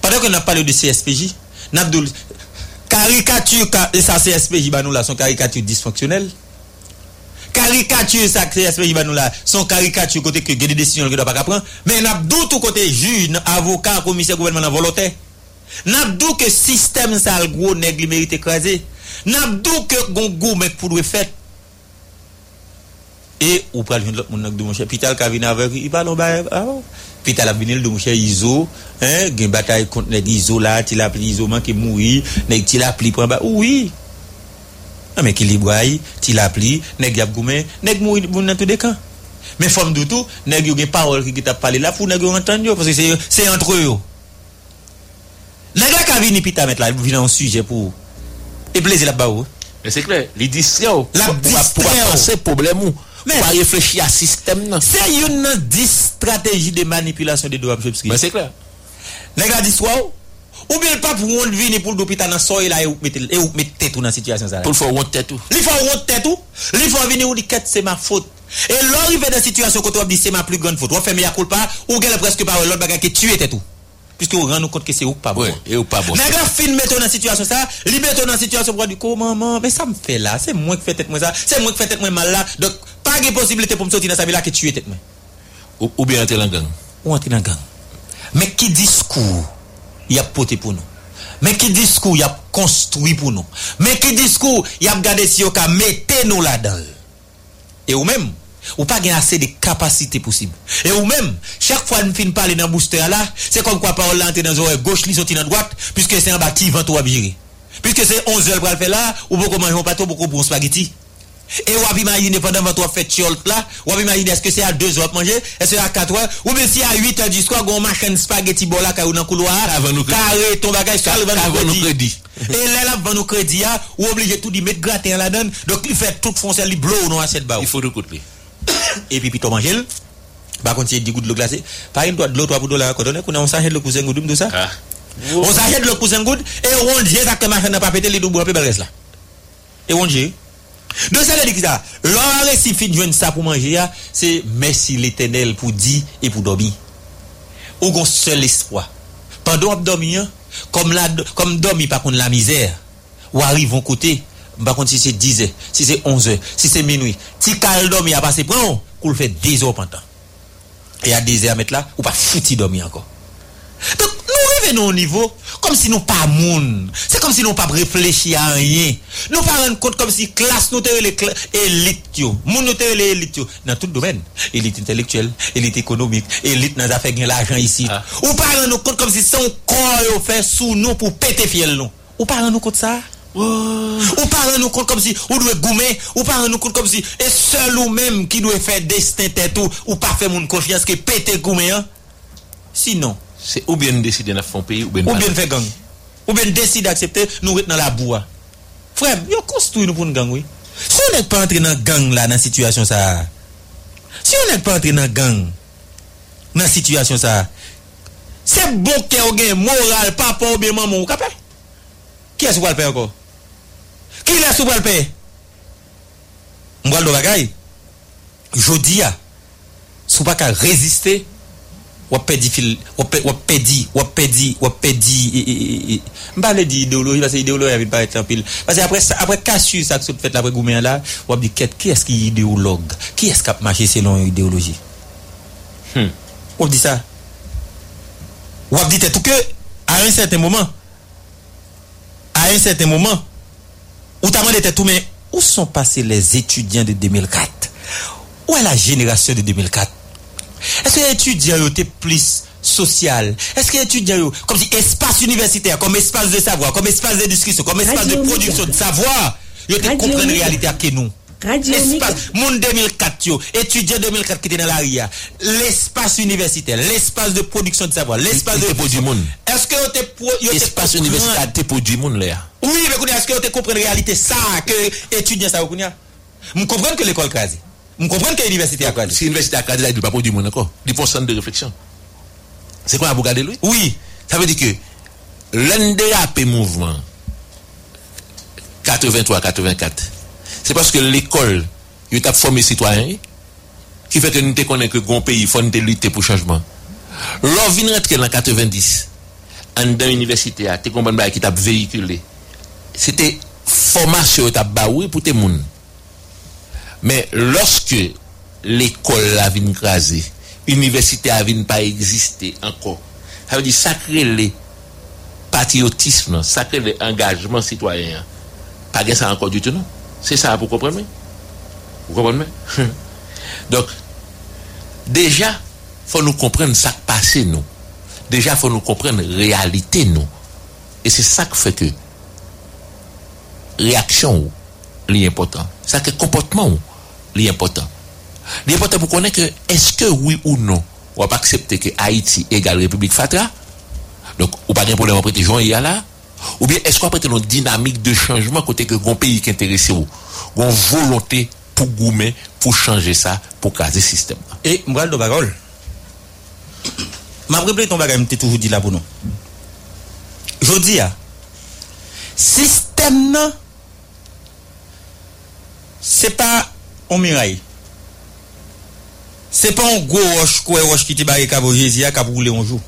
Pendant qu'on a parlé de C S P J, Nabdoul, caricature, et ça C S P J, bah nous là, son caricature dysfonctionnelle. caricature ça C S P J va nous là son caricature côté que des décisions que doit pas prendre mais n'a doute tout côté juge avocat commissaire gouvernement volontaire n'a doute que système ça le gros nèg mérite écraser n'a doute que gon gourmet pour le faire et ou pral joindre l'autre monde de mon cher Pital ka vinn avec il parle on Pital a venir de mon cher Iso hein gen bataille contre nèg Iso là il a pris Isoman qui mouri nèg il a pris prend oui mais qui libraille, qui l'appli, nèg y a goumé, nèg mouri dans tous les cas. Mais forme de tout, nèg y a des paroles qui t'a parlé là pour nèg entendre parce que c'est c'est entre eux. Nèg la ka vini pita mettre là, vini en sujet pour et plaisir là bas. Mais c'est clair, les distrayent pour penser problème ou pas réfléchir à système. C'est une stratégie de manipulation des droits obscurs. Mais c'est clair. Nèg la distrayent ou bien pas pour on venir pour l'hôpital dans soi là et ou mettre et ou mettre tête dans la situation ça. Pour faire honte tête tout. Il faut honte tête tout. Il faut venir ou dit qu'est c'est ma faute. Et l'arrivée dans situation que toi dit c'est ma plus grande faute. On fait mea culpa ou gèle presque pas l'autre bagarre qui tuer tête tout. Puisque on rend nous compte que c'est ou pas bon. Et ou pas bon. Mais grave fin mettre dans situation ça, li mettre dans situation pour dire comment maman mais ça me fait là, c'est moi qui fait tête moi ça, c'est moi qui fait tête moi mal là. Donc pas de possibilité pour me sortir dans sa vie là qui tuer tête moi. Ou bien entrer dans gang. Ou entrer dans gang. Mais qui discours il y a porté pour nous mais qui discours il y a construit pour nous mais qui discours il y a regardé si on ca mettre nous là-dedans et ou même ou pas gain assez de capacité possible et ou même chaque fois nous fin parler dans booster là c'est comme quoi parole là entre dans oreille gauche li sorti dans droite puisque c'est en bas qui vingt-trois viré puisque c'est onze heures pour le faire là ou beaucoup manger un pâteau beaucoup bon spaghetti et ou imaginer pendant vingt-trois fait cholt là ou imaginer est-ce que c'est à deux heures manger est-ce que à quatre heures ou bien si à huit heures du soir gon machine spaghetti bol là dans couloir carré ton bagage ça avant nous crédit et là là avant nous crédit a ou obligé tout dit mettre gratin là dedans donc il fait toute foncelle li blow non à cette barre il faut recouper et puis puis ton manger par contre il dit goût de l'eau glacée par une doit de l'eau trois dollars qu'on donne qu'on a on s'achète le cousin goudou de ça on s'achète le cousin goud et on dit ça que machine n'a pas pété les double belles là et on dit donc ça veut dire ça. L'heure si fin joindre ça pour manger c'est merci l'Éternel pour dire et pour dormir. Ou gon seul espoir. Pendant dormir comme la comme dormir par contre la misère ou arrive en côté par contre si c'est dix heures, si c'est onze heures, si c'est minuit, si cal dormir a passé prend qu'on fait deux heures pendant. Et à deux heures mettre là ou pas fouti dormir encore. Donc nous au niveau comme si nous pas moun c'est comme si nous pas réfléchir à rien nous pas rendre compte comme si classe nous était les élite yo moun nous était les élite yo dans tout domaine élite intellectuelle élite économique élite dans affaire gain l'argent ici ah. Ou pas rendre compte comme si son corps yo fait sous nous pour péter fiel nous ou pas rendre compte ça oh. Ou pas rendre compte comme si ou doit goumer ou pas rendre compte comme si et seul ou même qui doit faire destin tête ou ou pas faire moun confiance que péter goumer hein? Sinon c'est ou bien décider de faire un pays ou bien faire gang ou bien décider d'accepter nous rester dans la boue frère yo construit nous pour une gang oui si on n'est pas entré dans gang là dans situation ça si on n'est pas entré dans gang dans situation ça c'est bon qu'on gagne moral papa ou bien maman ou capé qui est-ce qu'on va le faire encore qui est-ce qu'on va le faire on va le bagaille jodi a sou pas ka résister ou pèdi fil ou pèdi ou pèdi ou pèdi m'pa le di idéologie parce que idéologie avait pas être en pile parce que après après cassu ça se fait après gourmand là ou dit qui est-ce qui idéologue qui est-ce qui a marché selon idéologie hmm on dit ça ou dit tout que à un certain moment à un certain moment ou t'a demandé tout mais où sont passés les étudiants de deux mille quatre où est la génération de deux mille quatre? Est-ce que l'étudiant était plus social? Est-ce que l'étudiant comme si espace universitaire, comme espace de savoir, comme espace de discussion, comme espace Radio de production Méga. De savoir, il était comprendre la réalité à que nous. Espace monde deux mille quatre yo, étudiant deux mille quatre qui était dans la R I A, l'espace universitaire, l'espace de production de savoir, l'espace de production. Est-ce que était pro, espace universitaire était produit monde là? Oui, mais est-ce que était comprendre la réalité ça que étudiant ça vous connaissez? Vous comprenez que l'école crase. Vous comprenez que l'université a cadré. Si l'université a cadré, il ne peut pas produire mon encore. Il faut centre de réflexion. C'est quoi Aboukadé lui? Oui. Ça veut dire que l'N D A P mouvement quatre-vingt-trois quatre-vingt-quatre, c'est parce que l'école, il a formé citoyens qui fait que nous connaissons que grand pays, il faut lutter pour le changement. Lorsqu'il rentre dans quatre-vingt-dix, dans l'université, tu comprends qui t'a véhiculé. C'était formation qui t'a baoui pour tes mouns. Mais lorsque l'école a vint craser, l'université a vint pas exister encore, ça veut dire sacré le patriotisme, sacré le engagement citoyen. Pas de ça encore du tout, non. C'est ça pour comprendre. Vous comprenez? Donc, déjà, faut nous comprendre ça passé, nous. Déjà, faut nous comprendre réalité, nous. Et c'est ça qui fait que réaction est important. Ça que comportement est important. L'important pour connaître que est-ce que oui ou non, on va accepter que Haïti égale République Fatra. Donc, on pas de problème à prêter Jean Yala là. Ou bien est-ce qu'on a prêté une dynamique de changement côté que un pays qui intéresse ou une volonté pour goumer, pour changer ça, pour casser le système. Et moi, le bagol. Ma réplique, on va toujours dit là pour nous. Je dis, système, c'est pas un miraille. C'est pas un gros roche, quoi, roche qui te barre, qui a brûlé un jour.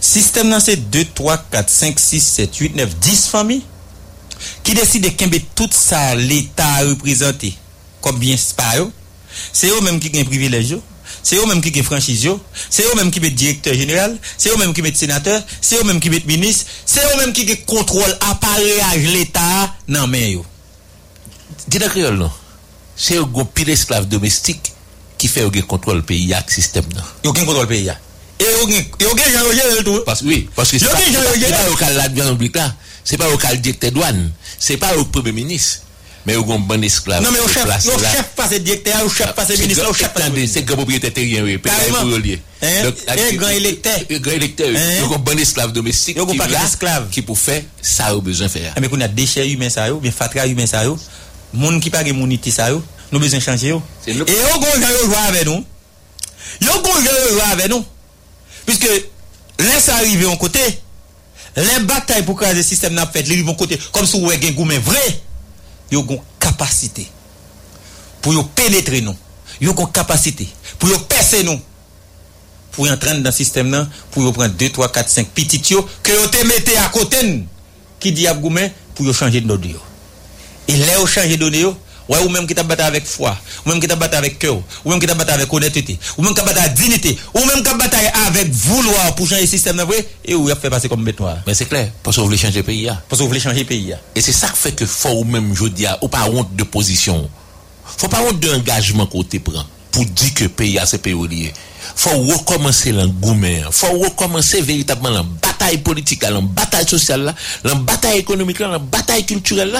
Système, c'est deux, trois, quatre, cinq, six, sept, huit, neuf, dix familles qui décident de qu'embê tout ça, l'État représenté comme bien spayo. C'est eux même qui ont un privilège. C'est eux-mêmes qui sont franchisés, c'est eux-mêmes qui sont directeur général, c'est eux-mêmes qui sont sénateur, c'est eux-mêmes qui sont ministre, c'est eux-mêmes qui ont contrôle appareillage l'État dans les mains. Dis la créole, non. C'est un pile esclave domestique qui fait un contrôle pays avec le système. Il y a un contrôle pays. Et il y a un Jean-Roger tout. Parce que oui, parce que c'est pas au cas c'est pas au cas directeur douane, c'est pas au premier ministre. Mais au grand bon esclave. Non mais au chef, au chef pas c'est directeur, au chef pas c'est ministre, au chef pas c'est grand propriétaire terrien, oui. Donc grand électeur, grand électeur, au grand bon esclave domestique qui pas esclave qui pour faire ça au besoin faire. Mais qu'on a déchets humains ça yo, bien fatra humain ça yo, monde qui pas de monité ça yo, nous besoin changer yo. Et au grand yo jouer avec nous. Yo grand yo jouer avec nous. Puisque laisse arriver en côté, les batailles pour casser le système n'a fait, les vont côté comme si ouais gain goumé vrai. Ils ont capacité pour pénétrer nous. Ils ont capacité pour percer nous. Pour entrer dans le système, pour prendre deux, trois, quatre, cinq petits tuyaux que vous te mettez à côté qui dit à Goumen pour changer de données. Et là, vous changez de données, ou même qui t'a battu avec foi, ou même qui t'a battu avec cœur, ou même qui t'a battu avec honnêteté, ou même qui t'a battu avec dignité, ou même qui t'a battu avec vouloir pour changer le système, et vous avez fait passer comme bête noire. Mais c'est clair, parce que vous voulez changer le pays. Parce que vous voulez changer le pays. Et c'est ça qui fait que faut ou même, je dis, ou pas honte de position. Faut pas honte d'engagement qu'on te prend pour dire que le pays a ses pays liés. Faut recommencer l'engouement, faut recommencer véritablement la bataille politique, la bataille sociale, la bataille économique, la bataille culturelle,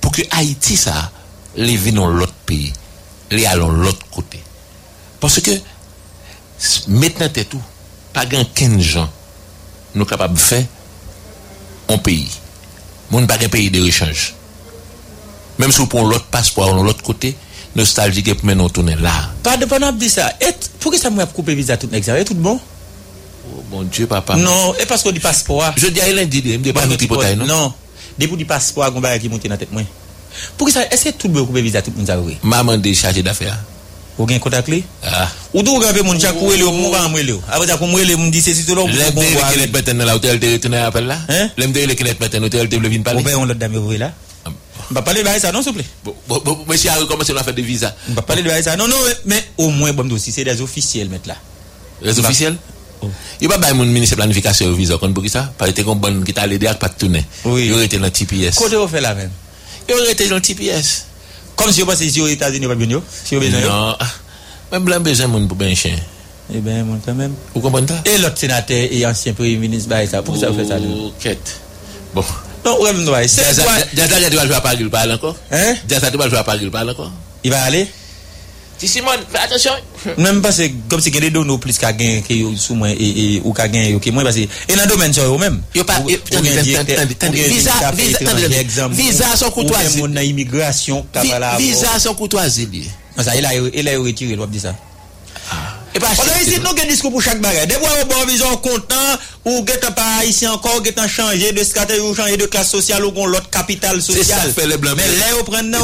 pour que Haïti, ça, les venons l'autre pays, les allons l'autre côté. Parce que, maintenant, t'es tout, pas grand quinze gens, nous capables de faire un pays. Moun pas un pays de rechange. Même si vous prenez l'autre passeport, l'autre côté, nostalgique, pour nous tourner là. Pardon, on a dit ça. Pourquoi ça m'a coupé visa tout l'examen? Tout bon? Oh, mon Dieu, papa. Non, et parce qu'on dit passeport. Je dis à lundi, je ne pas d'hypothèse, non? Non. Depuis du passeport, on va qui monte dans la tête, moi. Pour ça, est-ce que tout le monde peut visa tout le monde? Maman déchargée d'affaires. Vous avez un contact clé? Ah. Ou d'où vous avez mon chacou et le mou à mouille? Après, vous avez dit c'est tout le monde. L'homme de l'équipe maintenant à l'hôtel de retourner à l'appel là? L'homme de l'équipe maintenant à l'hôtel de l'hôtel de l'hôtel de l'hôtel de l'hôtel là? On va parler de ça, non, s'il vous plaît. Monsieur a recommencé la fête de visa. On va parler de ça. Non, non, mais au moins, bon, aussi, c'est des officiels maintenant. Les officiels? Il va pas mon ministre de planification au visa. Quand vous avez ça? Parce que vous avez dit que vous avez pas tourné. Oui. Vous avez été dans le T P S. Quand vous faites la même? Ils ont été dans le T P S. Comme si vous passez aux États-Unis, pas bien. Si vous avez besoin. Non. Même blanc besoin de pour un chien. Eh bien, mon quand même. Vous comprenez ça? Et l'autre sénateur et ancien premier ministre, ça, pour ça, vous faites ça. Bon. Non, ouais, non, ouais. C'est quoi? Déjà, il va jouer à Paris, il parle encore. Hein? Déjà, il va jouer à Paris, il parle encore. Il va aller? Si Simone, fais attention. Même parce que, comme si quelqu'un donne plus qu'à gagner, que sous moi, et ou qu'à gagner, ok, moi, parce que, et dans le domaine, sur eux-mêmes. Il n'y a pas, il y a visa, visa, visa, sans courtoisie. Ou même, on a immigration, cabala. Visa, sans courtoisie, lié. Ça, il a, il a retiré, l'on dit ça. Et pas, on a ici, nous, un discours pour chaque bagage. Des fois, on bon vision content, ou guet un pas ici encore, guet un changé de stratégie, ou changé de classe sociale, ou gon l'autre capital social. C'est ça, fait les blancs. Mais là, on prend non.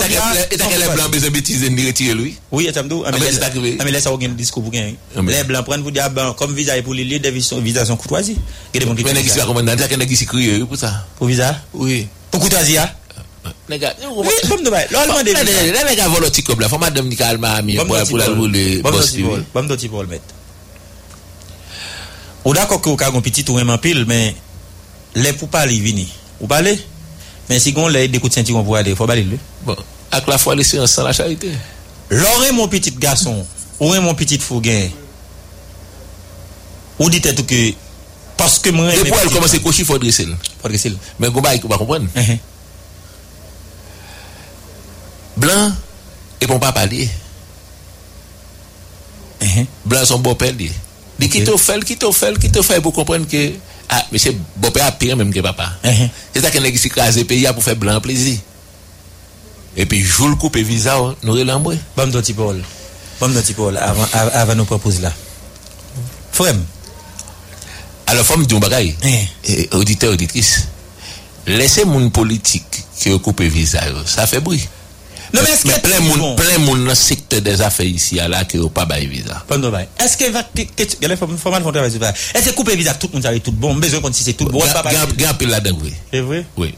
Et t'as les blancs, besoin bêtises, de retirer lui. Oui, et ça me dit, mais là, ça, on a un discours pour gagner. Les blancs prennent, vous dire, comme visa et pour les lieux, des visas sont courtoisies. Mais n'est-ce pas, commandant, t'as qu'un gars qui s'écrit, pour ça. Pour visa? Oui. Pour courtoisie, hein? les gars oui comme de l'allemand des les gars volotique comme la femme madame Nicole Mahami pour pour la rouler boss vol bon doti pour le mettre on d'accord que au cas un petit tour en pile mais les pour pas les venir ou parler mais si on les écoute sentir on pour aller faut parler bon avec la foi les sans la charité l'oré mon petit garçon oré mon petit fouguin ou dit tout que parce que moi et pourquoi elle commence cocher faut dresser faut dresser mais on va comprendre blanc et pour pas parler uh-huh. Blanc son beau père dit qui te fait qui te fait qui te fait pour comprendre que ah monsieur beau père a pire même que papa uh-huh. C'est ça qu'on est ici crasé pays pour faire blanc plaisir et puis joue le coupe visa nous relambrer bon petit Paul bon petit Paul avant avant nous proposer là frère alors femme du bagaille auditeur auditrice laissez mon politique qui coupe visa ça fait bruit. Non, mais est-ce mais que plein monde plein monde dans secteur des affaires ici là que pas bail visa. Pendant bail. Est-ce que va il y a les formal font travail. Est-ce que couper visa tout monde ça tout bon besoin quand si c'est tout bon pas pas. Grand pile là-dedans oui. C'est vrai? Oui.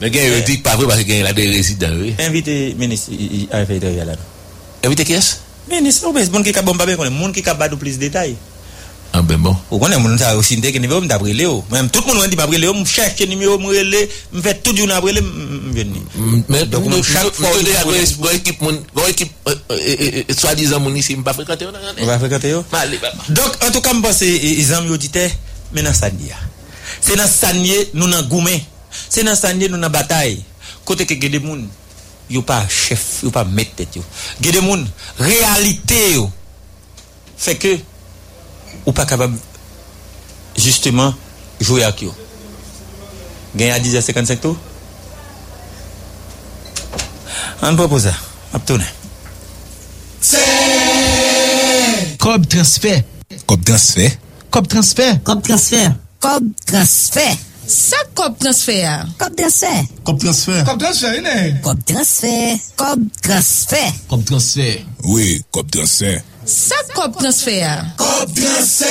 Mais gars il dit pas vrai parce que il a des résidents oui. Invité ministre à faire derrière là. Invité qui est? Ministre obes bon qui ka bon pas bien connaît monde qui ka ba de plus détail. Ah ben bon. On connaît monde ça aussi dès que niveau me d'après Léo. Même tout le monde dit d'après Léo, me cherche numéro, me relé, me fait tout jour d'après Léo, me venir. Mais donc chaque fois on équipe mon équipe soi-disant mon ici me pas fréquenter on va fréquenter yo. Donc en tout cas me pense les amis auditeurs, mais dans Sania. C'est dans Sania nous dans goumé. C'est dans Sania nous dans bataille. Côté que des monde yo pas chef, yo pas mettre tête yo. Des monde réalité yo. Fait que ou pas capable justement jouer avec eux. Gagne à dix heures cinquante-cinq tout. On propose ça. Abtourne. C'est Cob transfert. Cob transfert. Cob transfert. Cob transfert. Cob transfert. Ça Cob transfert. Cob transfert. Cob transfert. Cob transfert. Cob transfert. Cob transfert. Cob transfert. Oui, Cob transfert. Ça Cob transfert. Cob transfert.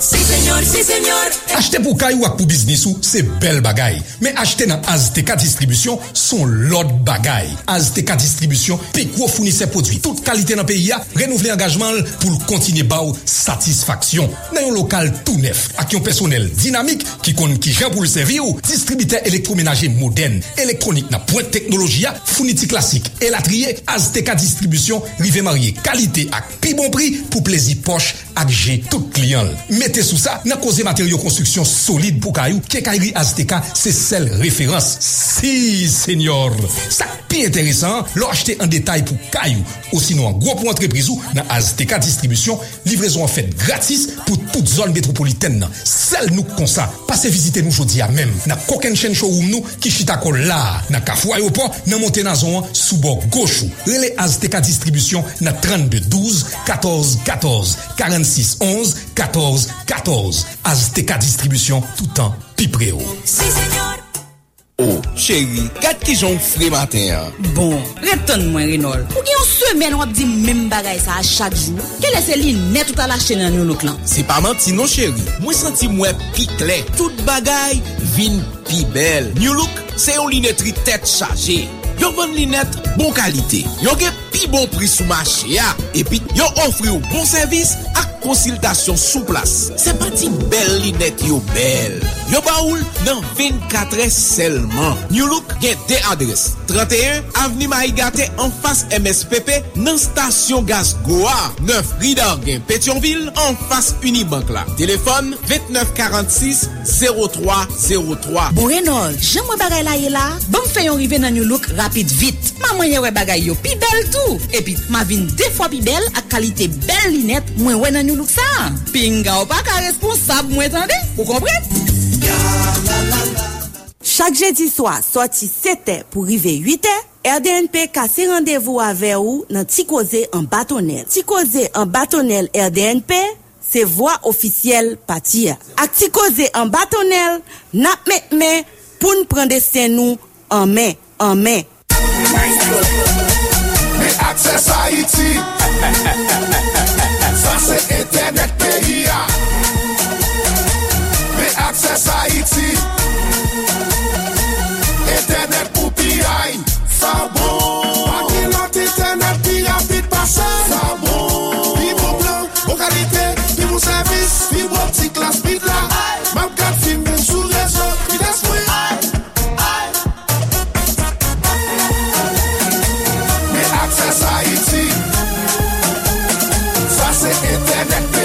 Si senyor, si senyor. Acheter pour caillou ou pour business ou c'est belle bagaille. Mais acheter dans Azteca Distribution son lot bagaille. Azteca Distribution plus gros fournisseur produit toute qualité dans pays a renouveler engagement pour continuer baou satisfaction. Dans un local tout neuf avec un personnel dynamique qui connaît qui gens pour le servir distributeur électroménager moderne, électronique na pointe technologie, fourniture classique et latrier Azteca Distribution rive marié qualité à plus bon prix pour plaisir poche ak j'ai tout client. Mettez sous ça, n'a causé matériaux construction solide pour caillou, Kekairi Azteca, c'est celle référence. Si, seigneur. Ça, plus intéressant, l'achetez en détail pour caillou. Ou sinon, en gros pour entreprise ou, dans Azteca Distribution, livraison en fait gratis pour toute zone métropolitaine. Celle nous comme ça. Passez visiter nous aujourd'hui à même. N'a Koken Chen Showroom nous, qui chita là. N'a Kafou Aéroport, n'a monté dans zone, sous bord gauche. Relais Azteca Distribution, n'a trente-deux douze, quatorze quatorze, quarante-six onze, quatorze quatorze. Azteca Distribution, tout temps, pipreo. Si, seigneur. Oh, chérie, quatre qui j'en frais matin. Bon, retourne-moi, Renol. Pour qu'il y ait une semaine, on dit même bagaille ça à chaque jour. Quelle est celle-là net tout à la chaîne dans New Look là? C'est pas menti, non, chérie. Moi, senti moi piclet. Toute bagaille, vine pi belle. New Look, c'est une lunetterie tête chargée. Yo bonne lunette, bon qualité. Yo gen pi bon prix sous marché a. Et puis yo offre un bon service ak consultation sous place. C'est pas ti belle lunette yo belle. Yo baoul dans vingt-quatre heures seulement. New Look gen deux adresses. trente et un avenue Maïgate en face M S P P dans station gaz Goa. neuf rue d'Anguin Pétionville en face Unibank là. Téléphone vingt-neuf quarante-six zéro trois zéro trois. Bon Renol, j'aime bagay la là. Bon fait yon rive dans New Look. Rapide vite. Maman y'a ouais bagay yo pi belle tout. Et puis ma vine deux fois pi belle à qualité belle lunette. Moi ouais nan New Look ça. Pinga ou pas ka responsable moi tande. Vous comprenez? Chaque jeudi soir, sorti sept heures pour arriver huit heures. R D N P casse rendez-vous avec ou dans Tikose en Batonnel. Tikose en Batonnel R D N P, c'est voix officielle parti. A Tikose en Batonnel, n'a met main pour nous prendre destin nous en main. En main. Access Haïti. Ça c'est